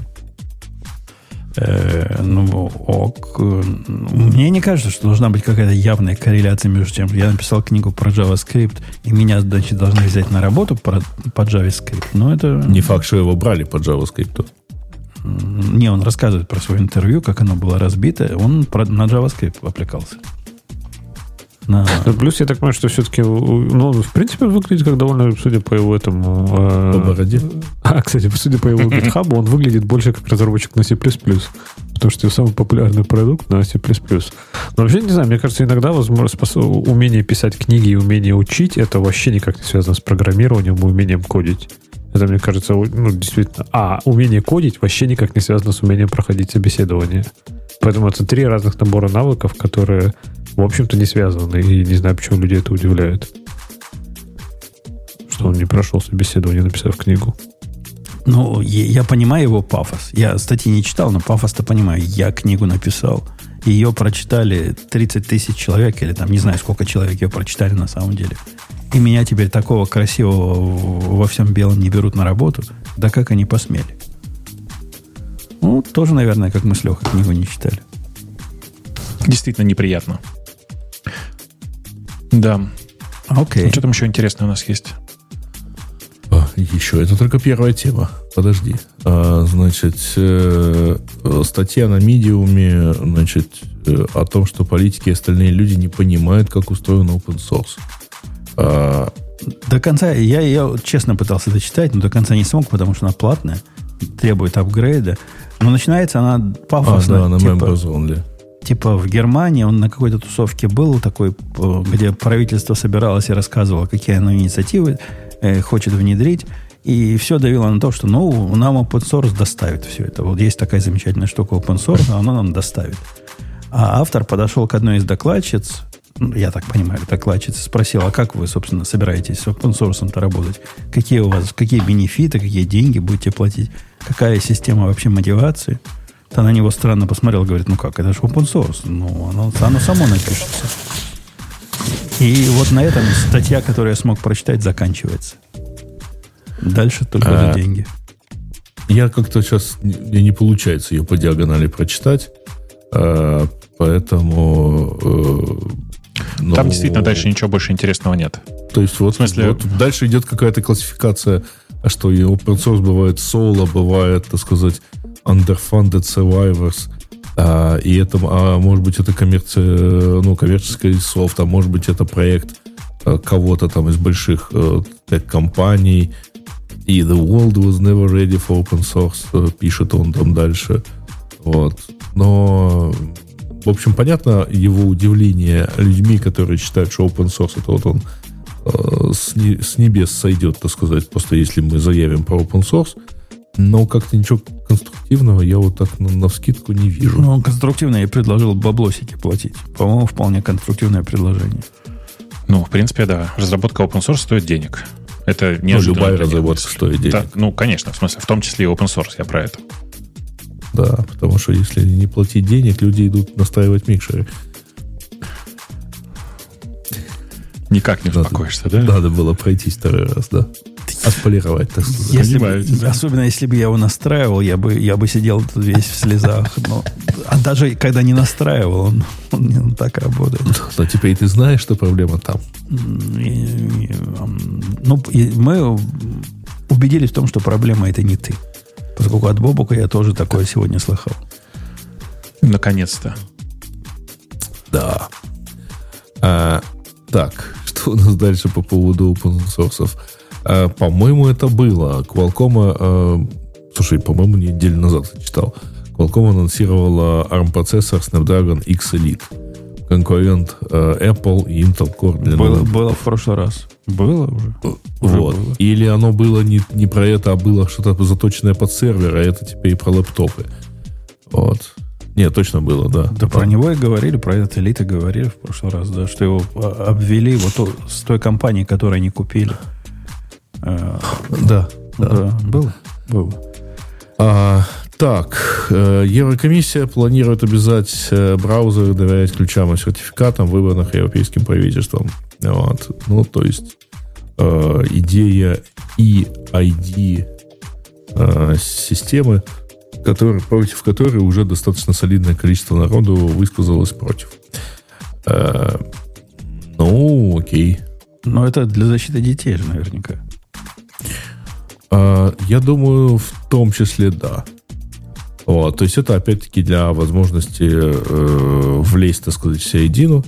Мне не кажется, что должна быть какая-то явная корреляция между тем, я написал книгу про JavaScript, и меня, значит, должны взять на работу по JavaScript. Но это... Не факт, что его брали по JavaScript. Не, он рассказывает про свое интервью, как оно было разбито. Он на JavaScript аппликался. Плюс я так понимаю, что все-таки, ну, в принципе, он выглядит как довольно, судя по его этому... кстати, судя по его GitHub, он выглядит больше как разработчик на C++, потому что это самый популярный продукт на C++. Но вообще, не знаю, мне кажется, иногда умение писать книги и умение учить, это вообще никак не связано с программированием и умением кодить. Это, мне кажется, ну, действительно... умение кодить вообще никак не связано с умением проходить собеседование. Поэтому это три разных набора навыков, которые... В общем-то, не связаны. И не знаю, почему людей это удивляет. Что он не прошел собеседование, написав книгу. Ну, я понимаю его пафос. Я статьи не читал, но пафос-то понимаю. Я книгу написал. Ее прочитали 30 тысяч человек, или там не знаю, сколько человек ее прочитали на самом деле. И меня теперь такого красивого во всем белом не берут на работу. Да как они посмели? Ну, тоже, наверное, как мы с Лехой книгу не читали. Действительно неприятно. Да. Окей. Что там еще интересное у нас есть? Еще. Это только первая тема. Подожди. Значит, статья на Medium, значит, о том, что политики и остальные люди не понимают, как устроен open source. До конца, я ее честно пытался дочитать, но до конца не смог, потому что она платная, требует апгрейда. Но начинается она пафосно. Она members only. Типа в Германии он на какой-то тусовке был такой, где правительство собиралось и рассказывало, какие оно инициативы хочет внедрить. И все давило на то, что ну, нам open source доставит все это. Вот есть такая замечательная штука open source, она нам доставит. А автор подошел к одной из докладчиц, я так понимаю, докладчица, спросила, а как вы, собственно, собираетесь с open source-то работать? Какие у вас, какие бенефиты, какие деньги будете платить? Какая система вообще мотивации? Она на него странно посмотрела, говорит, ну как, это же open source. Ну, оно само напишется. И вот на этом статья, которую я смог прочитать, заканчивается. Дальше только за деньги. Я как-то сейчас, мне не получается ее по диагонали прочитать, поэтому... Но... Там действительно дальше ничего больше интересного нет. То есть вот, в смысле... вот дальше идет какая-то классификация, что open source бывает соло, бывает, так сказать... Underfunded Survivors, и это, может быть, это коммерческое софт, а может быть, это проект кого-то там из больших компаний. И the world was never ready for open source, пишет он там дальше. Вот. Но, в общем, понятно его удивление людьми, которые считают, что open source, это вот он с небес сойдет, так сказать, просто если мы заявим про open source. Но как-то ничего конструктивного я вот так навскидку не вижу. Ну, конструктивно я предложил баблосики платить. По-моему, вполне конструктивное предложение. Ну, в принципе, да. Разработка open source стоит денег. Это неожиданно. Ну, любая разработка стоит денег. Да, ну, конечно, в смысле, в том числе и open source, я про это. Да, потому что если не платить денег, люди идут настраивать микшеры. Никак не успокоишься, да? Надо было пройтись второй раз, да. Отполировать, так сказать. Особенно если бы я его настраивал, я бы сидел тут весь в слезах. Но, а даже когда не настраивал, он так работает. Но теперь ты знаешь, что проблема там. И мы убедились в том, что проблема это не ты. Поскольку от Бобука я тоже такое сегодня слыхал. Наконец-то. Да. Так, что у нас дальше по поводу open source? По-моему, это было. Qualcomm, слушай, по-моему, неделю назад я читал. Qualcomm анонсировала ARM-процессор Snapdragon X Elite. Конкурент Apple и Intel Core для ноутбуков. Было в прошлый раз. Было уже? Вот. Было. Или оно было не про это, а было что-то заточенное под сервер, а это теперь и про лэптопы. Вот. Нет, точно было, да. Да, про него и говорили, про этот элиты говорили в прошлый раз, да, что его обвели вот с той компанией, которую они купили. Да, да. Было? Было. Так, Еврокомиссия планирует обязать браузеры доверять ключам и сертификатам, выбранных европейским правительством. Вот. Ну, то есть идея EID системы, против которой уже достаточно солидное количество народу высказалось против. Ну, окей. Но это для защиты детей же наверняка. Я думаю, в том числе, да. Вот, то есть это, опять-таки, для возможности влезть, так сказать, в середину.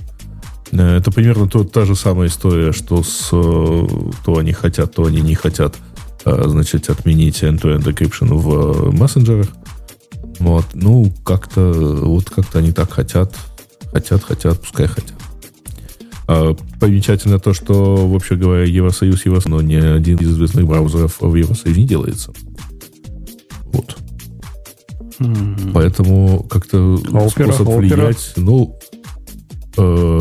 Это примерно та же самая история, что с то они хотят, то они не хотят, значит, отменить end-to-end encryption в мессенджерах. Вот, ну, как-то, вот как-то они так хотят, пускай хотят. Примечательно то, что, вообще говоря, Евросоюз, но ни один из известных браузеров в Евросоюзе не делается. Вот. Поэтому как-то способ влиять... Ну,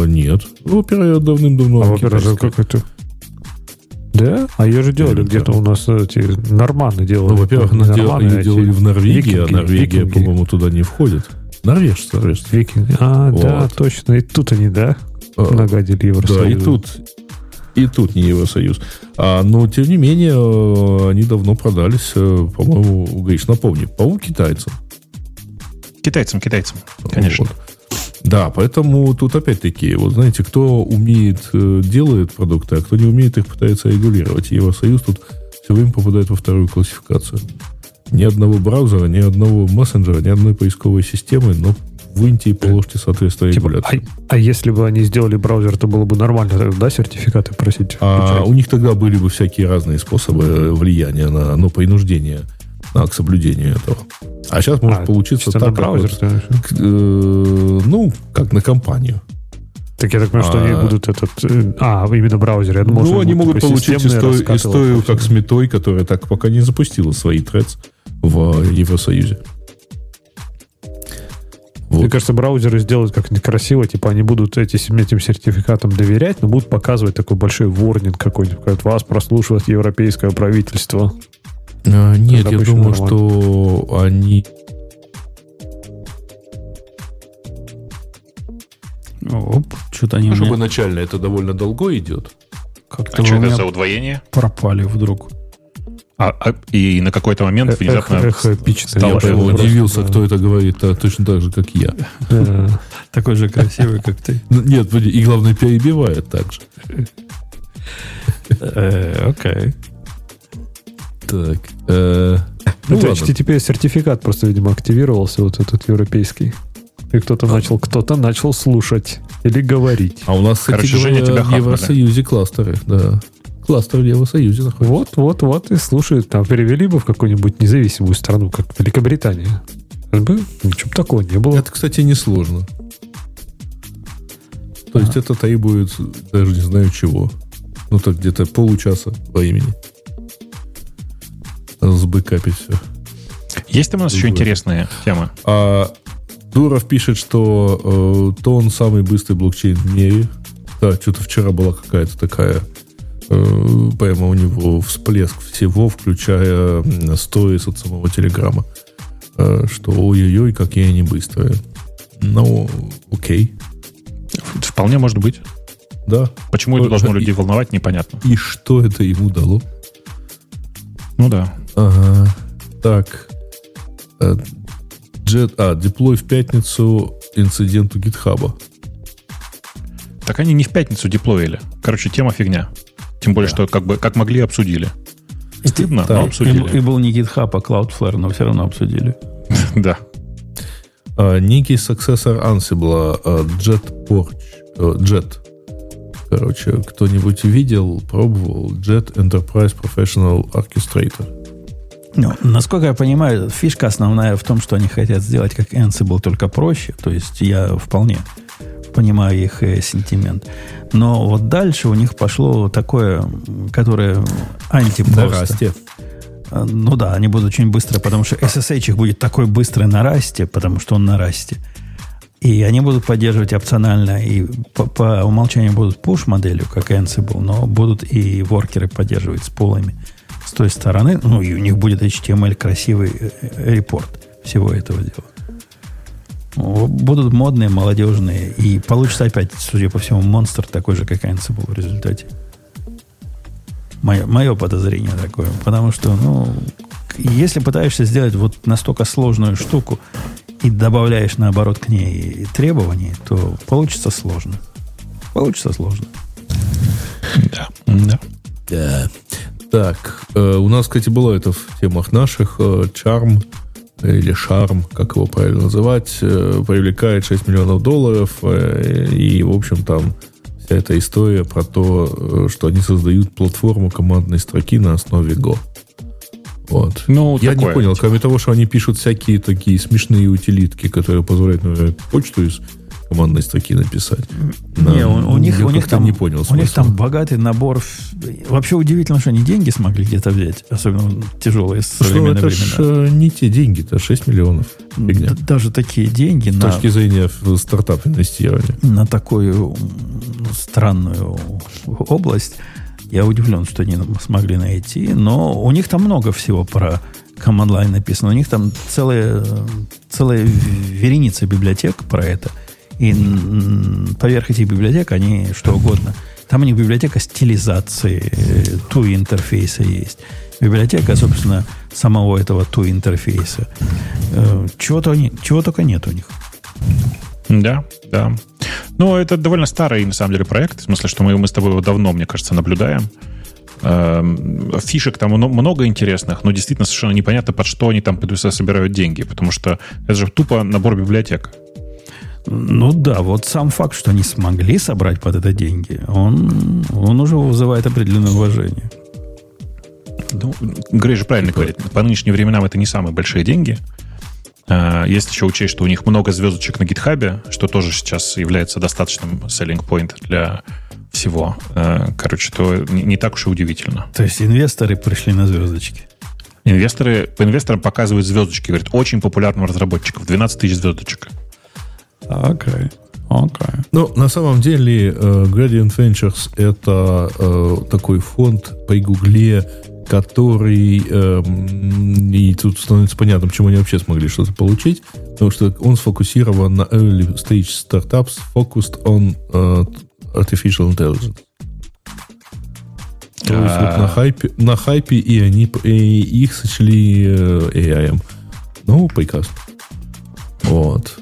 нет. Опера давным-давно... А опера же как это? Да? А ее же делали где-то у нас эти норманы делали. Ну, во-первых, ее делали в Норвегии, а Норвегия, по-моему, туда не входит. Норвежцы. Викинги. А, вот. Да, точно. И тут они, да? Нагадили Евросоюз. Да, и тут не Евросоюз. Но, тем не менее, они давно продались, по-моему, Гриш, напомни, по-моему, китайцам. Китайцам, конечно. Вот. Да, поэтому тут опять-таки, вот знаете, кто умеет, делает продукты, а кто не умеет, их пытается регулировать. Евросоюз тут все время попадает во вторую классификацию. Ни одного браузера, ни одного мессенджера, ни одной поисковой системы, но выньте и положьте соответственно регуляции. А если бы они сделали браузер, то было бы нормально тогда сертификаты просить? У них тогда были бы всякие разные способы влияния на, ну, принуждения к соблюдению этого. А сейчас может получиться так, на браузер, как, ну, как на компанию. Так я так понимаю, что они будут именно браузер. Я думал, они могут получить историю как с метой, которая так пока не запустила свои threads в Евросоюзе. Вот. Мне кажется, браузеры сделают как-нибудь красиво, типа они будут этим сертификатам доверять, но будут показывать такой большой ворнинг какой-нибудь. Вас прослушивает европейское правительство. Нет, я думаю, что они... Оп, что-то они... Чтобы начально это довольно долго идет. Как-то что это за удвоение? Пропали вдруг. И на какой-то момент внезапно стало... Я удивился, кто это говорит, точно так же, как я. Такой же красивый, как ты. Нет, и главное, перебивает так же. Окей. Так. Теперь сертификат просто, видимо, активировался, вот этот европейский. И кто-то начал слушать или говорить. А у нас, кстати, в Евросоюзе кластеры, да. Кластер в Евросоюзе находится. Вот, и слушают. Там перевели бы в какую-нибудь независимую страну, как Великобритания. Ничего бы такого не было. Это, кстати, несложно. То есть это требует даже не знаю чего. Ну, так где-то получаса времени. Сбэкапить все. Есть там у нас еще интересная тема? Дуров пишет, что то он самый быстрый блокчейн в мире. Да, что-то вчера была какая-то такая... Прямо у него всплеск всего, включая сторис от самого Телеграма. Что ой-ой-ой, какие они быстрые. Ну, окей. Вполне может быть. Да. Почему это должно людей волновать, непонятно. И что это ему дало? Ну да. Ага. Так. Деплой в пятницу инцидент у GitHub. Так они не в пятницу деплоили. Короче, тема фигня. Тем более, что как могли, обсудили. Стыдно, но обсудили. И был не GitHub, а Cloudflare, но все равно обсудили. Да. Некий successor Ansible, Jet. Короче, кто-нибудь видел, пробовал Jet Enterprise Professional Orchestrator? Ну, насколько я понимаю, фишка основная в том, что они хотят сделать как Ansible, только проще. То есть я вполне... понимаю их сентимент. Но вот дальше у них пошло такое, которое анти-просто. Ну да, они будут очень быстро, потому что SSH их будет такой быстрый на расте, потому что он на расте. И они будут поддерживать опционально, и по умолчанию будут push-моделью, как Ansible, но будут и воркеры поддерживать с пулами с той стороны. Ну, и у них будет HTML красивый репорт всего этого дела. Будут модные, молодежные, и получится опять, судя по всему, монстр такой же, как Ansible в результате. Мое подозрение такое. Потому что, ну, если пытаешься сделать вот настолько сложную штуку и добавляешь, наоборот, к ней требования, то получится сложно. Получится сложно. Да. Да. Да. Так, у нас, кстати, было это в темах наших. Charm, или Шарм, как его правильно называть, привлекает $6 миллионов. И, в общем, там вся эта история про то, что они создают платформу командной строки на основе Go. Вот. Ну, я не понял, кроме того, что они пишут всякие такие смешные утилитки, которые позволяют, например, почту из командной строки написать. Не, у них там богатый набор. Вообще удивительно, что они деньги смогли где-то взять, особенно тяжелые современные времена. Это ж не те деньги-то, 6 миллионов. Даже такие деньги. С точки зрения стартап инвестирования. На такую странную область. Я удивлен, что они смогли найти, но у них там много всего про команд-лайн написано. У них там целая вереница библиотек про это. И поверх этих библиотек они что угодно. Там у них библиотека стилизации TUI интерфейса есть. Библиотека, собственно, самого этого TUI интерфейса. Чего только нет у них. Да, да. Ну, это довольно старый, на самом деле, проект. В смысле, что мы с тобой его давно, мне кажется, наблюдаем. Фишек там много интересных, но действительно совершенно непонятно, под что они там собирают деньги, потому что это же тупо набор библиотек. Ну да, вот сам факт, что они смогли собрать под это деньги, он уже вызывает определенное уважение. Ну, Грей же правильно говорит. По нынешним временам это не самые большие деньги. Если еще учесть, что у них много звездочек на гитхабе, что тоже сейчас является достаточным selling point для всего, короче, то не так уж и удивительно. То есть инвесторы пришли на звездочки? Инвесторы по инвесторам показывают звездочки, говорят, очень популярным разработчикам, 12 тысяч звездочек. Окей. Okay. Ну, на самом деле, Gradient Ventures – это такой фонд по Гугле, который, и тут становится понятно, почему они вообще смогли что-то получить, потому что он сфокусирован на early stage startups, focused on artificial intelligence. То есть вот на хайпе их сочли AIM. Ну, прекрасно. Вот.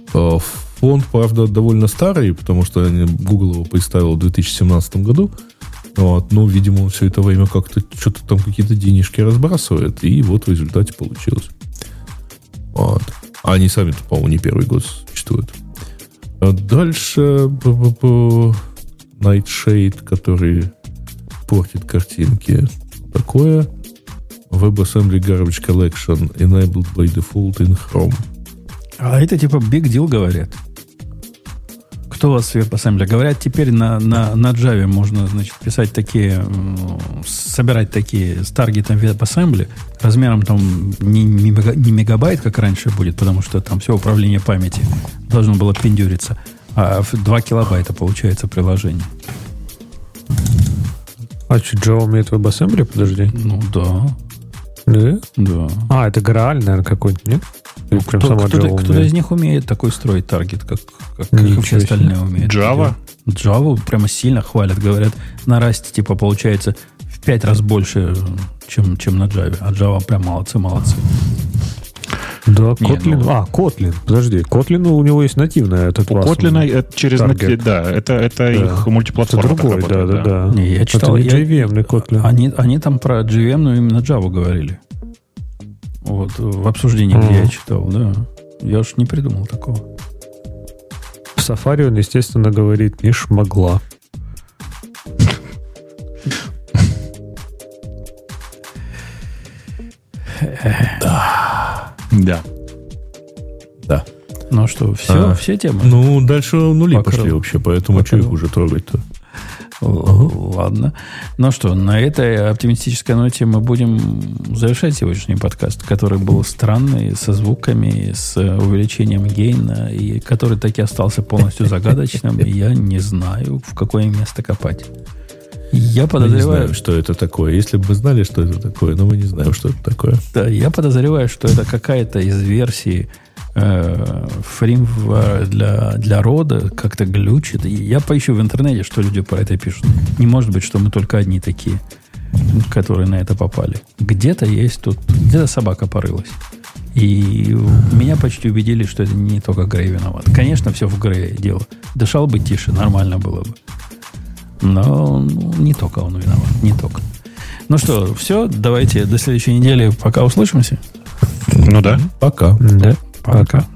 Фонд, правда, довольно старый, потому что Google его представил в 2017 году. Вот. Ну, видимо, он все это время как-то что-то там какие-то денежки разбрасывает. И вот в результате получилось. Вот. А они сами-то, по-моему, не первый год существуют. А дальше Nightshade, который портит картинки. Такое. WebAssembly Garbage Collection enabled by default in Chrome. А это типа big deal, говорят. Что у вас с WebAssembly? Говорят, теперь на Java можно, значит, писать такие, собирать такие с таргетом WebAssembly. Размером там не мегабайт, как раньше будет, потому что там все управление памяти должно было пиндюриться. А 2 килобайта получается приложение. А что, Java умеет WebAssembly? Подожди. Ну, да. Да? Да. А, это Graal, наверное, какой-нибудь, нет? Ну, кто-то из них умеет такой строить таргет, как все остальные умеют. Java прямо сильно хвалят. Говорят, на Rust типа получается в 5 раз больше, чем на Java. А Java прям молодцы. Да, Kotlin. Kotlin. Подожди, Kotlin у него есть нативная. У Kotlin через таргет. Да, это их мультиплатформа. Это другой, да. Не, я читал. Это не JVM-ный Kotlin. Они там про JVM, но именно Java говорили. Вот, в обсуждении, где я читал, да. Я уж не придумал такого. В Safari он, естественно, говорит не шмогла. Да. Ну что, все темы? Ну, дальше нули пошли вообще, поэтому что их уже трогать-то? Ладно. Ну что, на этой оптимистической ноте мы будем завершать сегодняшний подкаст, который был странный, со звуками, с увеличением гейна, и который так и остался полностью загадочным. Я не знаю, в какое место копать. Я подозреваю... Мы не знаем, что это такое. Если бы мы знали, что это такое, но мы не знаем, что это такое. Да, я подозреваю, что это какая-то из версий фреймворка для рода как-то глючит. Я поищу в интернете, что люди про это пишут. Не может быть, что мы только одни такие, которые на это попали. Где-то есть тут... Где-то собака порылась. И меня почти убедили, что это не только Грей виноват. Конечно, все в Грее дело. Дышал бы тише, нормально было бы. Но не только он виноват, не только. Ну что, все, давайте до следующей недели. Пока, услышимся. Ну да. Пока. Да, пока.